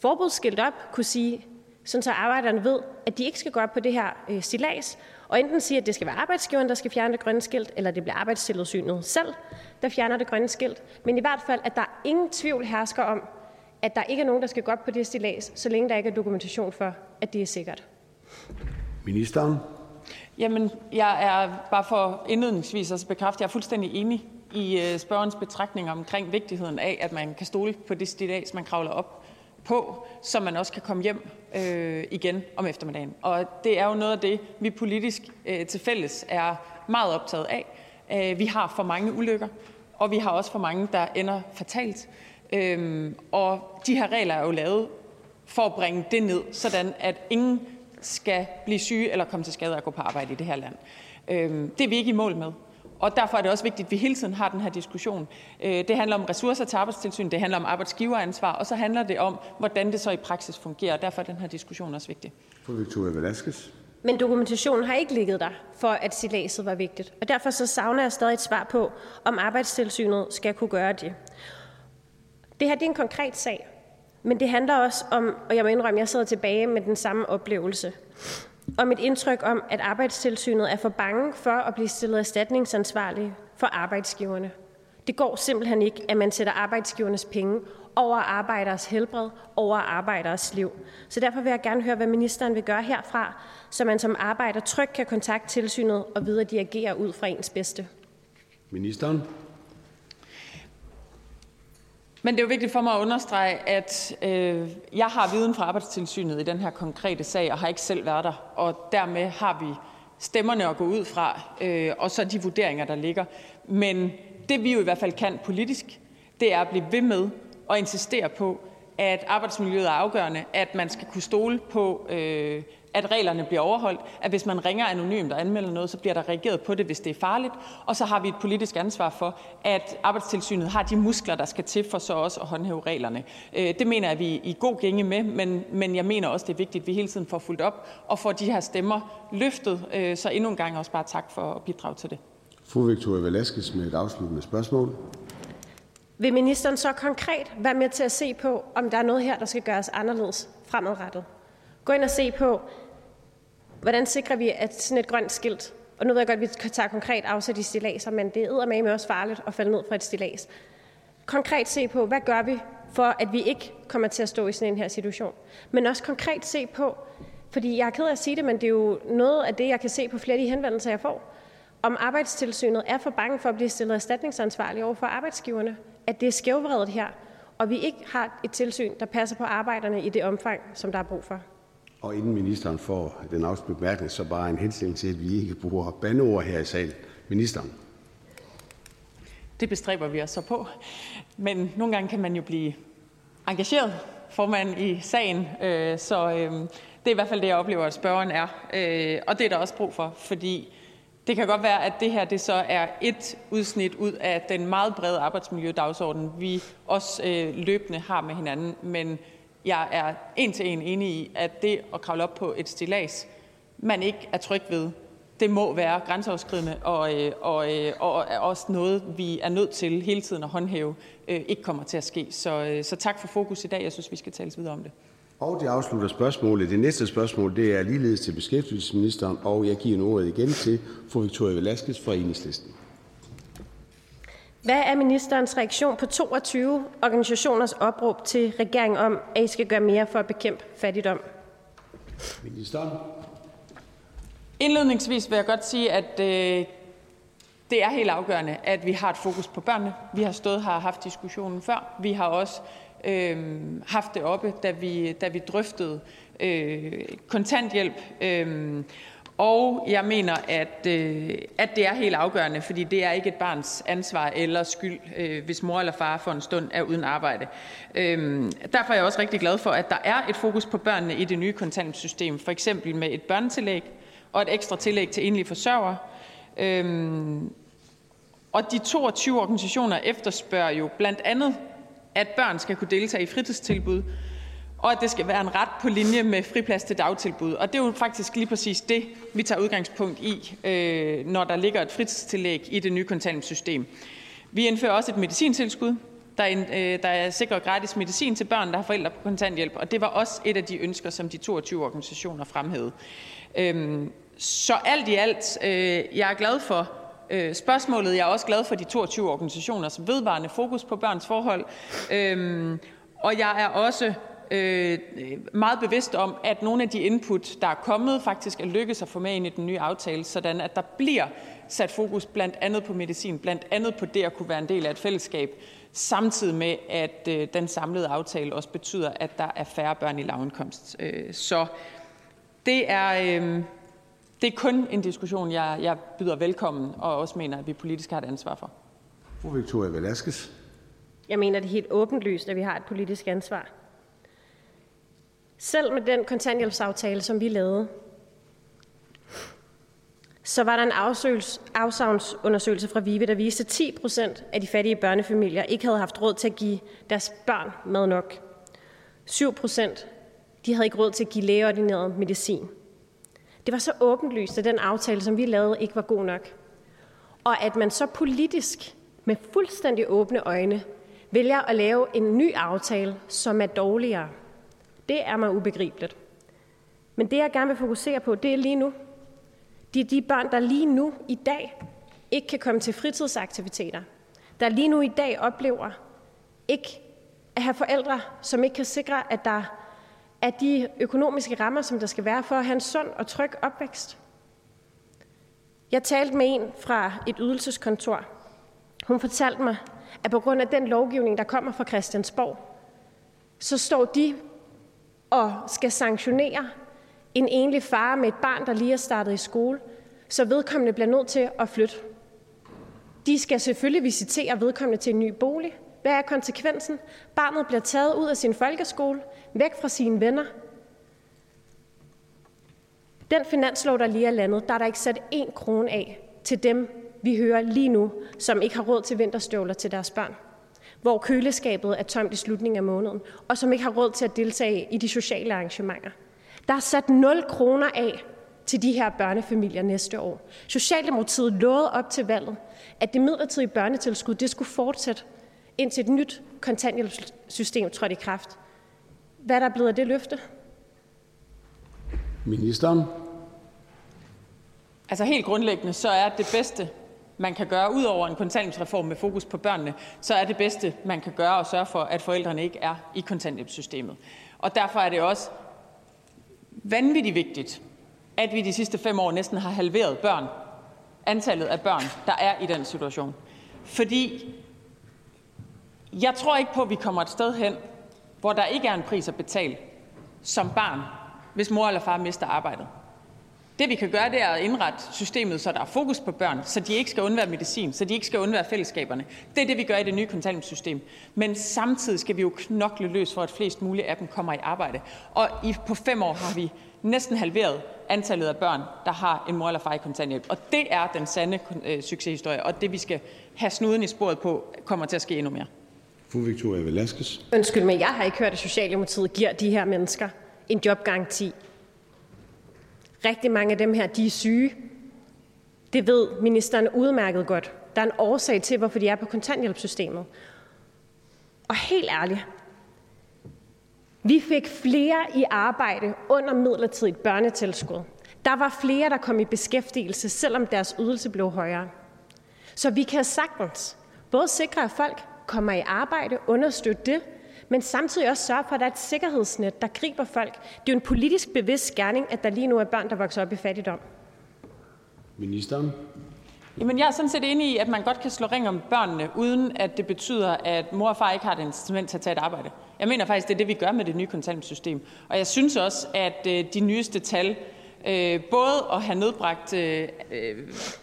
forbudsskilt op, kunne sige, sådan så arbejderne ved, at de ikke skal gå op på det her stillads, og enten sige, at det skal være arbejdsgiveren, der skal fjerne det grønne skilt, eller det bliver Arbejdstilsynet selv, der fjerner det grønne skilt. Men i hvert fald, at der er ingen tvivl hersker om, at der ikke er nogen, der skal gå op på det stillads, så længe der ikke er dokumentation for, at det er sikkert. Ministeren? Jamen, jeg er bare for indledningsvis også bekræftet, jeg er fuldstændig enig i spørgerens betragtninger omkring vigtigheden af, at man kan stole på det stillads, man kravler op på, så man også kan komme hjem øh, igen om eftermiddagen. Og det er jo noget af det, vi politisk øh, til fælles er meget optaget af. Øh, vi har for mange ulykker, og vi har også for mange, der ender fatalt. Øh, og de her regler er jo lavet for at bringe det ned, sådan at ingen skal blive syge eller komme til skade og gå på arbejde i det her land. Øh, det er vi ikke i mål med. Og derfor er det også vigtigt, at vi hele tiden har den her diskussion. Det handler om ressourcer til arbejdstilsyn, det handler om arbejdsgiveransvar, og så handler det om, hvordan det så i praksis fungerer. Derfor er den her diskussion også vigtig. Fru Victoria Velasquez. Men dokumentationen har ikke ligget der, for at stilladset var vigtigt. Og derfor så savner jeg stadig et svar på, om arbejdstilsynet skal kunne gøre det. Det her det er en konkret sag, men det handler også om, og jeg må indrømme, jeg sidder tilbage med den samme oplevelse, om et indtryk om, at arbejdstilsynet er for bange for at blive stillet erstatningsansvarlige for arbejdsgiverne. Det går simpelthen ikke, at man sætter arbejdsgivernes penge over arbejderes helbred, over arbejderes liv. Så derfor vil jeg gerne høre, hvad ministeren vil gøre herfra, så man som arbejder trygt kan kontakte tilsynet og vide, at de agerer ud fra ens bedste. Ministeren? Men det er jo vigtigt for mig at understrege, at øh, jeg har viden fra Arbejdstilsynet i den her konkrete sag, og har ikke selv været der. Og dermed har vi stemmerne at gå ud fra, øh, og så de vurderinger, der ligger. Men det vi jo i hvert fald kan politisk, det er at blive ved med og insistere på, at arbejdsmiljøet er afgørende, at man skal kunne stole på, øh, at reglerne bliver overholdt, at hvis man ringer anonymt og anmelder noget, så bliver der reageret på det, hvis det er farligt. Og så har vi et politisk ansvar for, at Arbejdstilsynet har de muskler, der skal til for så også at håndhæve reglerne. Øh, det mener jeg, vi er i god gænge med, men, men jeg mener også, det er vigtigt, at vi hele tiden får fulgt op og får de her stemmer løftet. Øh, så endnu en gang også bare tak for at bidrage til det. Fru Victoria Velasquez med et afsluttende spørgsmål. Vil ministeren så konkret være med til at se på, om der er noget her, der skal gøres anderledes fremadrettet? Gå ind og se på, hvordan sikrer vi, at sådan et grønt skilt, og nu ved jeg godt, at vi tager konkret afsæt i stilladser, men det er eddermame også farligt at falde ned fra et stillads. Konkret se på, hvad gør vi for, at vi ikke kommer til at stå i sådan en her situation? Men også konkret se på, fordi jeg er ked af at sige det, men det er jo noget af det, jeg kan se på flere af de henvendelser, jeg får, om Arbejdstilsynet er for bange for at blive stillet erstatningsansvarlig over for arbejdsgiverne, at det er skævvredet her, og vi ikke har et tilsyn, der passer på arbejderne i det omfang, som der er brug for. Og inden ministeren får den afsluttende bemærkning, så bare en henstilling til, at vi ikke bruger bandeord her i salen. Ministeren. Det bestræber vi os så på, men nogle gange kan man jo blive engageret, formand, i sagen, øh, så øh, det er i hvert fald det, jeg oplever, at spørgeren er, øh, og det er der også brug for, fordi det kan godt være, at det her det så er et udsnit ud af den meget brede arbejdsmiljødagsorden, vi også øh, løbende har med hinanden. Men jeg er en til en enig i, at det at kravle op på et stillads, man ikke er tryg ved, det må være grænseoverskridende og, øh, og, øh, og er også noget, vi er nødt til hele tiden at håndhæve, øh, ikke kommer til at ske. Så, øh, så tak for fokus i dag. Jeg synes, vi skal tales videre om det. Og det afslutter spørgsmålet. Det næste spørgsmål, det er ligeledes til beskæftigelsesministeren, og jeg giver nu ordet igen til fru Victoria Velasquez fra Enhedslisten. Hvad er ministerens reaktion på toogtyve organisationers opråb til regeringen om, at I skal gøre mere for at bekæmpe fattigdom? Ministeren. Indledningsvis vil jeg godt sige, at øh, det er helt afgørende, at vi har et fokus på børnene. Vi har stået her og haft diskussionen før. Vi har også Øhm, haft det oppe, da vi, da vi drøftede øh, kontanthjælp. Øhm, og jeg mener, at, øh, at det er helt afgørende, fordi det er ikke et barns ansvar eller skyld, øh, hvis mor eller far for en stund er uden arbejde. Øhm, derfor er jeg også rigtig glad for, at der er et fokus på børnene i det nye kontanthjælpssystem, for eksempel med et børnetillæg og et ekstra tillæg til enlige forsørgere. Øhm, og de toogtyve organisationer efterspørger jo blandt andet, at børn skal kunne deltage i fritidstilbud, og at det skal være en ret på linje med friplads til dagtilbud. Og det er jo faktisk lige præcis det, vi tager udgangspunkt i, øh, når der ligger et fritidstillæg i det nye kontanthjælpssystem. Vi indfører også et medicintilskud, der, øh, der sikrer gratis medicin til børn, der har forældre på kontanthjælp, og det var også et af de ønsker, som de toogtyve organisationer fremhævede. Øhm, så alt i alt, øh, jeg er glad for spørgsmålet. Jeg er også glad for de toogtyve organisationers vedvarende fokus på børns forhold. Øhm, og jeg er også øh, meget bevidst om, at nogle af de input, der er kommet, faktisk er lykkedes at få med ind i den nye aftale, sådan at der bliver sat fokus blandt andet på medicin, blandt andet på det at kunne være en del af et fællesskab, samtidig med, at øh, den samlede aftale også betyder, at der er færre børn i lavindkomst. Øh, så det er... Øh, Det er kun en diskussion, jeg, jeg byder velkommen, og også mener, at vi politisk har et ansvar for. Fru Victoria Velasquez. Jeg mener, det er helt åbenlyst, at vi har et politisk ansvar. Selv med den kontanthjælpsaftale, som vi lavede, så var der en afsavnsundersøgelse fra VIVE, der viste, at ti procent af de fattige børnefamilier ikke havde haft råd til at give deres børn mad nok. syv procent de havde ikke råd til at give lægeordineret medicin. Det var så åbenlyst, at den aftale, som vi lavede, ikke var god nok. Og at man så politisk, med fuldstændig åbne øjne, vælger at lave en ny aftale, som er dårligere, det er mig ubegribeligt. Men det, jeg gerne vil fokusere på, det er lige nu. Det er de børn, der lige nu i dag ikke kan komme til fritidsaktiviteter. Der lige nu i dag oplever ikke at have forældre, som ikke kan sikre, at der er de økonomiske rammer, som der skal være for at have en sund og tryg opvækst. Jeg talte med en fra et ydelseskontor. Hun fortalte mig, at på grund af den lovgivning, der kommer fra Christiansborg, så står de og skal sanktionere en enlig far med et barn, der lige er startet i skole, så vedkommende bliver nødt til at flytte. De skal selvfølgelig visitere vedkommende til en ny bolig. Hvad er konsekvensen? Barnet bliver taget ud af sin folkeskole, væk fra sine venner. Den finanslov, der lige er landet, der er der ikke sat én krone af til dem, vi hører lige nu, som ikke har råd til vinterstøvler til deres børn, hvor køleskabet er tomt i slutningen af måneden, og som ikke har råd til at deltage i de sociale arrangementer. Der er sat nul kroner af til de her børnefamilier næste år. Socialdemokratiet lovede op til valget, at det midlertidige børnetilskud, det skulle fortsætte, indtil et nyt kontanthjælpssystem trådte i kraft. Hvad er der blevet af det løfte? Ministeren? Altså helt grundlæggende, så er det bedste, man kan gøre, ud over en kontanthjælpsreform med fokus på børnene, så er det bedste, man kan gøre, at sørge for, at forældrene ikke er i kontanthjælpssystemet. Og derfor er det også vanvittigt vigtigt, at vi de sidste fem år næsten har halveret børn, antallet af børn, der er i den situation. Fordi jeg tror ikke på, at vi kommer et sted hen, hvor der ikke er en pris at betale som barn, hvis mor eller far mister arbejdet. Det vi kan gøre, det er at indrette systemet, så der er fokus på børn, så de ikke skal undvære medicin, så de ikke skal undvære fællesskaberne. Det er det, vi gør i det nye kontanthjælpssystem. Men samtidig skal vi jo knokle løs for, at flest mulige af dem kommer i arbejde. Og i, på fem år har vi næsten halveret antallet af børn, der har en mor eller far i kontanthjælp. Og det er den sande øh, succeshistorie, og det vi skal have snuden i sporet på, kommer til at ske endnu mere. Fru Victoria Velasquez. Undskyld, men jeg har ikke hørt, at Socialdemokratiet giver de her mennesker en jobgaranti. Rigtig mange af dem her, de er syge. Det ved ministeren udmærket godt. Der er en årsag til, hvorfor de er på kontanthjælpssystemet. Og helt ærligt, vi fik flere i arbejde under midlertidigt børnetilskud. Der var flere, der kom i beskæftigelse, selvom deres ydelse blev højere. Så vi kan sagtens både sikre, at folk kommer i arbejde, understøtte det, men samtidig også sørge for, at der er et sikkerhedsnet, der griber folk. Det er jo en politisk bevidst gerning, at der lige nu er børn, der vokser op i fattigdom. Ministeren? Jamen, jeg er sådan set enig i, at man godt kan slå ring om børnene, uden at det betyder, at mor og far ikke har et incitament til at tage et arbejde. Jeg mener faktisk, det er det, vi gør med det nye kontanthjælpssystem. Og jeg synes også, at de nyeste tal, både at have nedbragt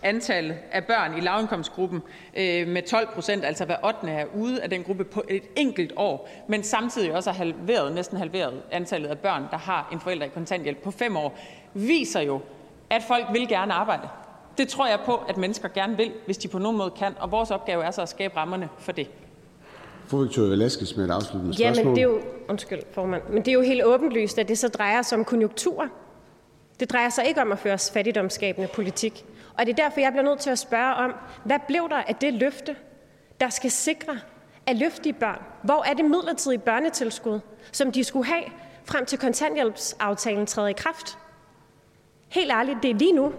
antallet af børn i lavindkomstgruppen med tolv procent, altså hver ottende er ude af den gruppe på et enkelt år, men samtidig også har halveret, næsten halveret antallet af børn, der har en forælder i kontanthjælp på fem år, viser jo, at folk vil gerne arbejde. Det tror jeg på, at mennesker gerne vil, hvis de på nogen måde kan, og vores opgave er så at skabe rammerne for det. Fru Victoria Velasquez med et afsluttende spørgsmål. Ja, men det er jo, undskyld formand, men det er jo helt åbenlyst, at det så drejer sig om konjunkturer. Det drejer sig ikke om at føre fattigdomsskabende politik. Og det er derfor, jeg bliver nødt til at spørge om, hvad blev der af det løfte, der skal sikre at løfte de børn? Hvor er det midlertidige børnetilskud, som de skulle have, frem til kontanthjælpsaftalen træder i kraft? Helt ærligt, det er lige nu.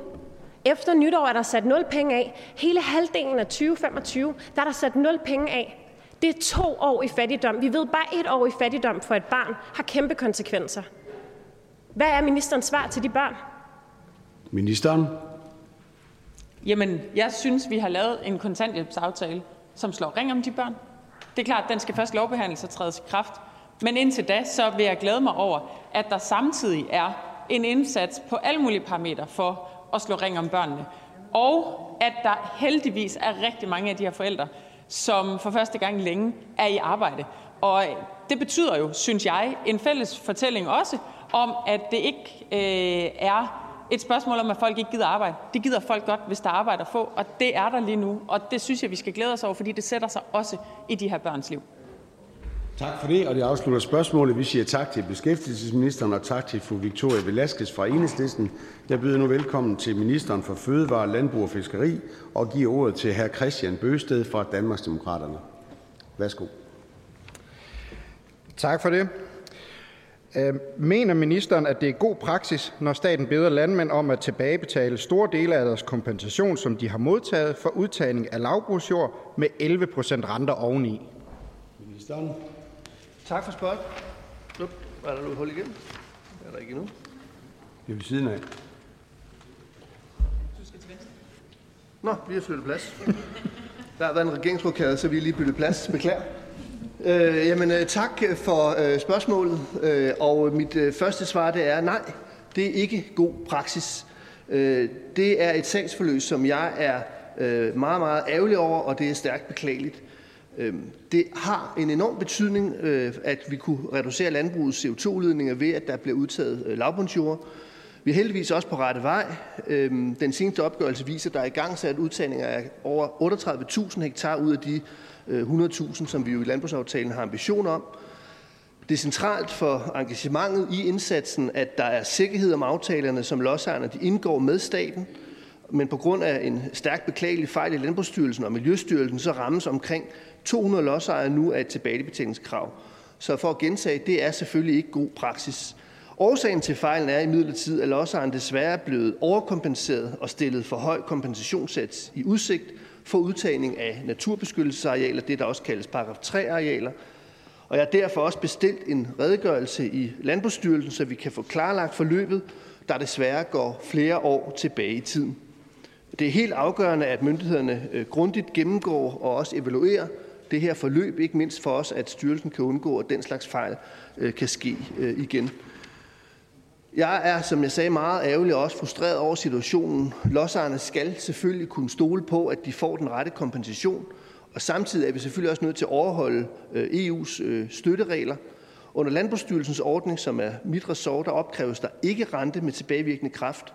Efter nytår er der sat nul penge af. Hele halvdelen af tyve femogtyve, der er der sat nul penge af. Det er to år i fattigdom. Vi ved bare, et år i fattigdom for et barn har kæmpe konsekvenser. Hvad er ministerens svar til de børn? Ministeren? Jamen, jeg synes, vi har lavet en kontanthjælpsaftale, som slår ring om de børn. Det er klart, at den skal først lovbehandles og trædes i kraft. Men indtil da, så vil jeg glæde mig over, at der samtidig er en indsats på alle mulige parametre for at slå ring om børnene. Og at der heldigvis er rigtig mange af de her forældre, som for første gang længe er i arbejde. Og det betyder jo, synes jeg, en fælles fortælling også, om at det ikke øh, er et spørgsmål om, at folk ikke gider arbejde. Det gider folk godt, hvis der er arbejde at få, og det er der lige nu. Og det synes jeg, vi skal glæde os over, fordi det sætter sig også i de her børns liv. Tak for det, og det afslutter spørgsmålet. Vi siger tak til beskæftigelsesministeren og tak til fru Victoria Velasquez fra Enhedslisten. Jeg byder nu velkommen til ministeren for Fødevare, Landbrug og Fiskeri og giver ordet til hr. Kristian Bøgsted fra Danmarks Demokraterne. Værsgo. Tak for det. Mener ministeren, at det er god praksis, når staten beder landmænd om at tilbagebetale store dele af deres kompensation, som de har modtaget for udtagning af lavbrugsjord med elleve procent renter oveni? Ministeren. Tak for spørgsmålet. Nu er der nu hul igen. Det er der ikke endnu. Det er ved siden af. Du skal til venstre. Nå, vi har flyttet plads. Der har været en regeringsrokade, så vi har lige byttet plads. Beklager. Øh, jamen, tak for øh, spørgsmålet. Øh, og mit øh, første svar, det er nej. Det er ikke god praksis. Øh, det er et sagsforløb, som jeg er øh, meget, meget ærgerlig over, og det er stærkt beklageligt. Det har en enorm betydning, at vi kunne reducere landbrugets C O to-udledninger ved, at der bliver udtaget lavbundsjord. Vi er heldigvis også på rette vej. Den seneste opgørelse viser, at der er i gang sat udtagninger af over otteogtredive tusind hektar ud af de hundrede tusind, som vi jo i landbrugsaftalen har ambition om. Det er centralt for engagementet i indsatsen, at der er sikkerhed om aftalerne, som lodsejerne de indgår med staten. Men på grund af en stærkt beklagelig fejl i Landbrugsstyrelsen og Miljøstyrelsen, så rammes omkring to hundrede lodsejere nu af et tilbagebetalingskrav. Så for at gentage, det er selvfølgelig ikke god praksis. Årsagen til fejlen er imidlertid, at lodsejeren desværre er blevet overkompenseret og stillet for høj kompensationssats i udsigt for udtagning af naturbeskyttelsesarealer, det der også kaldes paragraf tre-arealer. Og jeg har derfor også bestilt en redegørelse i Landbrugsstyrelsen, så vi kan få klarlagt forløbet, der desværre går flere år tilbage i tiden. Det er helt afgørende, at myndighederne grundigt gennemgår og også evaluerer det her forløb, ikke mindst for os, at styrelsen kan undgå, at den slags fejl kan ske igen. Jeg er, som jeg sagde, meget ærgerlig og også frustreret over situationen. Lodsejerne skal selvfølgelig kunne stole på, at de får den rette kompensation, og samtidig er vi selvfølgelig også nødt til at overholde E U's støtteregler. Under Landbrugsstyrelsens ordning, som er mit ressort, der opkræves der ikke rente med tilbagevirkende kraft.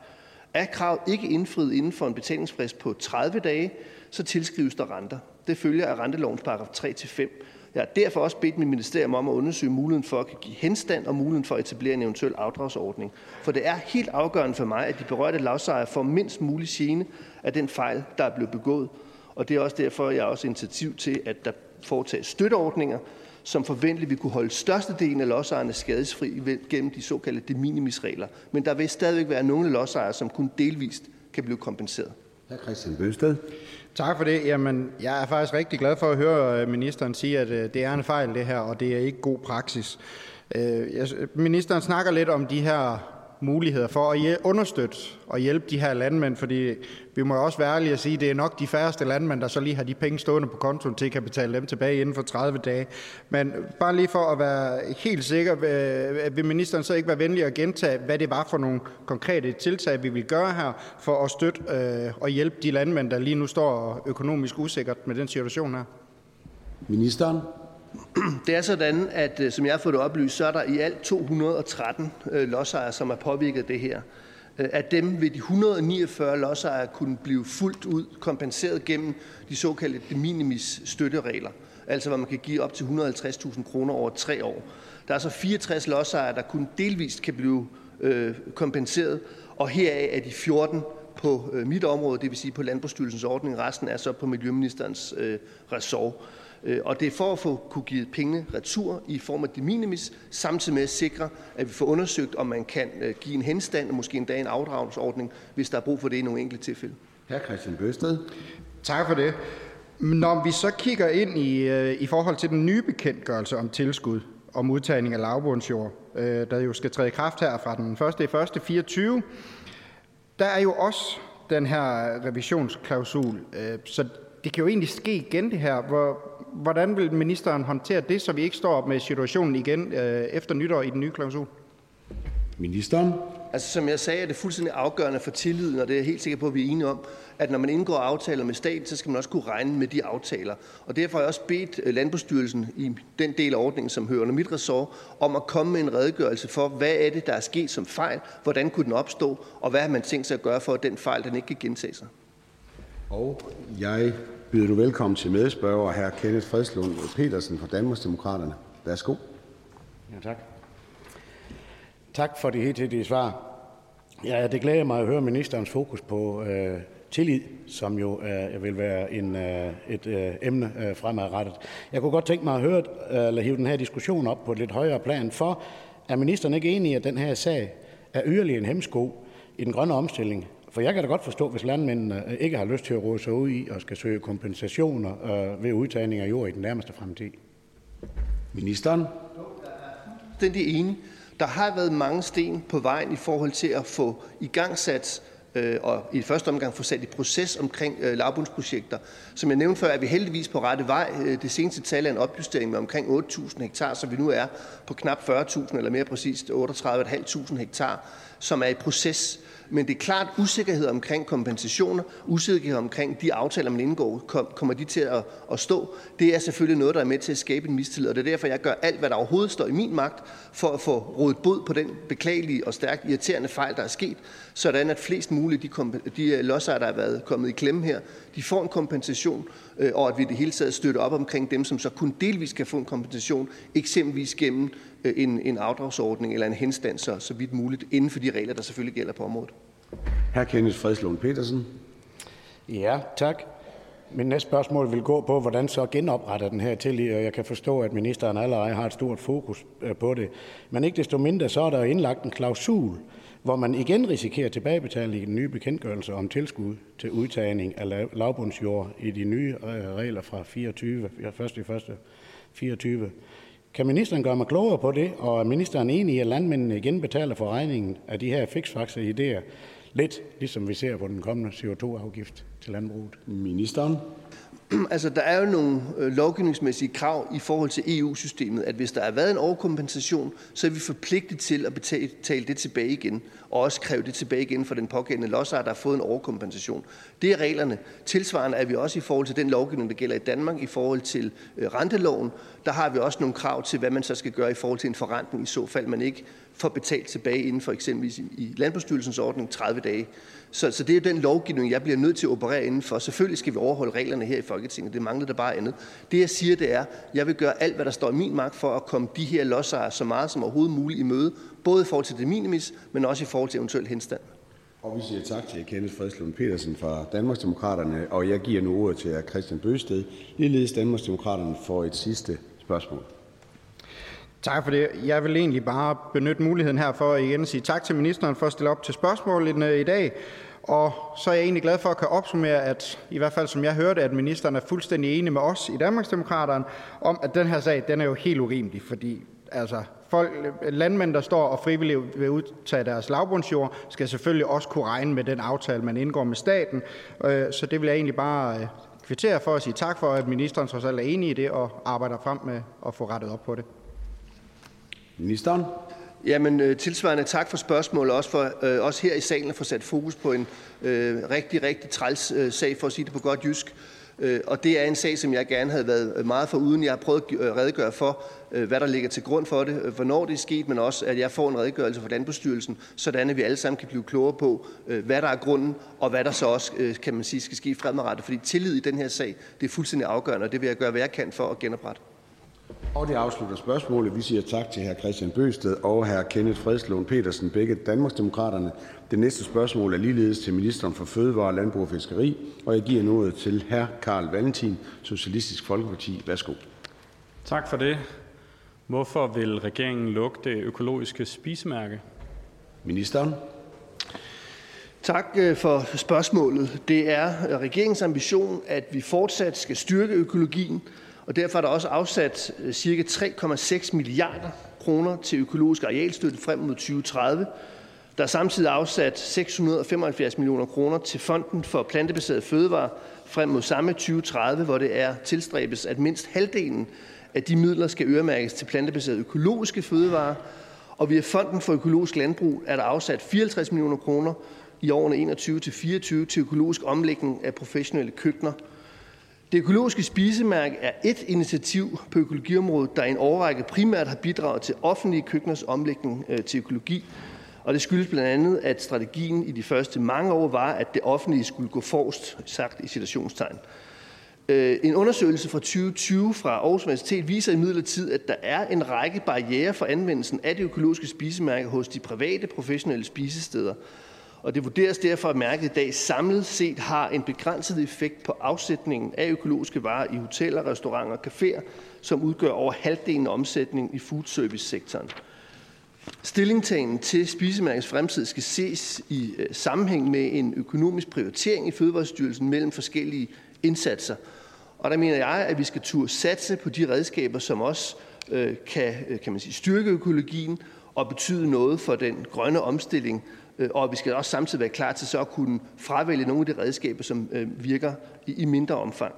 Er kravet ikke indfriet inden for en betalingsfrist på tredive dage, så tilskrives der renter. Det følger af rentelovens paragraf tre til fem. Jeg har derfor også bedt mit ministerium om at undersøge muligheden for at give henstand og muligheden for at etablere en eventuel afdragsordning. For det er helt afgørende for mig, at de berørte lodsejere får mindst mulig gene af den fejl, der er blevet begået. Og det er også derfor, jeg har også initiativ til, at der foretages støtteordninger, som forventeligt vil kunne holde størstedelen af lodsejerne skadesfri gennem de såkaldte de minimisregler. Men der vil stadigvæk være nogle lodsejere, som kun delvist kan blive kompenseret. Hr. Kristian Bøgsted. Tak for det. Jamen, jeg er faktisk rigtig glad for at høre ministeren sige, at det er en fejl det her, og det er ikke god praksis. Ministeren snakker lidt om de her muligheder for at understøtte og hjælpe de her landmænd, fordi vi må også være ærlige at sige, at det er nok de færreste landmænd, der så lige har de penge stående på kontoen til at kan betale dem tilbage inden for tredive dage. Men bare lige for at være helt sikker, vil ministeren så ikke være venlig at gentage, hvad det var for nogle konkrete tiltag, vi vil gøre her for at støtte og hjælpe de landmænd, der lige nu står økonomisk usikkert med den situation her? Ministeren? Det er sådan, at som jeg har fået det oplyst, så er der i alt to hundrede og tretten lodsejere, som er påvirket af det her. Af dem vil de et hundrede og niogfyrre lodsejere kunne blive fuldt ud kompenseret gennem de såkaldte de minimis støtteregler, altså hvor man kan give op til et hundrede og halvtreds tusind kroner over tre år. Der er så fireogtres lodsejere, der kun delvist kan blive kompenseret, og heraf er de fjorten på mit område, det vil sige på Landbrugsstyrelsens ordning, resten er så på Miljøministerens ressort. Og det er for at få kunne give pengene retur i form af de minimis, samtidig med at sikre, at vi får undersøgt, om man kan give en henstand og måske endda en afdragsordning, hvis der er brug for det i nogle enkelte tilfælde. Hr. Kristian Bøgsted. Tak for det. Når vi så kigger ind i, i forhold til den nye bekendtgørelse om tilskud om udtagning af lavbundsjord, der jo skal træde i kraft her fra den første januar fireogtyve, der er jo også den her revisionsklausul, så det kan jo egentlig ske igen det her, hvor Hvordan vil ministeren håndtere det, så vi ikke står op med situationen igen øh, efter nytår i den nye klausul? Ministeren? Altså, som jeg sagde, er det fuldstændig afgørende for tilliden, og det er jeg helt sikker på, at vi er enige om, at når man indgår aftaler med staten, så skal man også kunne regne med de aftaler. Og derfor har jeg også bedt Landbrugsstyrelsen i den del af ordningen, som hører under mit ressort, om at komme med en redegørelse for, hvad er det, der er sket som fejl, hvordan kunne den opstå, og hvad har man tænkt sig at gøre for, at den fejl, den ikke kan gentage sig. Og jeg byder nu velkommen til medspørger, hr. Kenneth Fredslund Petersen fra Danmarks Demokraterne. Værsgo. Ja, tak. Tak for det hidtidige svar. Ja, det glæder mig at høre ministerens fokus på øh, tillid, som jo øh, vil være en, øh, et øh, emne øh, fremadrettet. Jeg kunne godt tænke mig at høre, øh, eller hive den her diskussion op på et lidt højere plan, for er ministeren ikke enig i, at den her sag er yderligere en hemsko i den grønne omstilling? For jeg kan da godt forstå, hvis landmændene ikke har lyst til at råde sig ud i og skal søge kompensationer øh, ved udtagning af jord i den nærmeste fremtid. Ministeren? Jeg er fuldstændig enig. Der har været mange sten på vejen i forhold til at få igangsat øh, og i første omgang få sat i proces omkring øh, lavbundsprojekter. Som jeg nævnte før, er vi heldigvis på rette vej. Det seneste tal er en opjustering med omkring otte tusind hektar, så vi nu er på knap fyrre tusind eller mere præcist otteogtredive tusind fem hundrede hektar, som er i proces. Men det er klart usikkerhed omkring kompensationer, usikkerhed omkring de aftaler, man indgår, kom, kommer de til at, at stå. Det er selvfølgelig noget, der er med til at skabe en mistillid, og det er derfor, jeg gør alt, hvad der overhovedet står i min magt, for at få rådet bod på den beklagelige og stærkt irriterende fejl, der er sket, sådan at flest muligt de, komp- de lodsejere, der har været kommet i klemme her, de får en kompensation, og at vi i det hele taget støtter op omkring dem, som så kun delvis kan få en kompensation, eksempelvis gennem en, en afdragsordning eller en henstand, så, så vidt muligt, inden for de regler, der selvfølgelig gælder på området. Hr. Kenneth Fredslund Petersen. Ja, tak. Min næste spørgsmål vil gå på, hvordan så genopretter den her tillid, og jeg kan forstå, at ministeren allerede har et stort fokus på det. Men ikke desto mindre, så er der indlagt en klausul, hvor man igen risikerer tilbagebetaling i den nye bekendtgørelse om tilskud til udtagning af lavbundsjord i de nye regler fra fireogtyve, første i første fireogtyve. Kan ministeren gøre mig klogere på det, og er ministeren enig i, at landmændene igen betaler for regningen af de her fiksfakser-idéer, lidt ligesom vi ser på den kommende C O to afgift til landbruget? Ministeren? Altså, der er jo nogle lovgivningsmæssige krav i forhold til E U-systemet, at hvis der har været en overkompensation, så er vi forpligtet til at betale det tilbage igen, og også kræve det tilbage igen for den pågældende lodsejer, der har fået en overkompensation. Det er reglerne. Tilsvarende er vi også i forhold til den lovgivning, der gælder i Danmark, i forhold til renteloven. Der har vi også nogle krav til, hvad man så skal gøre i forhold til en forrentning, i så fald man ikke får betalt tilbage inden for eksempelvis i Landbrugsstyrelsens ordning tredive dage. Så, så det er jo den lovgivning, jeg bliver nødt til at operere indenfor. Selvfølgelig skal vi overholde reglerne her i Folketinget. Det mangler der bare andet. Det jeg siger, det er, at jeg vil gøre alt, hvad der står i min magt for at komme de her lodsejere så meget som overhovedet muligt i møde. Både i forhold til det minimis, men også i forhold til eventuel henstand. Og vi siger tak til Kenneth Fredslund Petersen fra Danmarks Demokraterne, og jeg giver nu ordet til hr. Kristian Bøgsted, ligeledes Danmarks Demokraterne, for et sidste spørgsmål. Tak for det. Jeg vil egentlig bare benytte muligheden her for at igen sige tak til ministeren for at stille op til spørgsmålene i dag. Og så er jeg egentlig glad for at kunne opsummere, at i hvert fald som jeg hørte, at ministeren er fuldstændig enig med os i Danmarksdemokraterne om, at den her sag, den er jo helt urimelig, fordi altså folk, landmænd, der står og frivilligt vil udtage deres lavbundsjord, skal selvfølgelig også kunne regne med den aftale, man indgår med staten. Så det vil jeg egentlig bare kvittere for at sige tak for, at ministeren trods alt er enig i det og arbejder frem med at få rettet op på det. Ministeren? Jamen tilsvarende tak for spørgsmålet, og også for øh, også her i salen at få sat fokus på en øh, rigtig, rigtig træls øh, sag, for at sige det på godt jysk. Øh, og det er en sag, som jeg gerne havde været meget foruden. Jeg har prøvet at redegøre for, øh, hvad der ligger til grund for det, hvornår det er sket, men også, at jeg får en redegørelse fra Landbrugsstyrelsen, sådan at vi alle sammen kan blive klogere på, øh, hvad der er grunden, og hvad der så også, øh, kan man sige, skal ske fremadrettet. Fordi tillid i den her sag, det er fuldstændig afgørende, og det vil jeg gøre, hvad jeg kan for at genoprette. Og det afslutter spørgsmålet. Vi siger tak til hr. Kristian Bøgsted og hr. Kenneth Fredslund Petersen, begge Danmarksdemokraterne. Det næste spørgsmål er ligeledes til ministeren for Fødevare, Landbrug og Fiskeri, og jeg giver noget til hr. Carl Valentin, Socialistisk Folkeparti. Værsgo. Tak for det. Hvorfor vil regeringen lukke det økologiske spisemærke? Ministeren? Tak for spørgsmålet. Det er regeringens ambition, at vi fortsat skal styrke økologien, og derfor er der også afsat cirka tre komma seks milliarder kroner til økologisk arealstøtte frem mod tyve tredive. Der er samtidig afsat seks hundrede og femoghalvfjerds millioner kroner til Fonden for Plantebaserede Fødevarer frem mod samme tyve tredive, hvor det er tilstræbes, at mindst halvdelen af de midler skal øremærkes til plantebaserede økologiske fødevarer. Og via Fonden for Økologisk Landbrug er der afsat fireoghalvtreds millioner kroner i årene enogtyve til fireogtyve til økologisk omlægning af professionelle køkkener. Det økologiske spisemærke er et initiativ på økologiområdet, der i en årrække primært har bidraget til offentlige køkkeners omlægning til økologi. Og det skyldes blandt andet, at strategien i de første mange år var, at det offentlige skulle gå forrest, sagt i citationstegn. En undersøgelse fra tyve tyve fra Aarhus Universitet viser imidlertid, at der er en række barrierer for anvendelsen af det økologiske spisemærke hos de private professionelle spisesteder. Og det vurderes derfor, at mærket i dag samlet set har en begrænset effekt på afsætningen af økologiske varer i hoteller, restauranter og caféer, som udgør over halvdelen af omsætningen i foodservice-sektoren. Stillingtagen til spisemærkets fremtid skal ses i sammenhæng med en økonomisk prioritering i Fødevarestyrelsen mellem forskellige indsatser. Og der mener jeg, at vi skal turde satse på de redskaber, som også øh, kan, kan man sige, styrke økologien og betyde noget for den grønne omstilling. Og vi skal også samtidig være klar til så at kunne fravælge nogle af de redskaber, som øh, virker i, i mindre omfang.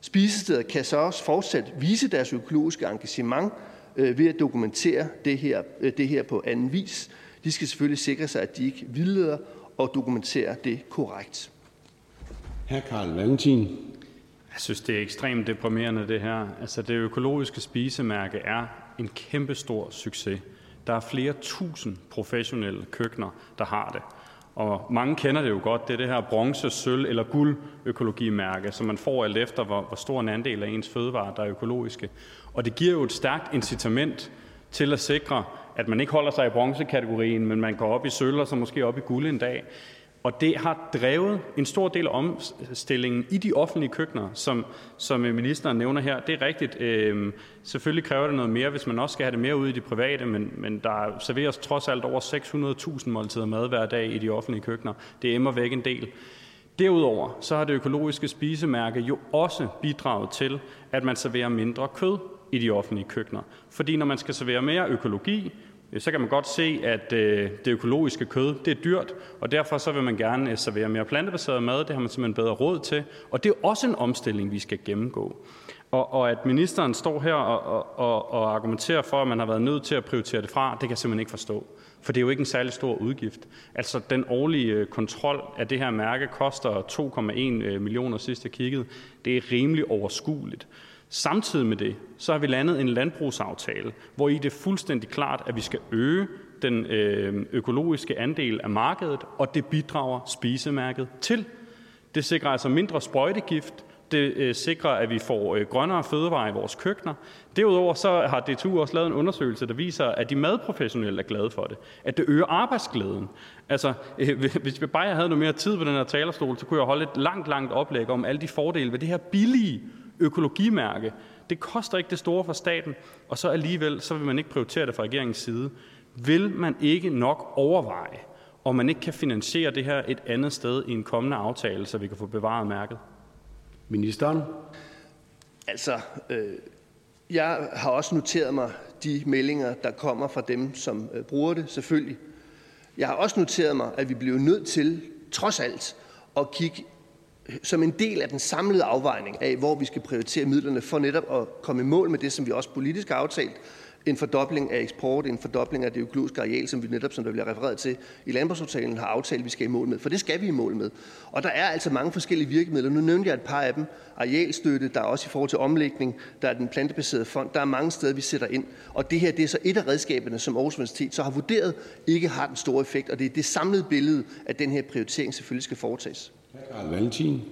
Spisesteder kan så også fortsat vise deres økologiske engagement øh, ved at dokumentere det her, øh, det her på anden vis. De skal selvfølgelig sikre sig, at de ikke vildleder og dokumenterer det korrekt. Hr. Carl Valentin. Jeg synes, det er ekstremt deprimerende, det her. Altså, det økologiske spisemærke er en kæmpestor succes. Der er flere tusind professionelle køkkener, der har det. Og mange kender det jo godt. Det er det her bronze, sølv eller guld økologimærke, som man får alt efter, hvor, hvor stor en andel af ens fødevarer, der er økologiske. Og det giver jo et stærkt incitament til at sikre, at man ikke holder sig i bronzekategorien, men man går op i sølv og så måske op i guld en dag. Og det har drevet en stor del af omstillingen i de offentlige køkkener, som, som ministeren nævner her. Det er rigtigt. Øh, selvfølgelig kræver det noget mere, hvis man også skal have det mere ud i de private, men, men der serveres trods alt over seks hundrede tusind måltider mad hver dag i de offentlige køkkener. Det emmer væk en del. Derudover så har det økologiske spisemærke jo også bidraget til, at man serverer mindre kød i de offentlige køkkener. Fordi når man skal servere mere økologi, så kan man godt se, at det økologiske kød, det er dyrt, og derfor så vil man gerne servere mere plantebaseret mad. Det har man simpelthen bedre råd til, og det er også en omstilling, vi skal gennemgå. Og, og at ministeren står her og, og, og argumenterer for, at man har været nødt til at prioritere det fra, det kan jeg simpelthen ikke forstå. For det er jo ikke en særlig stor udgift. Altså, den årlige kontrol af det her mærke koster to komma en millioner sidst jeg kiggede. Det er rimelig overskueligt. Samtidig med det, så har vi landet en landbrugsaftale, hvor i det er fuldstændig klart, at vi skal øge den økologiske andel af markedet, og det bidrager spisemærket til. Det sikrer altså mindre sprøjtegift, det sikrer, at vi får grønnere fødevarer i vores køkkener. Derudover så har D T U også lavet en undersøgelse, der viser, at de madprofessionelle er glade for det. At det øger arbejdsglæden. Altså, hvis jeg bare havde noget mere tid på den her talerstol, så kunne jeg holde et langt, langt oplæg om alle de fordele ved det her billige økologimærke. Det koster ikke det store for staten, og så alligevel så vil man ikke prioritere det fra regeringens side. Vil man ikke nok overveje, om man ikke kan finansiere det her et andet sted i en kommende aftale, så vi kan få bevaret mærket? Ministeren? Altså, øh, jeg har også noteret mig de meldinger, der kommer fra dem, som øh, bruger det, selvfølgelig. Jeg har også noteret mig, at vi bliver nødt til, trods alt, at kigge som en del af den samlede afvejning af, hvor vi skal prioritere midlerne for netop at komme i mål med det, som vi også politisk har aftalt, en fordobling af eksport, en fordobling af det økologiske areal, som vi netop, som der bliver refereret til, i landbrugsaftalen har aftalt, at vi skal i mål med. For det skal vi i mål med. Og der er altså mange forskellige virkemidler. Nu nævnte jeg et par af dem. Arealstøtte, der er også i forhold til omlægning, der er den plantebaserede fond. Der er mange steder, vi sætter ind. Og det her, det er så et af redskaberne, som Aarhus Universitet så har vurderet, ikke har den store effekt. Og det er det samlede billede, at den her prioritering selvfølgelig skal foretages. Carl Valentin.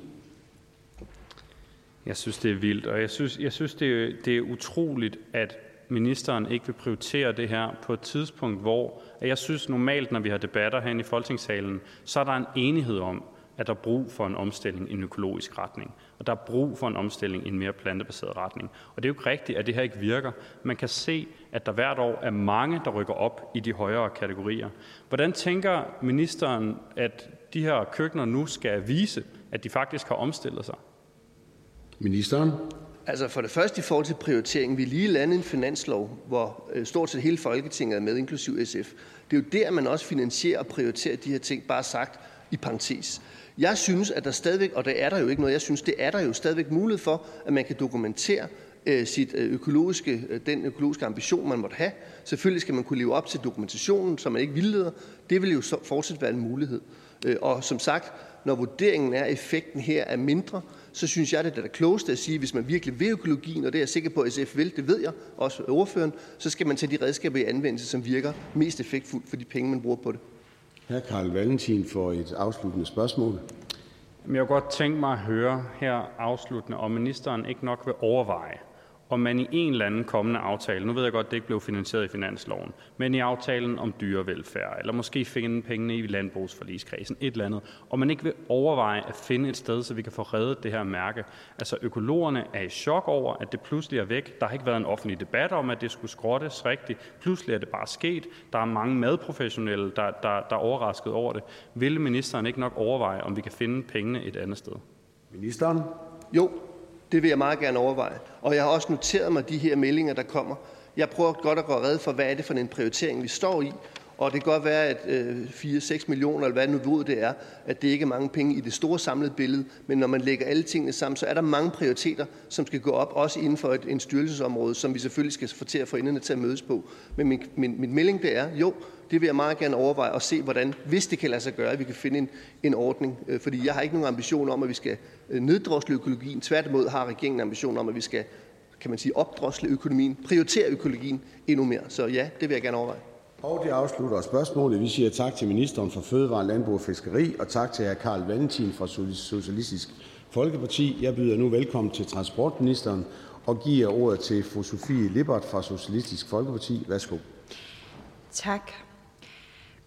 Jeg synes, det er vildt, og jeg synes, jeg synes det, er, det er utroligt, at ministeren ikke vil prioritere det her på et tidspunkt, hvor jeg synes normalt, når vi har debatter herinde i Folketingssalen, så er der en enighed om, at der er brug for en omstilling i en økologisk retning, og der er brug for en omstilling i en mere plantebaseret retning. Og det er jo ikke rigtigt, at det her ikke virker. Man kan se, at der hvert år er mange, der rykker op i de højere kategorier. Hvordan tænker ministeren, at de her køkkener nu skal vise, at de faktisk har omstillet sig? Ministeren? Altså for det første i forhold til prioriteringen, vi lige landede en finanslov, hvor stort set hele Folketinget er med, inklusiv S F. Det er jo der, man også finansierer og prioriterer de her ting, bare sagt i parentes. Jeg synes, at der stadigvæk, og det er der jo ikke noget, jeg synes, det er der jo stadigvæk mulighed for, at man kan dokumentere, sit økologiske, den økologiske ambition, man måtte have. Selvfølgelig skal man kunne leve op til dokumentationen, som man ikke vildleder. Det vil jo fortsat være en mulighed. Og som sagt, når vurderingen er, at effekten her er mindre, så synes jeg, det er det klogeste at sige, at hvis man virkelig vil økologien, og det er jeg sikker på, at S F vil, det ved jeg, også ordføreren, så skal man tage de redskaber i anvendelse, som virker mest effektfuldt for de penge, man bruger på det. Hr. Carl Valentin får et afsluttende spørgsmål. Jeg kunne godt tænke mig at høre her afsluttende, om ministeren ikke nok vil overveje, om man i en eller anden kommende aftale, nu ved jeg godt, det ikke blev finansieret i finansloven, men i aftalen om dyrevelfærd, eller måske finde pengene i landbrugsforligskredsen, et eller andet, og man ikke vil overveje at finde et sted, så vi kan få reddet det her mærke. Altså økologerne er i chok over, at det pludselig er væk. Der har ikke været en offentlig debat om, at det skulle skrottes rigtigt. Pludselig er det bare sket. Der er mange madprofessionelle, der, der, der er overrasket over det. Vil ministeren ikke nok overveje, om vi kan finde pengene et andet sted? Ministeren? Jo. Det vil jeg meget gerne overveje. Og jeg har også noteret mig de her meldinger, der kommer. Jeg prøver godt at gå red for, hvad er det for en prioritering, vi står i. Og det kan godt være, at fire til seks millioner, eller hvad niveauet det er, at det ikke er mange penge i det store samlede billede. Men når man lægger alle tingene sammen, så er der mange prioriteter, som skal gå op, også inden for et, en styrelsesområde, som vi selvfølgelig skal få til at få enderne til at mødes på. Men min, min, min melding det er, jo, det vil jeg meget gerne overveje og se, hvordan, hvis det kan lade sig gøre, at vi kan finde en, en ordning. Fordi jeg har ikke nogen ambition om, at vi skal neddrosle økologien. Tværtimod har regeringen ambition om, at vi skal, kan man sige, opdrosle økonomien, prioritere økologien endnu mere. Så ja, det vil jeg gerne overveje. Og det afslutter spørgsmålet. Vi siger tak til ministeren for Fødevare, Landbrug og Fiskeri, og tak til hr. Carl Valentin fra Socialistisk Folkeparti. Jeg byder nu velkommen til transportministeren og giver ordet til fru Sofie Lippert fra Socialistisk Folkeparti. Værsgo. Tak.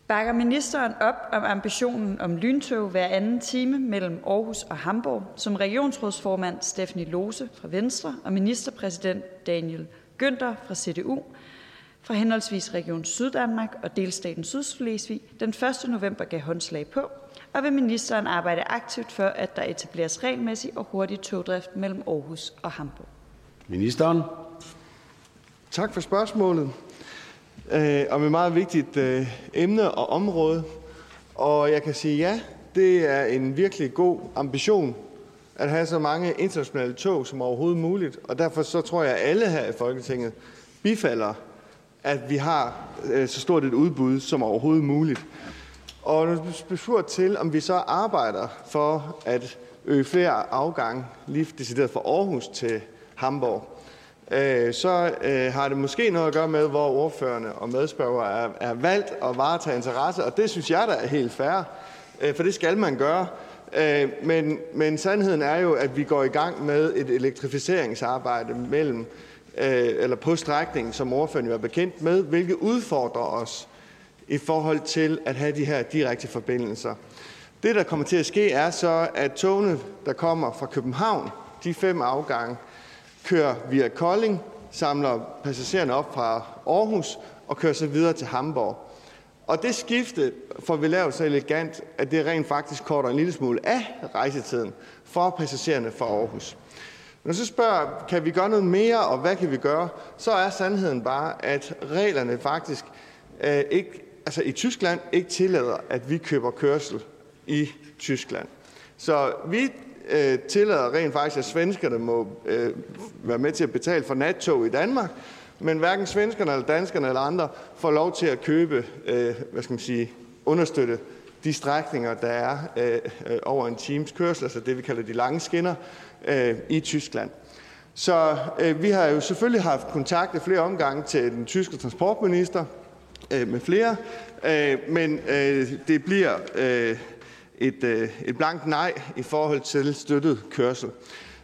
Bakker ministeren op om ambitionen om lyntog hver anden time mellem Aarhus og Hamburg, som regionsrådsformand Stephanie Lose fra Venstre og ministerpræsident Daniel Günther fra C D U, fra henholdsvis Region Syddanmark og delstaten Sydslesvig den første november gav håndslag på, og vil ministeren arbejde aktivt for, at der etableres regelmæssig og hurtig togdrift mellem Aarhus og Hamburg? Ministeren. Tak for spørgsmålet. Øh, om et meget vigtigt øh, emne og område. Og jeg kan sige ja, det er en virkelig god ambition at have så mange internationale tog som overhovedet muligt. Og derfor så tror jeg, at alle her i Folketinget bifalder, at vi har øh, så stort et udbud som overhovedet muligt. Og når du spørger til, om vi så arbejder for at øge flere afgange, lige decideret fra Aarhus til Hamburg, øh, så øh, har det måske noget at gøre med, hvor ordførerne og medspørgere er, er valgt at varetage interesse, og det synes jeg, der er helt fair, øh, for det skal man gøre. Øh, men, men sandheden er jo, at vi går i gang med et elektrificeringsarbejde mellem eller på strækningen, som ordføreren er bekendt med, hvilket udfordrer os i forhold til at have de her direkte forbindelser. Det, der kommer til at ske, er så, at togene, der kommer fra København, de fem afgange, kører via Kolding, samler passagererne op fra Aarhus og kører så videre til Hamburg. Og det skifte får vi lavet så elegant, at det rent faktisk korter en lille smule af rejsetiden for passagererne fra Aarhus. Når så spørger, kan vi gøre noget mere, og hvad kan vi gøre, så er sandheden bare, at reglerne faktisk øh, ikke, altså i Tyskland ikke tillader, at vi køber kørsel i Tyskland. Så vi øh, tillader rent faktisk, at svenskerne må øh, være med til at betale for nattog i Danmark, men hverken svenskerne eller danskerne eller andre får lov til at købe, øh, hvad skal man sige, understøtte de strækninger, der er øh, øh, over en times kørsel, altså det vi kalder de lange skinner, i Tyskland. Så øh, vi har jo selvfølgelig haft kontakt i flere omgange til den tyske transportminister øh, med flere, øh, men øh, det bliver øh, et, øh, et blankt nej i forhold til støttet kørsel.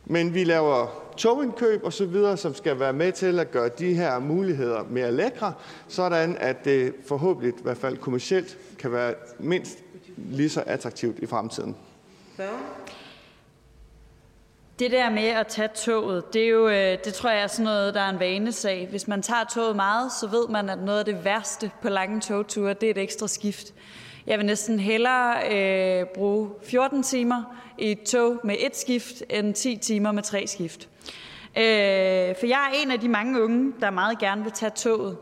Men vi laver togindkøb og så videre, som skal være med til at gøre de her muligheder mere lækre, sådan at det forhåbentlig, i hvert fald kommercielt, kan være mindst lige så attraktivt i fremtiden. Så. Det der med at tage toget, det er jo, det tror jeg er sådan noget, der er en vanesag. Hvis man tager toget meget, så ved man, at noget af det værste på lange togture, det er et ekstra skift. Jeg vil næsten hellere øh, bruge fjorten timer i et tog med et skift, end ti timer med tre skift. Øh, for jeg er en af de mange unge, der meget gerne vil tage toget.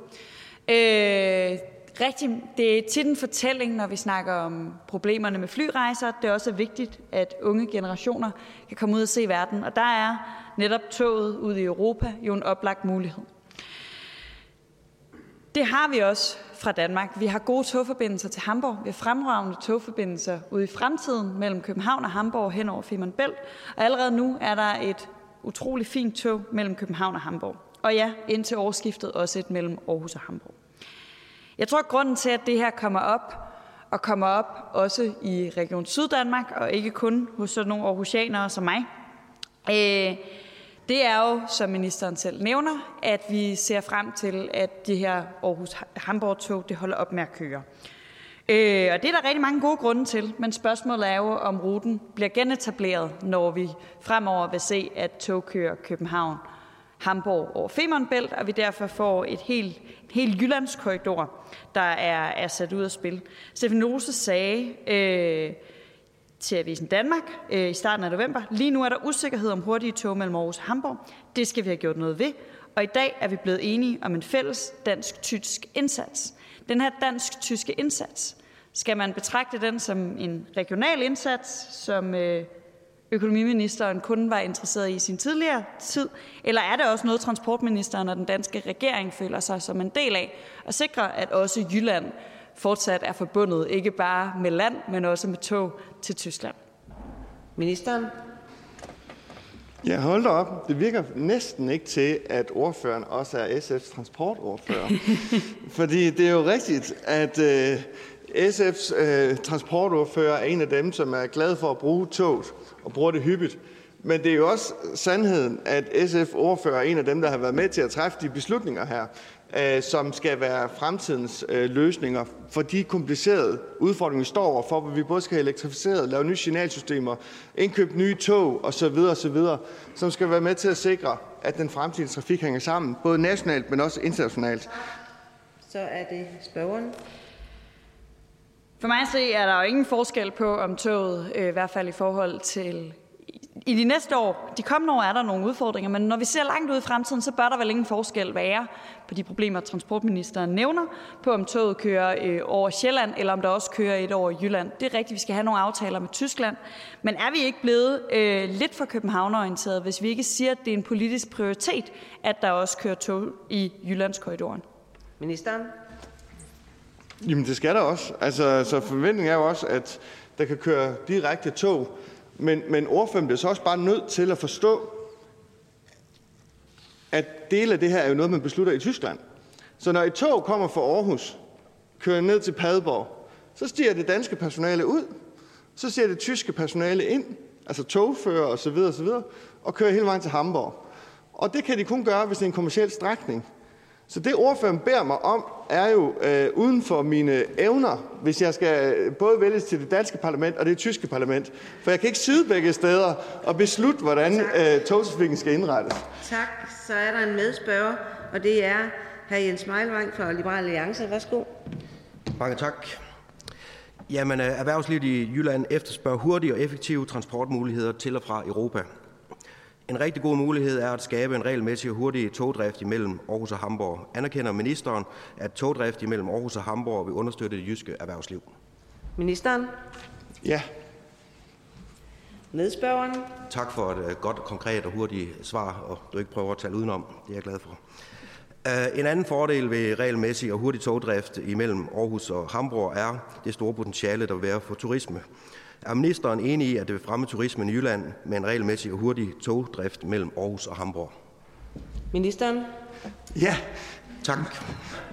Øh, Rigtig, det er tit en fortælling, når vi snakker om problemerne med flyrejser. Det er også vigtigt, at unge generationer kan komme ud og se verden. Og der er netop toget ud i Europa jo en oplagt mulighed. Det har vi også fra Danmark. Vi har gode togforbindelser til Hamburg. Vi har fremragende togforbindelser ude i fremtiden mellem København og Hamburg hen over Femernbælt. Og allerede nu er der et utroligt fint tog mellem København og Hamburg. Og ja, indtil årsskiftet også et mellem Aarhus og Hamburg. Jeg tror, grunden til, at det her kommer op, og kommer op også i Region Syddanmark, og ikke kun hos sådan nogle aarhusianere som mig, øh, det er jo, som ministeren selv nævner, at vi ser frem til, at de her Aarhus-Hamburg-tog, det holder op med at køre. Øh, og det er der rigtig mange gode grunde til, men spørgsmålet er jo, om ruten bliver genetableret, når vi fremover vil se, at tog kører København, Hamburg over Femernbælt, og vi derfor får et helt, helt Jyllandskorridor, der er, er sat ud af spil. Stefan Rose sagde øh, til Avisen Danmark øh, i starten af november, lige nu er der usikkerhed om hurtige tog mellem Aarhus og Hamburg. Det skal vi have gjort noget ved, og i dag er vi blevet enige om en fælles dansk-tysk indsats. Den her dansk-tyske indsats, skal man betragte den som en regional indsats, som... Øh, økonomiministeren kun var interesseret i sin tidligere tid, eller er det også noget, transportministeren og den danske regering føler sig som en del af, og sikrer, at også Jylland fortsat er forbundet, ikke bare med land, men også med tog til Tyskland? Ministeren? Ja, hold da op. Det virker næsten ikke til, at ordføreren også er S F's transportordfører. Fordi det er jo rigtigt, at... Øh, S F's øh, transportordfører er en af dem, som er glad for at bruge toget og bruger det hyppigt. Men det er jo også sandheden, at S F-ordfører er en af dem, der har været med til at træffe de beslutninger her, øh, som skal være fremtidens øh, løsninger for de komplicerede udfordringer, vi står overfor, hvor vi både skal have elektrificeret, lave nye signalsystemer, indkøbe nye tog osv. osv., som skal være med til at sikre, at den fremtidige trafik hænger sammen, både nationalt, men også internationalt. Så er det spørgeren. For mig at se er der jo ingen forskel på, om toget, øh, i hvert fald i forhold til... I de næste år, de kommende år, er der nogle udfordringer, men når vi ser langt ud i fremtiden, så bør der vel ingen forskel være på de problemer, transportministeren nævner, på om toget kører øh, over Sjælland, eller om der også kører et over Jylland. Det er rigtigt, vi skal have nogle aftaler med Tyskland, men er vi ikke blevet øh, lidt for københavnerorienteret, hvis vi ikke siger, at det er en politisk prioritet, at der også kører tog i Jyllandskorridoren? Ministeren? Jamen det skal der også. Altså, så forventningen er jo også, at der kan køre direkte tog. Men, men ordføreren bliver så også bare nødt til at forstå, at dele af det her er jo noget, man beslutter i Tyskland. Så når et tog kommer fra Aarhus, kører ned til Padborg, så stiger det danske personale ud, så stiger det tyske personale ind, altså togfører og så videre og så videre, og kører hele vejen til Hamburg. Og det kan de kun gøre, hvis det er en kommerciel strækning. Så det ordføreren beder mig om, er jo øh, uden for mine evner, hvis jeg skal både vælges til det danske parlament og det tyske parlament. For jeg kan ikke sidde begge steder og beslutte, hvordan øh, togtrafikken skal indrettes. Tak. Så er der en medspørger, og det er hr. Jens Meilvang fra Liberal Alliance. Værsgo. Mange tak. Jamen, erhvervslivet i Jylland efterspørger hurtige og effektive transportmuligheder til og fra Europa. En rigtig god mulighed er at skabe en regelmæssig og hurtig togdrift imellem Aarhus og Hamburg. Anerkender ministeren, at togdrift imellem Aarhus og Hamburg vil understøtte det jyske erhvervsliv? Ministeren? Ja. Medspørgeren? Tak for et godt, konkret og hurtigt svar, og du ikke prøver at tale udenom. Det er jeg glad for. En anden fordel ved regelmæssig og hurtig togdrift imellem Aarhus og Hamburg er det store potentiale, der vil være for turisme. Er ministeren enig i, at det vil fremme turismen i Jylland med en regelmæssig og hurtig togdrift mellem Aarhus og Hamburg? Ministeren? Ja, tak.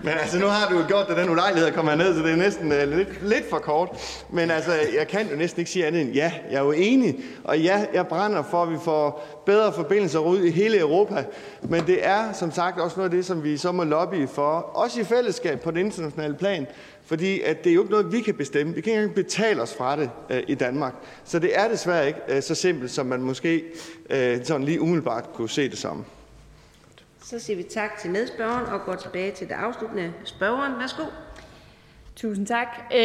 Men altså, nu har du jo gjort det, den ulejlighed at komme ned, så det er næsten uh, lidt, lidt for kort. Men altså, jeg kan jo næsten ikke sige andet end, ja, jeg er jo enig. Og ja, jeg brænder for, at vi får bedre forbindelser ud i hele Europa. Men det er, som sagt, også noget af det, som vi så må lobbye for, også i fællesskab på det internationale plan. Fordi at det er jo ikke noget, vi kan bestemme. Vi kan ikke engang betale os fra det øh, i Danmark. Så det er desværre ikke øh, så simpelt, som man måske øh, sådan lige umiddelbart kunne se det som. Så siger vi tak til medspørgeren og går tilbage til det afsluttende spørgeren. Værsgo. Tusind tak. Øh,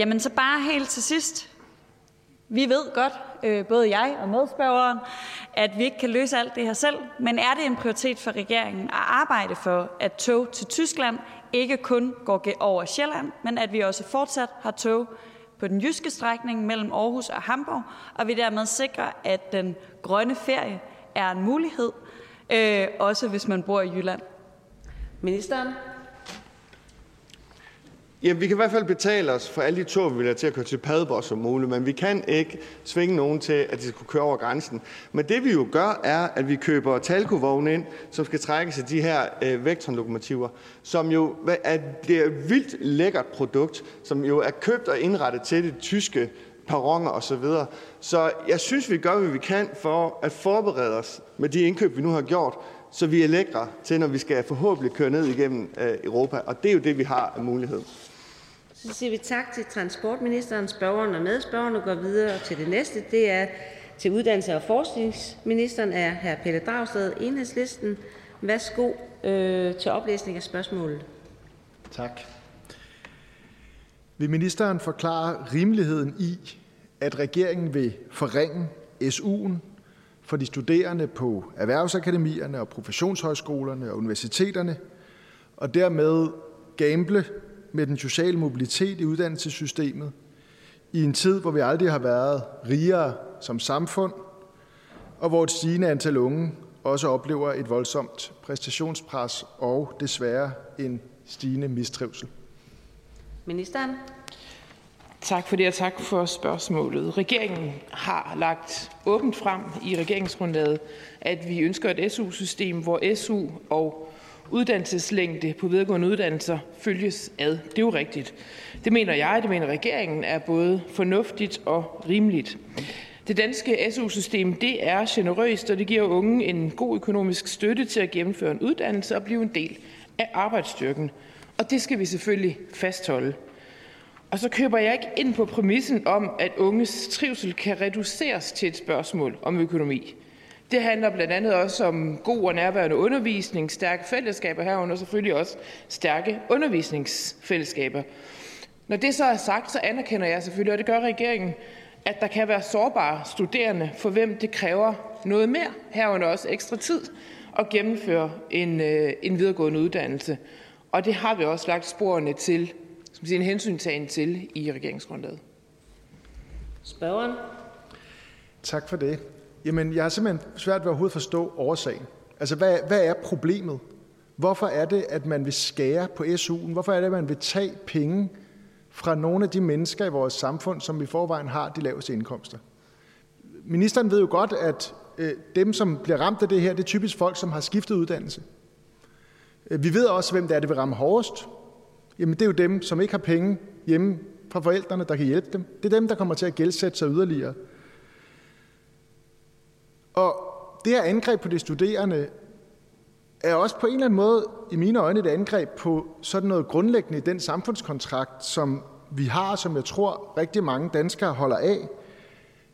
jamen så bare helt til sidst. Vi ved godt, øh, både jeg og medspørgeren, at vi ikke kan løse alt det her selv. Men er det en prioritet for regeringen at arbejde for, at tog til Tyskland ikke kun går over Sjælland, men at vi også fortsat har tog på den jyske strækning mellem Aarhus og Hamburg, og vi dermed sikrer, at den grønne ferie er en mulighed, øh, også hvis man bor i Jylland. Ministeren? Ja, vi kan i hvert fald betale os for alle de tog, vi vil have til at køre til Padborg som muligt, men vi kan ikke svinge nogen til, at de skal køre over grænsen. Men det vi jo gør, er, at vi køber talkovogne ind, som skal trækkes af de her øh, Vectron-lokomotiver, som jo er et vildt lækkert produkt, som jo er købt og indrettet til det tyske perroner og så videre. Så jeg synes, vi gør, hvad vi kan for at forberede os med de indkøb, vi nu har gjort, så vi er lækre til, når vi skal forhåbentlig køre ned igennem øh, Europa. Og det er jo det, vi har af mulighed. Så siger vi tak til transportministeren, spørgeren og medspørgeren, og går videre til det næste. Det er til uddannelse- og forskningsministeren er hr. Pelle Dragsted, Enhedslisten. Værsgo øh, til oplæsning af spørgsmålet. Tak. Vil ministeren forklare rimeligheden i, at regeringen vil forringe S U'en for de studerende på erhvervsakademierne og professionshøjskolerne og universiteterne, og dermed gamble med den sociale mobilitet i uddannelsessystemet i en tid, hvor vi aldrig har været rigere som samfund, og hvor et stigende antal unge også oplever et voldsomt præstationspres og desværre en stigende mistrivsel? Ministeren? Tak for det, og tak for spørgsmålet. Regeringen har lagt åbent frem i regeringsgrundlaget, at vi ønsker et S U-system, hvor S U og uddannelseslængde på videregående uddannelser følges ad. Det er jo rigtigt. Det mener jeg, det mener regeringen, er både fornuftigt og rimeligt. Det danske S U-system, det er generøst, og det giver unge en god økonomisk støtte til at gennemføre en uddannelse og blive en del af arbejdsstyrken. Og det skal vi selvfølgelig fastholde. Og så køber jeg ikke ind på præmissen om, at unges trivsel kan reduceres til et spørgsmål om økonomi. Det handler blandt andet også om god og nærværende undervisning, stærke fællesskaber herunder, og selvfølgelig også stærke undervisningsfællesskaber. Når det så er sagt, så anerkender jeg selvfølgelig, og det gør regeringen, at der kan være sårbare studerende, for hvem det kræver noget mere, herunder også ekstra tid, at gennemføre en, en videregående uddannelse. Og det har vi også lagt sporene til, som siger en hensyntagen til i regeringsgrundlaget. Spørgeren? Tak for det. Jamen, jeg har simpelthen svært ved overhovedet at forstå årsagen. Altså, hvad, hvad er problemet? Hvorfor er det, at man vil skære på S U'en? Hvorfor er det, at man vil tage penge fra nogle af de mennesker i vores samfund, som i forvejen har de laveste indkomster? Ministeren ved jo godt, at øh, dem, som bliver ramt af det her, det er typisk folk, som har skiftet uddannelse. Vi ved også, hvem det er, det vil ramme hårdest. Jamen, det er jo dem, som ikke har penge hjemme fra forældrene, der kan hjælpe dem. Det er dem, der kommer til at gældsætte sig yderligere. Og det her angreb på de studerende er også på en eller anden måde, i mine øjne, et angreb på sådan noget grundlæggende i den samfundskontrakt, som vi har, som jeg tror rigtig mange danskere holder af.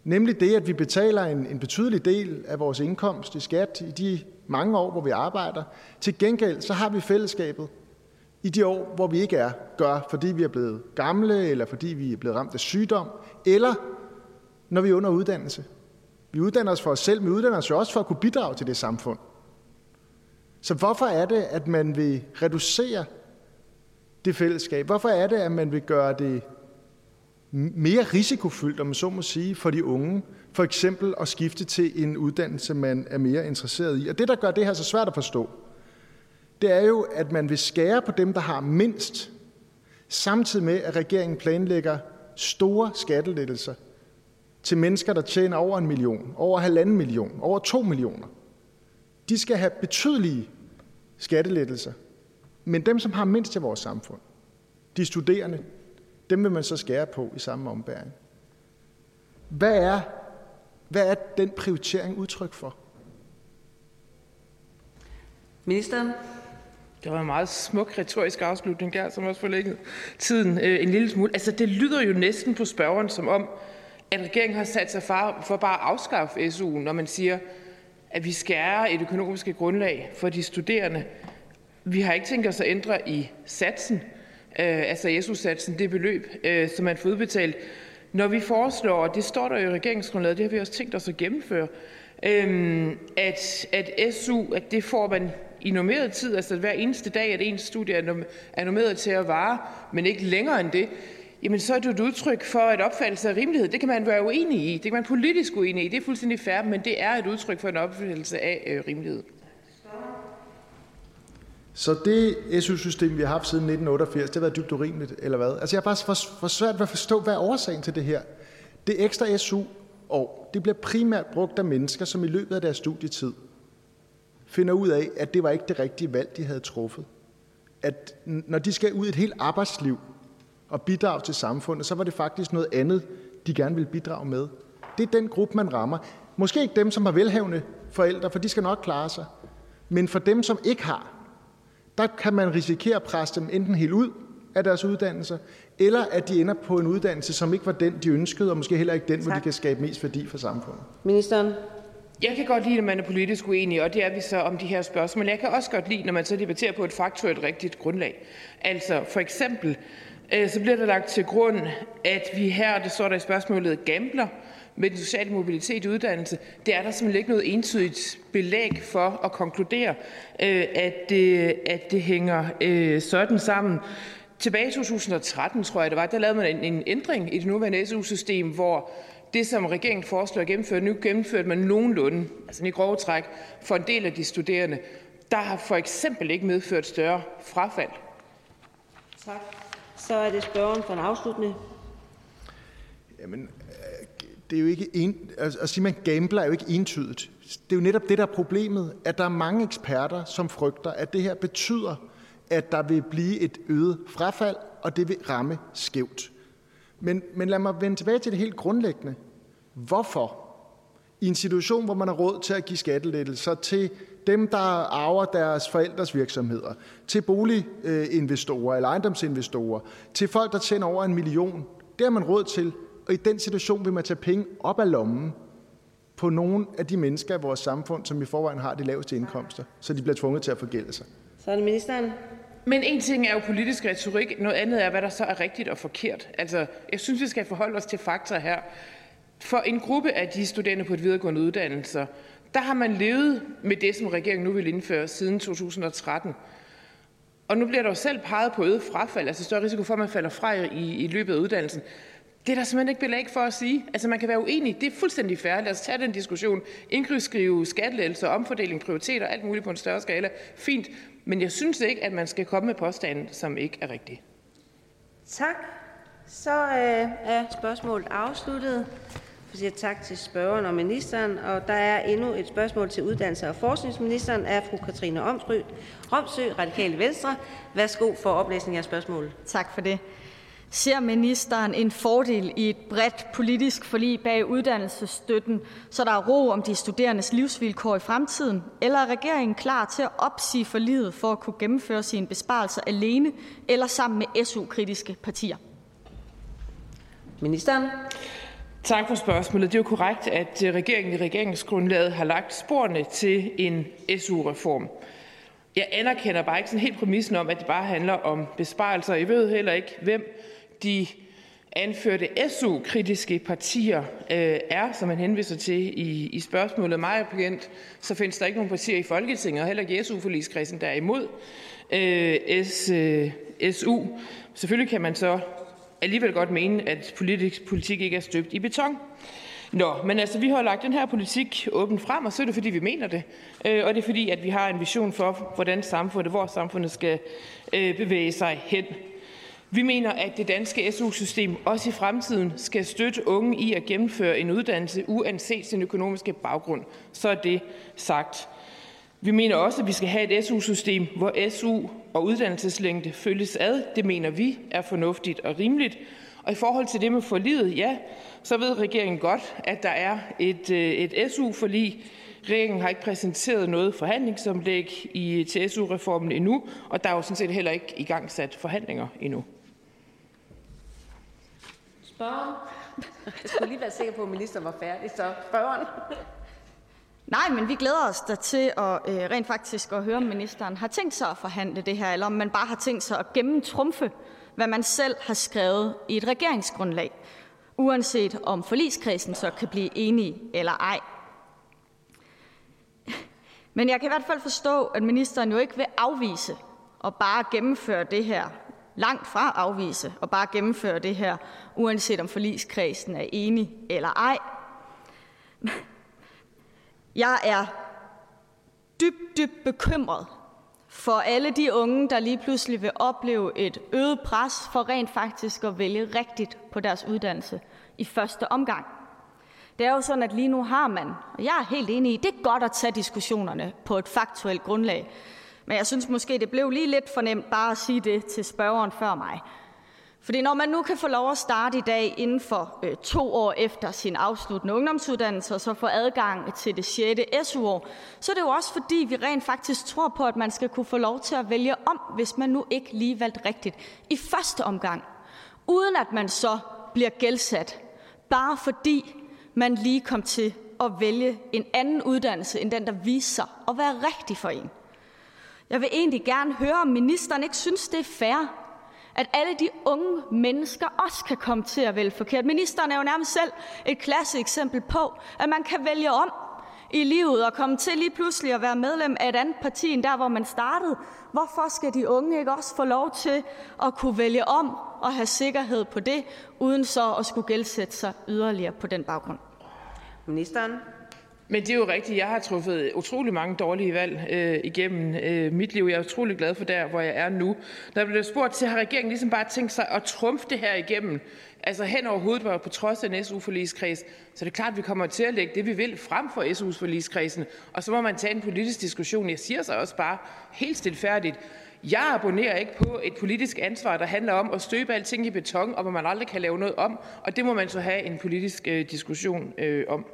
Nemlig det, at vi betaler en, en betydelig del af vores indkomst i skat i de mange år, hvor vi arbejder. Til gengæld så har vi fællesskabet i de år, hvor vi ikke er, gør, fordi vi er blevet gamle, eller fordi vi er blevet ramt af sygdom, eller når vi er under uddannelse. Vi uddanner os for os selv, men vi uddanner os jo også for at kunne bidrage til det samfund. Så hvorfor er det, at man vil reducere det fællesskab? Hvorfor er det, at man vil gøre det mere risikofyldt, om man så må sige, for de unge, for eksempel at skifte til en uddannelse, man er mere interesseret i? Og det, der gør det her så svært at forstå, det er jo, at man vil skære på dem, der har mindst, samtidig med, at regeringen planlægger store skattelettelser til mennesker, der tjener over en million, over halvanden million, over to millioner. De skal have betydelige skattelettelser, men dem, som har mindst til vores samfund, de studerende, dem vil man så skære på i samme ombæring. Hvad er, hvad er den prioritering udtryk for? Ministeren? Det var en meget smuk retorisk afslutning der, som også forlængede tiden øh, en lille smule. Altså, det lyder jo næsten på spørgeren som om, at regeringen har sat sig for, for bare at afskaffe S U'en, når man siger, at vi skærer et økonomisk grundlag for de studerende. Vi har ikke tænkt os at ændre i satsen, øh, altså S U-satsen, det beløb, øh, som man får udbetalt. Når vi foreslår, og det står der jo i regeringsgrundlaget, det har vi også tænkt os at gennemføre, øh, at, at S U, at det får man i normeret tid, altså hver eneste dag, at ens studie er normeret til at vare, men ikke længere end det, jamen så er det et udtryk for et opfattelse af rimelighed. Det kan man være uenig i. Det kan man politisk uenig i. Det er fuldstændig fair, men det er et udtryk for en opfattelse af øh, rimelighed. Så det S U-system, vi har haft siden nitten otteogfirs, det har været dybt urimeligt, eller hvad? Altså jeg har bare for svært ved at forstå, hvad er årsagen til det her. Det ekstra S U-år, det bliver primært brugt af mennesker, som i løbet af deres studietid finder ud af, at det var ikke det rigtige valg, de havde truffet. At når de skal ud i et helt arbejdsliv og bidrage til samfundet, så var det faktisk noget andet, de gerne ville bidrage med. Det er den gruppe, man rammer. Måske ikke dem, som har velhavende forældre, for de skal nok klare sig. Men for dem, som ikke har, der kan man risikere at presse dem enten helt ud af deres uddannelser, eller at de ender på en uddannelse, som ikke var den, de ønskede, og måske heller ikke den, tak, hvor de kan skabe mest værdi for samfundet. Ministeren? Jeg kan godt lide, at man er politisk uenig, og det er vi så om de her spørgsmål. Men jeg kan også godt lide, når man så debatterer på et faktuelt rigtigt grundlag. Altså for eksempel, så bliver der lagt til grund, at vi her, det står der i spørgsmålet, gambler med den sociale mobilitet i uddannelse. Det er der simpelthen ikke noget entydigt belæg for at konkludere, at det, at det hænger sådan sammen. Tilbage i to tusind og tretten, tror jeg det var, der lavede man en, en ændring i det nuværende S U-system, hvor det, som regeringen foreslår at gennemføre, nu gennemførte man nogenlunde, altså i grove træk, for en del af de studerende, der har for eksempel ikke medført større frafald. Tak. Så er det spørgeren for en afslutning. Jamen, det er jo ikke en, at sige, man gambler er jo ikke entydigt. Det er jo netop det, der er problemet, at der er mange eksperter, som frygter, at det her betyder, at der vil blive et øget frafald, og det vil ramme skævt. Men, men lad mig vende tilbage til det helt grundlæggende. Hvorfor? I en situation, hvor man har råd til at give skattelettelser til dem, der arver deres forældres virksomheder, til boliginvestorer eller ejendomsinvestorer, til folk, der tjener over en million, det har man råd til. Og i den situation vil man tage penge op af lommen på nogle af de mennesker i vores samfund, som i forvejen har de laveste indkomster, så de bliver tvunget til at forgælde sig. Så er det ministeren. Men en ting er jo politisk retorik, noget andet er, hvad der så er rigtigt og forkert. Altså, jeg synes, vi skal forholde os til fakta her. For en gruppe af de studerende på et videregående uddannelser, der har man levet med det, som regeringen nu vil indføre siden to tusind og tretten. Og nu bliver der jo selv peget på øget frafald, altså større risiko for, at man falder fra i, i løbet af uddannelsen. Det er der simpelthen ikke belæg for at sige. Altså, man kan være uenig. Det er fuldstændig fair. Lad os tage den diskussion. Indkrydsskrive, skattelettelser, omfordeling, prioriteter, alt muligt på en større skala. Fint. Men jeg synes ikke, at man skal komme med påstanden, som ikke er rigtig. Tak. Så øh, er spørgsmålet afsluttet. Jeg siger tak til spørgeren og ministeren. Og der er endnu et spørgsmål til uddannelse- og forskningsministeren af fru Katrine Romsø, Radikale Venstre. Værsgo for oplæsning af spørgsmålet. Tak for det. Ser ministeren en fordel i et bredt politisk forlig bag uddannelsesstøtten, så der er ro om de studerendes livsvilkår i fremtiden? Eller er regeringen klar til at opsige forliget for at kunne gennemføre sine besparelser alene eller sammen med S U-kritiske partier? Ministeren. Tak for spørgsmålet. Det er jo korrekt, at regeringen i regeringsgrundlaget har lagt sporene til en S U-reform. Jeg anerkender bare ikke sådan helt præmissen om, at det bare handler om besparelser. Jeg ved heller ikke, hvem de anførte S U-kritiske partier øh, er, som man henviser til i, i spørgsmålet. Meget bekendt, så findes der ikke nogen partier i Folketinget, og heller ikke S U-forligskredsen, der er imod øh, S, øh, S U. Selvfølgelig kan man så alligevel godt mene, at politik, politik ikke er støbt i beton. Nå, men altså, vi har lagt den her politik åbent frem, og så er det, fordi vi mener det. Øh, og det er fordi, at vi har en vision for, hvordan samfundet, vores samfundet skal øh, bevæge sig hen. Vi mener, at det danske S U-system også i fremtiden skal støtte unge i at gennemføre en uddannelse, uanset sin økonomiske baggrund. Så er det sagt. Vi mener også, at vi skal have et S U-system, hvor S U og uddannelseslængde følges ad. Det mener vi er fornuftigt og rimeligt. Og i forhold til det med forliget, ja, så ved regeringen godt, at der er et, et S U-forlig. Regeringen har ikke præsenteret noget forhandlingsomlæg i, til S U-reformen endnu, og der er jo sådan set heller ikke igangsat forhandlinger endnu. Spørgeren? Jeg skulle lige være sikker på, at ministeren var færdig, så spørgeren. Nej, men vi glæder os da til at, øh, rent faktisk at høre, om ministeren har tænkt sig at forhandle det her, eller om man bare har tænkt sig at gennemtrumfe, hvad man selv har skrevet i et regeringsgrundlag, uanset om forligskredsen så kan blive enige eller ej. Men jeg kan i hvert fald forstå, at ministeren jo ikke vil afvise og bare gennemføre det her langt fra afvise og bare gennemføre det her, uanset om forligskredsen er enig eller ej. Jeg er dybt, dybt bekymret for alle de unge, der lige pludselig vil opleve et øget pres for rent faktisk at vælge rigtigt på deres uddannelse i første omgang. Det er jo sådan, at lige nu har man, og jeg er helt enig i, det er godt at tage diskussionerne på et faktuelt grundlag. Men jeg synes måske, det blev lige lidt for nemt bare at sige det til spørgeren før mig. Fordi når man nu kan få lov at starte i dag inden for øh, to år efter sin afsluttende ungdomsuddannelse, og så få adgang til det sjette S U-år, så er det jo også fordi, vi rent faktisk tror på, at man skal kunne få lov til at vælge om, hvis man nu ikke lige valgte rigtigt i første omgang. Uden at man så bliver gældsat, bare fordi man lige kom til at vælge en anden uddannelse, end den, der viste sig at være rigtig for en. Jeg vil egentlig gerne høre, om ministeren ikke synes, det er fair, at alle de unge mennesker også kan komme til at vælge forkert. Ministeren er jo nærmest selv et klasseeksempel på, at man kan vælge om i livet og komme til lige pludselig at være medlem af et andet parti end der, hvor man startede. Hvorfor skal de unge ikke også få lov til at kunne vælge om og have sikkerhed på det, uden så at skulle gældsætte sig yderligere på den baggrund? Ministeren? Men det er jo rigtigt. Jeg har truffet utrolig mange dårlige valg øh, igennem øh, mit liv. Jeg er utrolig glad for der, hvor jeg er nu. Når jeg blev spurgt til, har regeringen ligesom bare tænkt sig at trumfe det her igennem? Altså hen over hovedet var på trods af en S U-forligskreds. Så det er klart, at vi kommer til at lægge det, vi vil, frem for S U-forligskredsen. Og så må man tage en politisk diskussion. Jeg siger sig også bare helt stilfærdigt. Jeg abonnerer ikke på et politisk ansvar, der handler om at støbe alting i beton, og hvor man aldrig kan lave noget om. Og det må man så have en politisk øh, diskussion øh, om.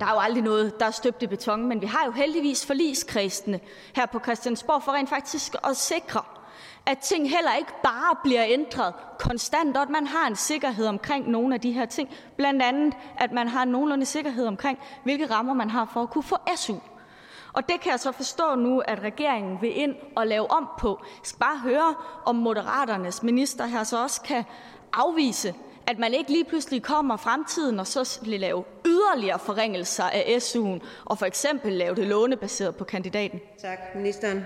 Der er jo aldrig noget, der er støbt i beton, men vi har jo heldigvis forligskredsene her på Christiansborg for rent faktisk at sikre, at ting heller ikke bare bliver ændret konstant, og at man har en sikkerhed omkring nogle af de her ting. Blandt andet, at man har nogenlunde sikkerhed omkring, hvilke rammer man har for at kunne få S U. Og det kan jeg så forstå nu, at regeringen vil ind og lave om på. Jeg skal bare høre, om Moderaternes minister her så også kan afvise, at man ikke lige pludselig kommer fremtiden og så vil lave yderligere forringelser af S U'en, og for eksempel lave det lånebaseret på kandidaten. Tak, ministeren.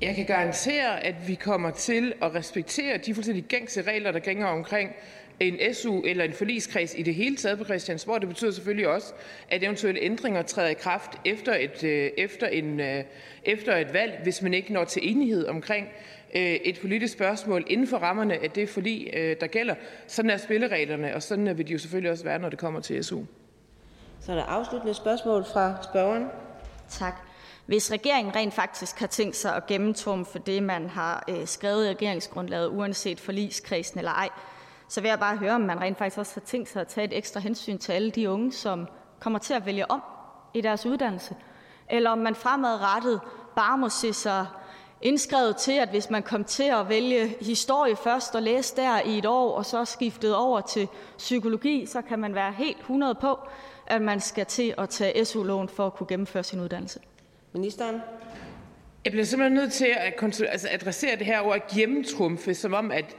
Jeg kan garantere, at vi kommer til at respektere de fuldstændig gængse regler, der gænger omkring en S U eller en forligskreds i det hele taget på Christiansborg. Det betyder selvfølgelig også, at eventuelle ændringer træder i kraft efter et, efter en, efter et valg, hvis man ikke når til enighed omkring et politisk spørgsmål inden for rammerne af det forlig, der gælder. Sådan er spillereglerne, og sådan vil de jo selvfølgelig også være, når det kommer til S U. Så er der afsluttende spørgsmål fra spørgeren. Tak. Hvis regeringen rent faktisk har tænkt sig at gennemtrumfe det, man har skrevet i regeringsgrundlaget, uanset forligskredsen eller ej, så vil jeg bare høre, om man rent faktisk også har tænkt sig at tage et ekstra hensyn til alle de unge, som kommer til at vælge om i deres uddannelse. Eller om man fremadrettet bare må se sig indskrevet til, at hvis man kom til at vælge historie først og læse der i et år, og så skiftede over til psykologi, så kan man være helt hundrede på, at man skal til at tage S U-lån for at kunne gennemføre sin uddannelse. Ministeren? Jeg bliver simpelthen nødt til at konsult- altså adressere det her ord gennemtrumfe, som om at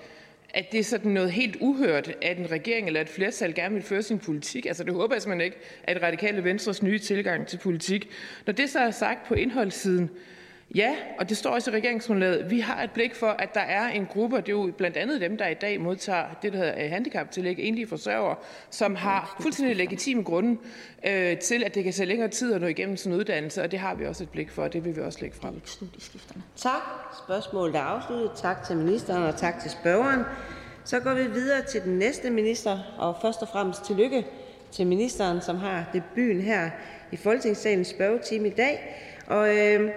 at det er sådan noget helt uhørt, at en regering eller et flertal gerne vil føre sin politik. Altså det håber jeg simpelthen ikke, at Radikale Venstres nye tilgang til politik. Når det så er sagt på indholdssiden, ja, og det står også i regeringsgrundlaget, vi har et blik for, at der er en gruppe, og det er jo blandt andet dem, der i dag modtager det, der hedder handicaptillæg, enlige forsørgere, som har fuldstændig legitime grunde øh, til, at det kan tage længere tid at nå igennem sin uddannelse, og det har vi også et blik for, og det vil vi også lægge frem. Tak. Spørgsmålet er afsluttet. Tak til ministeren, og tak til spørgeren. Så går vi videre til den næste minister, og først og fremmest tillykke til ministeren, som har debuten her i Folketingssalens spørgetime i dag. Og øh,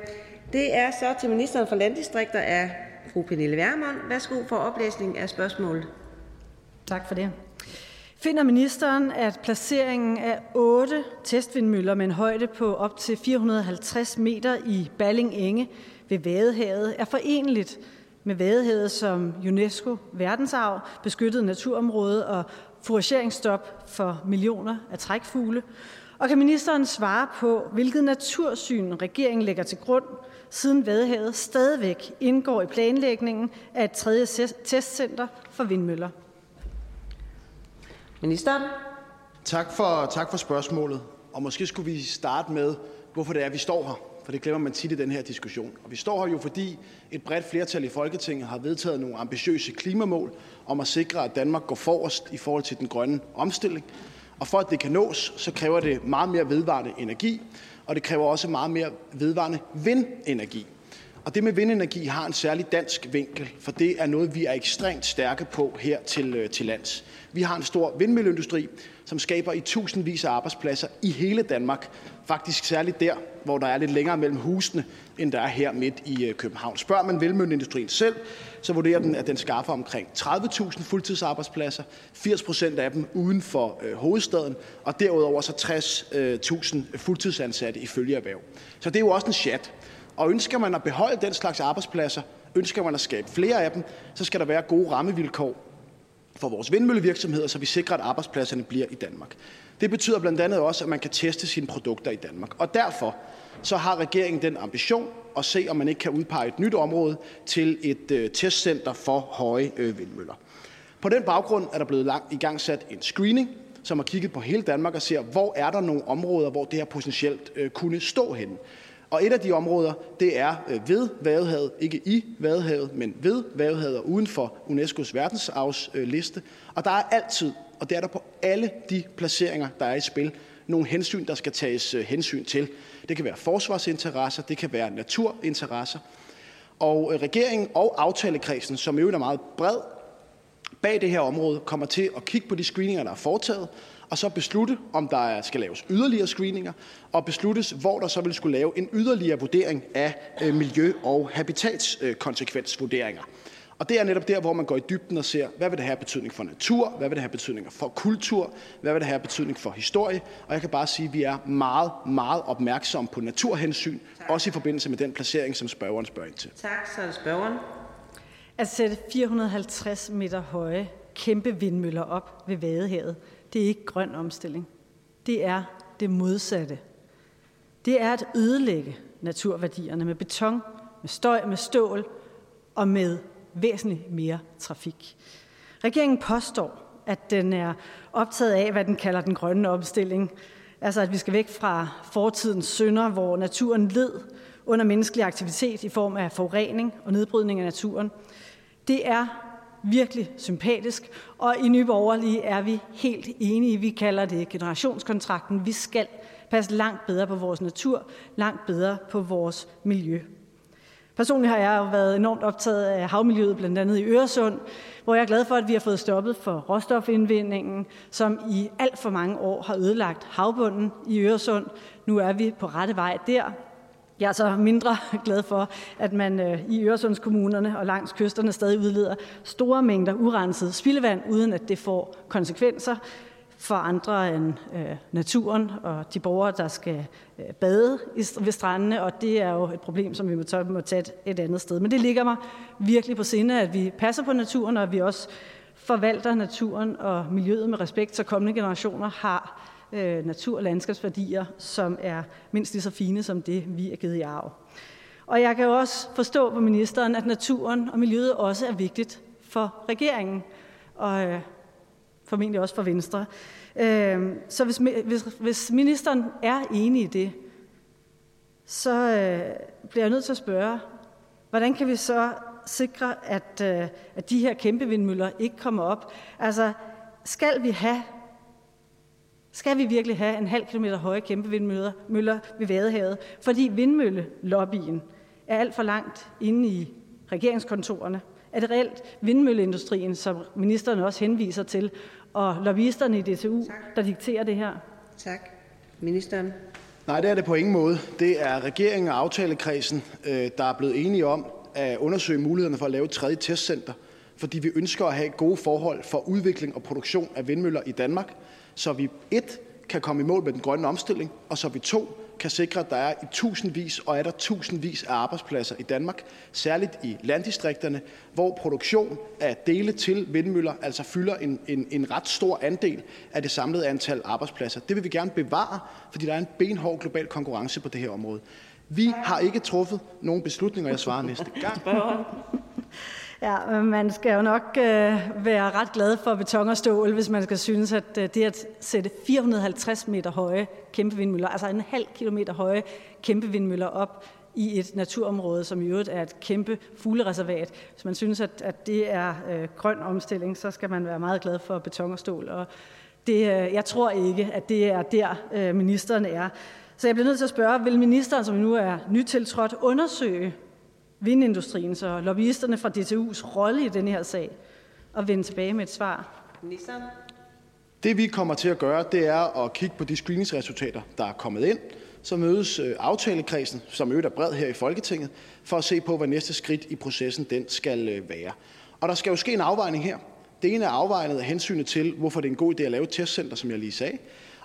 Det er så til ministeren for landdistrikter af fru Pernille Vermund. Værsgo for oplæsning af spørgsmålet. Tak for det. Finder ministeren, at placeringen af otte testvindmøller med en højde på op til fire hundrede og halvtreds meter i Balling-Enge ved Vadehavet er forenligt med Vadehavet som UNESCO verdensarv, beskyttet naturområde og forageringsstop for millioner af trækfugle? Og kan ministeren svare på, hvilket natursyn regeringen lægger til grund, siden Vadehavet stadigvæk indgår i planlægningen af et tredje testcenter for vindmøller? Ministeren? Tak for, tak for spørgsmålet. Og måske skulle vi starte med, hvorfor det er, vi står her. for det glemmer man tit i den her diskussion. Og vi står her jo, fordi et bredt flertal i Folketinget har vedtaget nogle ambitiøse klimamål om at sikre, at Danmark går forrest i forhold til den grønne omstilling. Og for at det kan nås, så kræver det meget mere vedvarende energi, og det kræver også meget mere vedvarende vindenergi. Og det med vindenergi har en særlig dansk vinkel, for det er noget, vi er ekstremt stærke på her til, til lands. Vi har en stor vindmølleindustri, som skaber i tusindvis af arbejdspladser i hele Danmark. Faktisk særligt der, hvor der er lidt længere mellem husene, end der er her midt i København. Spørger man vindmølleindustrien selv, så vurderer den, at den skaffer omkring tredive tusind fuldtidsarbejdspladser, firs procent af dem uden for øh, hovedstaden, og derudover så tres tusind fuldtidsansatte i følgeerhverv. Så det er jo også en chat. Og ønsker man at beholde den slags arbejdspladser, ønsker man at skabe flere af dem, så skal der være gode rammevilkår for vores vindmøllevirksomheder, så vi sikrer, at arbejdspladserne bliver i Danmark. Det betyder blandt andet også, at man kan teste sine produkter i Danmark. Og derfor så har regeringen den ambition at se, om man ikke kan udpege et nyt område til et øh, testcenter for høje øh, vindmøller. På den baggrund er der blevet langt igangsat en screening, som har kigget på hele Danmark og ser, hvor er der nogle områder, hvor det her potentielt øh, kunne stå henne. Og et af de områder, det er ved Vadehavet, ikke i Vadehavet, men ved Vadehavet og uden for UNESCO's verdensarvsliste. Og der er altid, og det er der på alle de placeringer, der er i spil, nogle hensyn, der skal tages hensyn til. Det kan være forsvarsinteresser, det kan være naturinteresser. Og regeringen og aftalekredsen, som jo er meget bred bag det her område, kommer til at kigge på de screeninger, der er foretaget, og så beslutte, om der skal laves yderligere screeninger, og besluttes, hvor der så vil skulle lave en yderligere vurdering af øh, miljø- og habitatskonsekvensvurderinger. Øh, og det er netop der, hvor man går i dybden og ser, hvad vil det have betydning for natur, hvad vil det have betydning for kultur, hvad vil det have betydning for historie, og jeg kan bare sige, at vi er meget, meget opmærksomme på naturhensyn, tak. Også i forbindelse med den placering, som spørgeren spørger ind til. Tak, så er det spørgeren. At sætte fire hundrede og halvtreds meter høje kæmpe vindmøller op ved Vadehavet, det er ikke grøn omstilling. Det er det modsatte. Det er at ødelægge naturværdierne med beton, med støj, med stål og med væsentligt mere trafik. Regeringen påstår, at den er optaget af, hvad den kalder den grønne omstilling. Altså at vi skal væk fra fortidens synder, hvor naturen led under menneskelig aktivitet i form af forurening og nedbrydning af naturen. Det er virkelig sympatisk, og i Nye Borgerlige er vi helt enige. Vi kalder det generationskontrakten. Vi skal passe langt bedre på vores natur, langt bedre på vores miljø. Personligt har jeg jo været enormt optaget af havmiljøet, blandt andet i Øresund, hvor jeg er glad for, at vi har fået stoppet for råstofindvindingen, som i alt for mange år har ødelagt havbunden i Øresund. Nu er vi på rette vej der. Jeg er så mindre glad for, at man i Øresundskommunerne og langs kysterne stadig udleder store mængder urenset spildevand, uden at det får konsekvenser for andre end naturen og de borgere, der skal bade ved strandene. Og det er jo et problem, som vi må tage et andet sted. Men det ligger mig virkelig på sinde, at vi passer på naturen, og at vi også forvalter naturen og miljøet med respekt, så kommende generationer har natur- og landskabsværdier, som er mindst lige så fine som det, vi er givet i arv. Og jeg kan jo også forstå på ministeren, at naturen og miljøet også er vigtigt for regeringen, og øh, formentlig også for Venstre. Øh, så hvis, hvis, hvis ministeren er enig i det, så øh, bliver jeg nødt til at spørge, hvordan kan vi så sikre, at, øh, at de her kæmpe vindmøller ikke kommer op? Altså, skal vi have Skal vi virkelig have en halv kilometer høje kæmpe vindmøller ved Vadehavet? Fordi vindmøllelobbyen er alt for langt inde i regeringskontorerne. Er det reelt vindmølleindustrien, som ministeren også henviser til, og lobbyisterne i D T U, tak. Der dikterer det her? Tak. Ministeren? Nej, det er det på ingen måde. Det er regeringen og aftalekredsen, der er blevet enige om at undersøge mulighederne for at lave et tredje testcenter, fordi vi ønsker at have gode forhold for udvikling og produktion af vindmøller i Danmark, så vi et kan komme i mål med den grønne omstilling, og så vi to kan sikre, at der er i tusindvis og er der tusindvis af arbejdspladser i Danmark, særligt i landdistrikterne, hvor produktion af dele til vindmøller altså fylder en, en, en ret stor andel af det samlede antal arbejdspladser. Det vil vi gerne bevare, fordi der er en benhård global konkurrence på det her område. Vi har ikke truffet nogen beslutninger, jeg svarer næste gang. Ja, man skal jo nok øh, være ret glad for beton og stål, hvis man skal synes, at øh, det at sætte fire hundrede og halvtreds meter høje kæmpe vindmøller, altså en halv kilometer høje kæmpe vindmøller op i et naturområde, som i øvrigt er et kæmpe fuglereservat. Hvis man synes, at, at det er øh, grøn omstilling, så skal man være meget glad for beton og stål. Og det, øh, jeg tror ikke, at det er der, øh, ministeren er. Så jeg bliver nødt til at spørge, vil ministeren, som nu er nytiltrådt, undersøge vindindustrien, så lobbyisterne fra D T U's rolle i den her sag, og vende tilbage med et svar? Ministeren? Det vi kommer til at gøre, det er at kigge på de screeningsresultater, der er kommet ind. Så mødes aftalekredsen, som øvrigt er bred her i Folketinget, for at se på, hvad næste skridt i processen den skal være. Og der skal jo ske en afvejning her. Det ene er afvejnet af hensynet til, hvorfor det er en god idé at lave et testcenter, som jeg lige sagde.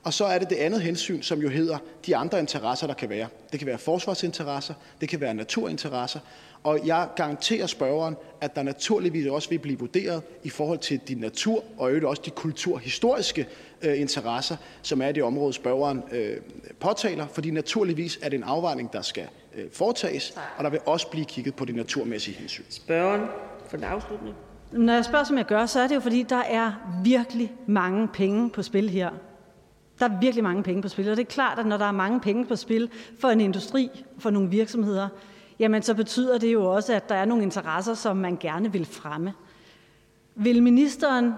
Og så er det det andet hensyn, som jo hedder de andre interesser, der kan være. Det kan være forsvarsinteresser, det kan være naturinteresser. Og jeg garanterer spørgeren, at der naturligvis også vil blive vurderet i forhold til de natur- og øvrigt også de kulturhistoriske øh, interesser, som er det område, spørgeren øh, påtaler. Fordi naturligvis er det en afvejning, der skal øh, foretages, og der vil også blive kigget på de naturmæssige hensyn. Spørgeren for den afslutning. Når jeg spørger, som jeg gør, så er det jo fordi, der er virkelig mange penge på spil her. Der er virkelig mange penge på spil, og det er klart, at når der er mange penge på spil for en industri, for nogle virksomheder, jamen så betyder det jo også, at der er nogle interesser, som man gerne vil fremme. Vil ministeren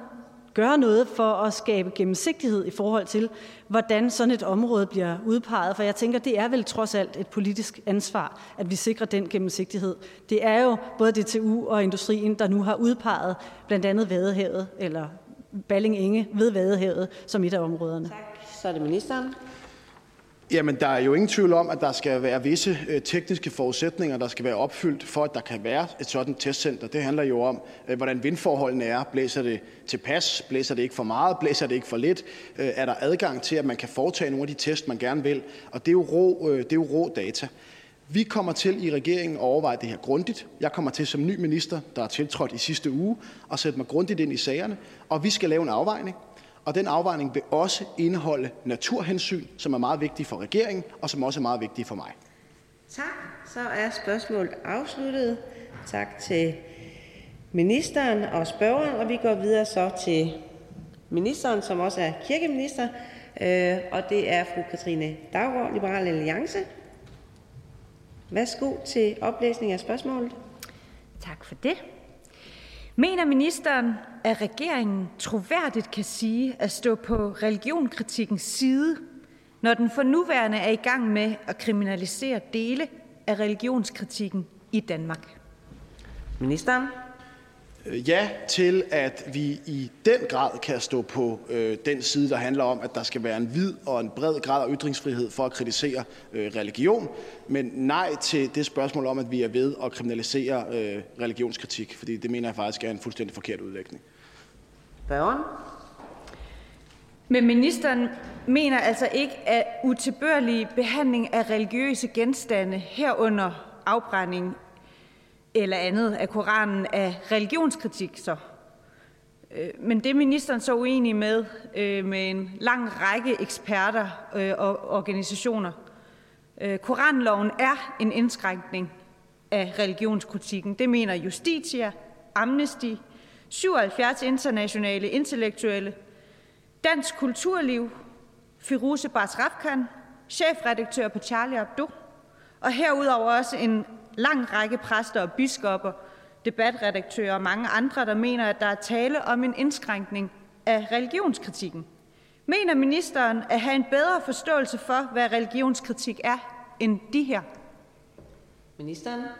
gøre noget for at skabe gennemsigtighed i forhold til, hvordan sådan et område bliver udpeget? For jeg tænker, det er vel trods alt et politisk ansvar, at vi sikrer den gennemsigtighed. Det er jo både D T U og industrien, der nu har udpeget blandt andet Vadehavet, eller Balling-Enge ved Vadehavet, som et af områderne. Tak. Så er det ministeren. Jamen, der er jo ingen tvivl om, at der skal være visse øh, tekniske forudsætninger, der skal være opfyldt for, at der kan være et sådan testcenter. Det handler jo om, øh, hvordan vindforholdene er. Blæser det tilpas? Blæser det ikke for meget? Blæser det ikke for lidt? Øh, er der adgang til, at man kan foretage nogle af de test, man gerne vil? Og det er jo rå, øh, det er jo rå data. Vi kommer til i regeringen at overveje det her grundigt. Jeg kommer til som ny minister, der er tiltrådt i sidste uge, at sætte mig grundigt ind i sagerne. Og vi skal lave en afvejning. Og den afvejning vil også indeholde naturhensyn, som er meget vigtige for regeringen, og som også er meget vigtige for mig. Tak. Så er spørgsmålet afsluttet. Tak til ministeren og spørgeren, og vi går videre så til ministeren, som også er kirkeminister, og det er fru Katrine Daugaard, Liberal Alliance. Værsgo til oplæsning af spørgsmålet. Tak for det. Mener ministeren, at regeringen troværdigt kan sige at stå på religionkritikkens side, når den for nuværende er i gang med at kriminalisere dele af religionskritikken i Danmark? Ministeren? Ja til, at vi i den grad kan stå på øh, den side, der handler om, at der skal være en vid og en bred grad af ytringsfrihed for at kritisere øh, religion. Men nej til det spørgsmål om, at vi er ved at kriminalisere øh, religionskritik, fordi det mener jeg faktisk er en fuldstændig forkert udlægning. Børn? Men ministeren mener altså ikke, at utilbørlig behandling af religiøse genstande herunder afbrænding eller andet af Koranen af religionskritik så. Men det er ministeren så uenig med, med en lang række eksperter og organisationer. Koranloven er en indskrænkning af religionskritikken. Det mener Justitia, Amnesty, syvoghalvfjerds internationale intellektuelle, Dansk Kulturliv, Firoozeh Bazrafkan, chefredaktør på Charlie Hebdo, og herudover også en lang række præster og biskopper, debatredaktører og mange andre, der mener, at der er tale om en indskrænkning af religionskritikken. Mener ministeren at have en bedre forståelse for, hvad religionskritik er, end de her? Ministeren? Det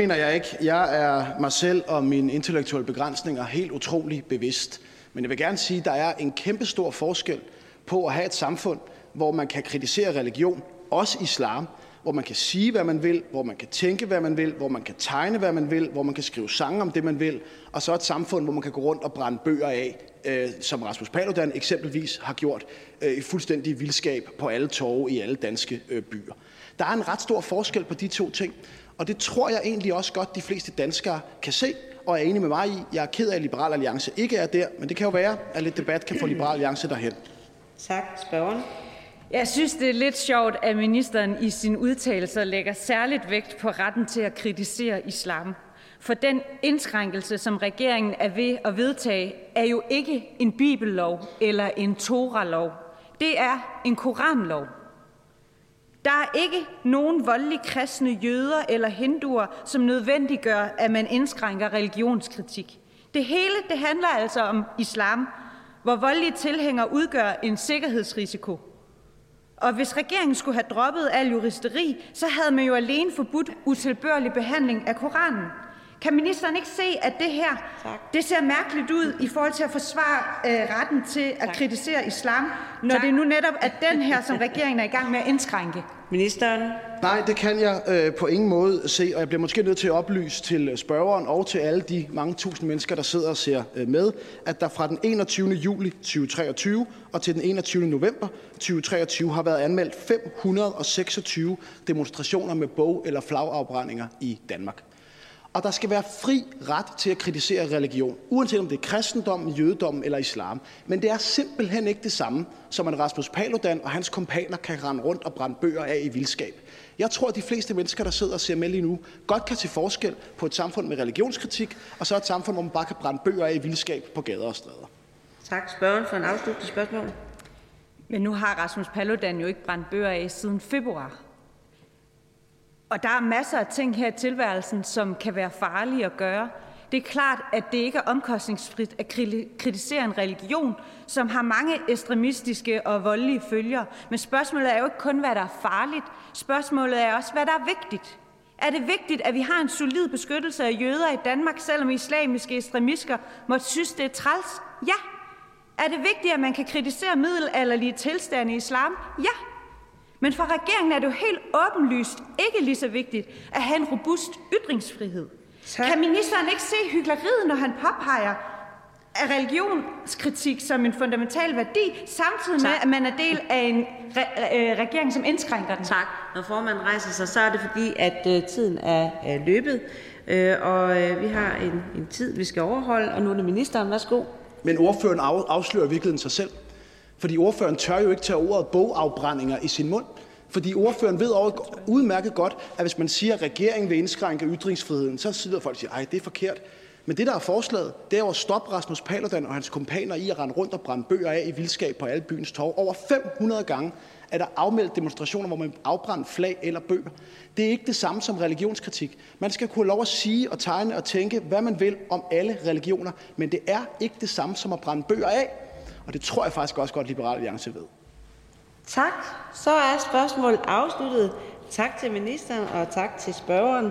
mener jeg ikke. Jeg er mig selv og mine intellektuelle begrænsninger helt utrolig bevidst. Men jeg vil gerne sige, at der er en kæmpe stor forskel på at have et samfund, hvor man kan kritisere religion, også islam, hvor man kan sige, hvad man vil, hvor man kan tænke, hvad man vil, hvor man kan tegne, hvad man vil, hvor man kan skrive sange om det, man vil, og så et samfund, hvor man kan gå rundt og brænde bøger af, øh, som Rasmus Paludan eksempelvis har gjort øh, i fuldstændig vildskab på alle torve i alle danske øh, byer. Der er en ret stor forskel på de to ting, og det tror jeg egentlig også godt, de fleste danskere kan se, og er enige med mig i. Jeg er ked af, at Liberal Alliance ikke er der, men det kan jo være, at lidt debat kan få Liberal Alliance derhen. Tak, spørgeren. Jeg synes, det er lidt sjovt, at ministeren i sine udtalelser lægger særligt vægt på retten til at kritisere islam. For den indskrænkelse, som regeringen er ved at vedtage, er jo ikke en bibellov eller en toralov. Det er en koranlov. Der er ikke nogen voldelige kristne jøder eller hinduer, som nødvendiggør, at man indskrænker religionskritik. Det hele det handler altså om islam, hvor voldelige tilhængere udgør en sikkerhedsrisiko. Og hvis regeringen skulle have droppet al juristeri, så havde man jo alene forbudt utilbørlig behandling af Koranen. Kan ministeren ikke se, at det her tak. det ser mærkeligt ud i forhold til at forsvare øh, retten til at tak. kritisere islam, når tak. det nu netop er den her, som regeringen er i gang med at indskrænke? Ministeren? Nej, det kan jeg øh, på ingen måde se, og jeg bliver måske nødt til at oplyse til spørgeren og til alle de mange tusind mennesker, der sidder og ser øh, med, at der fra den enogtyvende juli to tusind treogtyve og til den enogtyvende november to tusind treogtyve har været anmeldt fem hundrede og seksogtyve demonstrationer med bog- eller flagafbrændinger i Danmark. Og der skal være fri ret til at kritisere religion, uanset om det er kristendommen, jødedommen eller islam. Men det er simpelthen ikke det samme, som at Rasmus Paludan og hans kompaner kan rende rundt og brænde bøger af i vildskab. Jeg tror, at de fleste mennesker, der sidder og ser med lige nu, godt kan se forskel på et samfund med religionskritik, og så et samfund, hvor man bare kan brænde bøger af i vildskab på gader og stræder. Tak. Spørgeren for en afsluttende spørgsmål. Men nu har Rasmus Paludan jo ikke brændt bøger af siden februar. Og der er masser af ting her i tilværelsen, som kan være farlige at gøre. Det er klart, at det ikke er omkostningsfrit at kritisere en religion, som har mange ekstremistiske og voldelige følger. Men spørgsmålet er jo ikke kun, hvad der er farligt. Spørgsmålet er også, hvad der er vigtigt. Er det vigtigt, at vi har en solid beskyttelse af jøder i Danmark, selvom islamiske ekstremister måtte synes, det er træls? Ja. Er det vigtigt, at man kan kritisere middelalderlige tilstande i islam? Ja. Men for regeringen er det jo helt åbenlyst ikke lige så vigtigt at have en robust ytringsfrihed. Tak. Kan ministeren ikke se hykleriet, når han påpeger af religionskritik som en fundamental værdi, samtidig tak. med, at man er del af en re- regering, som indskrænker den? Tak. Når formanden rejser sig, så er det fordi, at tiden er løbet, og vi har en, en tid, vi skal overholde, og nu er det ministeren. Værsgo. Men ordføreren afslører virkeligheden sig selv. Fordi ordføreren tør jo ikke tage ordet bogafbrændinger i sin mund. Fordi ordføreren ved udmærket godt, at hvis man siger, at regeringen vil indskrænke ytringsfriheden, så sidder folk og siger, ej, det er forkert. Men det, der er forslaget, det er at stoppe Rasmus Paludan og hans kompaner i at rende rundt og brænde bøger af i vildskab på alle byens torv. Over fem hundrede gange er der afmeldt demonstrationer, hvor man afbrænder flag eller bøger. Det er ikke det samme som religionskritik. Man skal kunne have lov at sige og tegne og tænke, hvad man vil om alle religioner. Men det er ikke det samme som at brænde bøger af. Og det tror jeg faktisk også godt, Liberal Alliance ved. Tak. Så er spørgsmålet afsluttet. Tak til ministeren, og tak til spørgeren.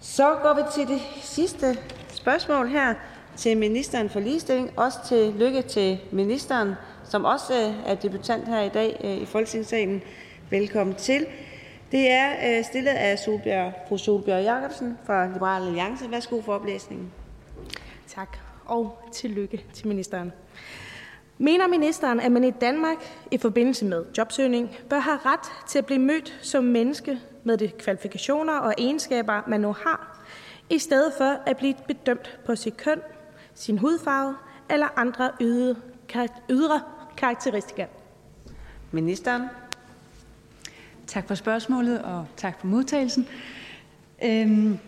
Så går vi til det sidste spørgsmål her til ministeren for ligestilling. Også til lykke til ministeren, som også er debutant her i dag i Folketingssalen. Velkommen til. Det er stillet af Solbjerg, fru Solbjerg Jacobsen fra Liberal Alliance. Værsgo for oplæsningen. Tak, og tillykke til ministeren. Mener ministeren, at man i Danmark i forbindelse med jobsøgning bør have ret til at blive mødt som menneske med de kvalifikationer og egenskaber, man nu har, i stedet for at blive bedømt på sit køn, sin hudfarve eller andre ydre, ydre karakteristika? Ministeren. Tak for spørgsmålet, og tak for modtagelsen. Øhm,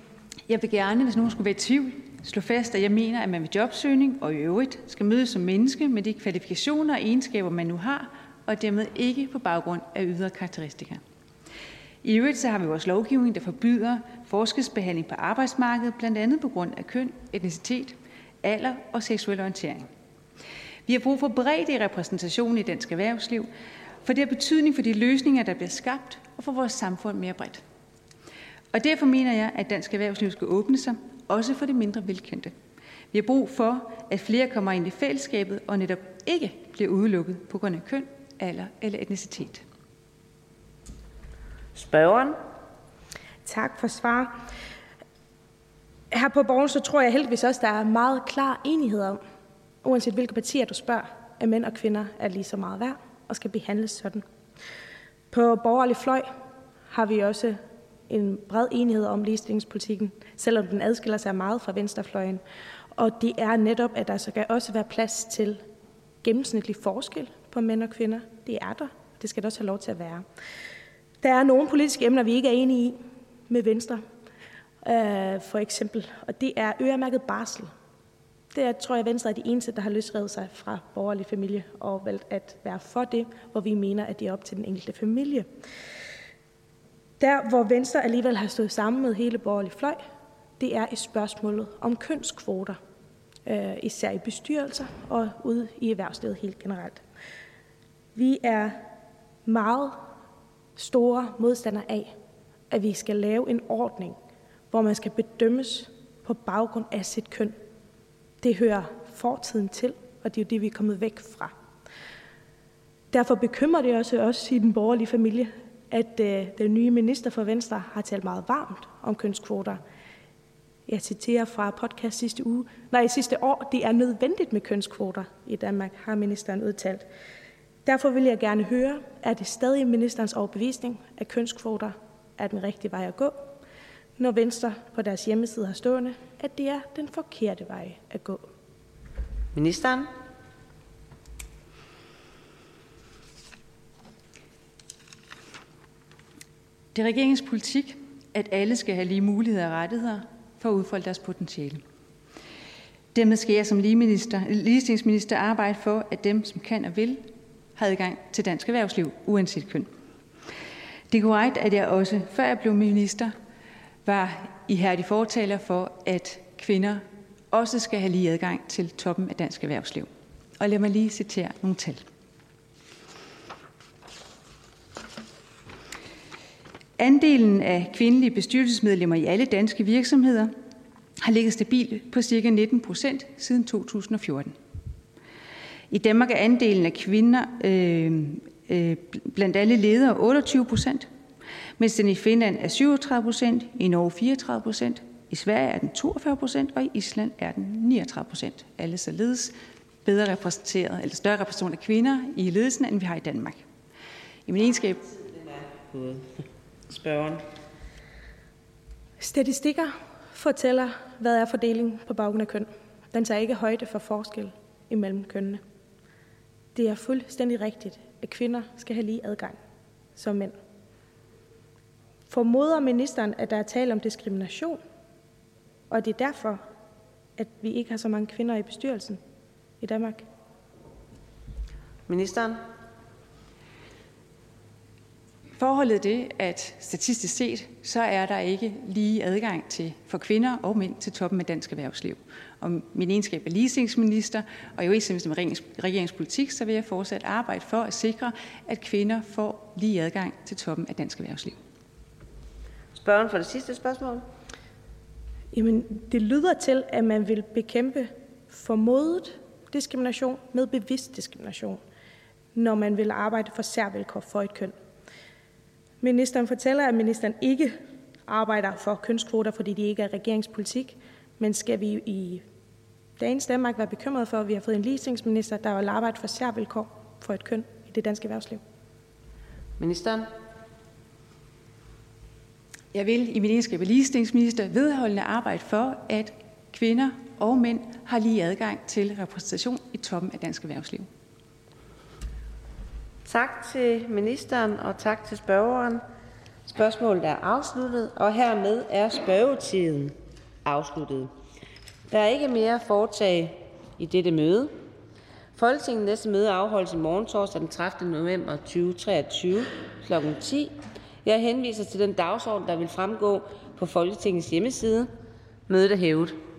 jeg vil gerne, hvis nogen skulle være i tvivl, slå fast, at jeg mener, at man ved jobsøgning og i øvrigt skal mødes som menneske med de kvalifikationer og egenskaber, man nu har, og dermed ikke på baggrund af ydre karakteristika. I øvrigt så har vi vores lovgivning, der forbyder forskelsbehandling på arbejdsmarkedet, blandt andet på grund af køn, etnicitet, alder og seksuel orientering. Vi har brug for bredde i repræsentationen i dansk erhvervsliv, for det har betydning for de løsninger, der bliver skabt, og for vores samfund mere bredt. Og derfor mener jeg, at dansk erhvervsliv skal åbne sig, også for de mindre velkendte. Vi har brug for, at flere kommer ind i fællesskabet og netop ikke bliver udelukket på grund af køn, alder eller etnicitet. Spørgeren. Tak for svar. Her på Borgen, så tror jeg heldigvis også, der er meget klar enighed om, uanset hvilke partier du spørger, at mænd og kvinder er lige så meget værd og skal behandles sådan. På borgerlig fløj har vi også en bred enighed om ligestillingspolitikken, selvom den adskiller sig meget fra venstrefløjen. Og det er netop, at der skal også være plads til gennemsnitlig forskel på mænd og kvinder. Det er der. Det skal der også have lov til at være. Der er nogle politiske emner, vi ikke er enige i med Venstre. øh, for eksempel. Og det er øremærket barsel. Det er, tror jeg, Venstre er de eneste, der har løsrevet sig fra borgerlig familie og valgt at være for det, hvor vi mener, at det er op til den enkelte familie. Der, hvor Venstre alligevel har stået sammen med hele borgerlig fløj, det er i spørgsmålet om kønskvoter, øh, især i bestyrelser og ude i erhvervslivet helt generelt. Vi er meget store modstandere af, at vi skal lave en ordning, hvor man skal bedømmes på baggrund af sit køn. Det hører fortiden til, og det er jo det, vi er kommet væk fra. Derfor bekymrer det også os i den borgerlige familie, at øh, den nye minister for Venstre har talt meget varmt om kønskvoter. Jeg citerer fra podcast sidste uge. Nej, sidste år, det er nødvendigt med kønskvoter i Danmark, har ministeren udtalt. Derfor vil jeg gerne høre, er det stadig ministerens overbevisning, at kønskvoter er den rigtige vej at gå, når Venstre på deres hjemmeside har stående, at det er den forkerte vej at gå? Ministeren? Det er regeringens politik, at alle skal have lige muligheder og rettigheder for at udfolde deres potentiale. Dermed skal jeg som ligestillingsminister arbejde for, at dem, som kan og vil, har adgang til dansk erhvervsliv, uanset køn. Det er korrekt, at jeg også, før jeg blev minister, var ihærdig fortaler for, at kvinder også skal have lige adgang til toppen af dansk erhvervsliv. Og lad mig lige citere nogle tal. Andelen af kvindelige bestyrelsesmedlemmer i alle danske virksomheder har ligget stabil på ca. nitten procent siden to tusind og fjorten. I Danmark er andelen af kvinder øh, øh, blandt alle ledere otteogtyve procent, mens den i Finland er syvogtredive procent, i Norge fireogtredive procent, i Sverige er den toogfyrre procent, og i Island er den niogtredive procent. Alle således bedre repræsenteret, eller større repræsentation af kvinder i ledelsen, end vi har i Danmark. I min egenskab... Spørgeren. Statistikker fortæller, hvad er fordelingen på baggrund af køn. Den tager ikke højde for forskel imellem kønnene. Det er fuldstændig rigtigt, at kvinder skal have lige adgang som mænd. Formoder ministeren, at der er tale om diskrimination, og det er derfor, at vi ikke har så mange kvinder i bestyrelsen i Danmark? Ministeren? Forholdet er det, at statistisk set, så er der ikke lige adgang til for kvinder og mænd til toppen af dansk erhvervsliv. Og min egenskab er ligestillingsminister, og i overensstemmelse med regeringspolitik, så vil jeg fortsat arbejde for at sikre, at kvinder får lige adgang til toppen af dansk erhvervsliv. Spørgen for det sidste spørgsmål. Jamen, det lyder til, at man vil bekæmpe formodet diskrimination med bevidst diskrimination, når man vil arbejde for særvilkår for et køn. Ministeren fortæller, at ministeren ikke arbejder for kønskvoter, fordi det ikke er regeringspolitik. Men skal vi i dagens Danmark være bekymrede for, at vi har fået en ligestillingsminister, der vil arbejde for særvilkår for et køn i det danske erhvervsliv? Ministeren? Jeg vil i min egenskab af ligestillingsminister vedholdende arbejde for, at kvinder og mænd har lige adgang til repræsentation i toppen af dansk erhvervsliv. Tak til ministeren, og tak til spørgeren. Spørgsmålet er afsluttet, og hermed er spørgetiden afsluttet. Der er ikke mere at foretage i dette møde. Folketingets næste møde afholdes i morgen torsdag den tredivte november to tusind og treogtyve klokken ti. Jeg henviser til den dagsorden, der vil fremgå på Folketingets hjemmeside. Mødet er hævet.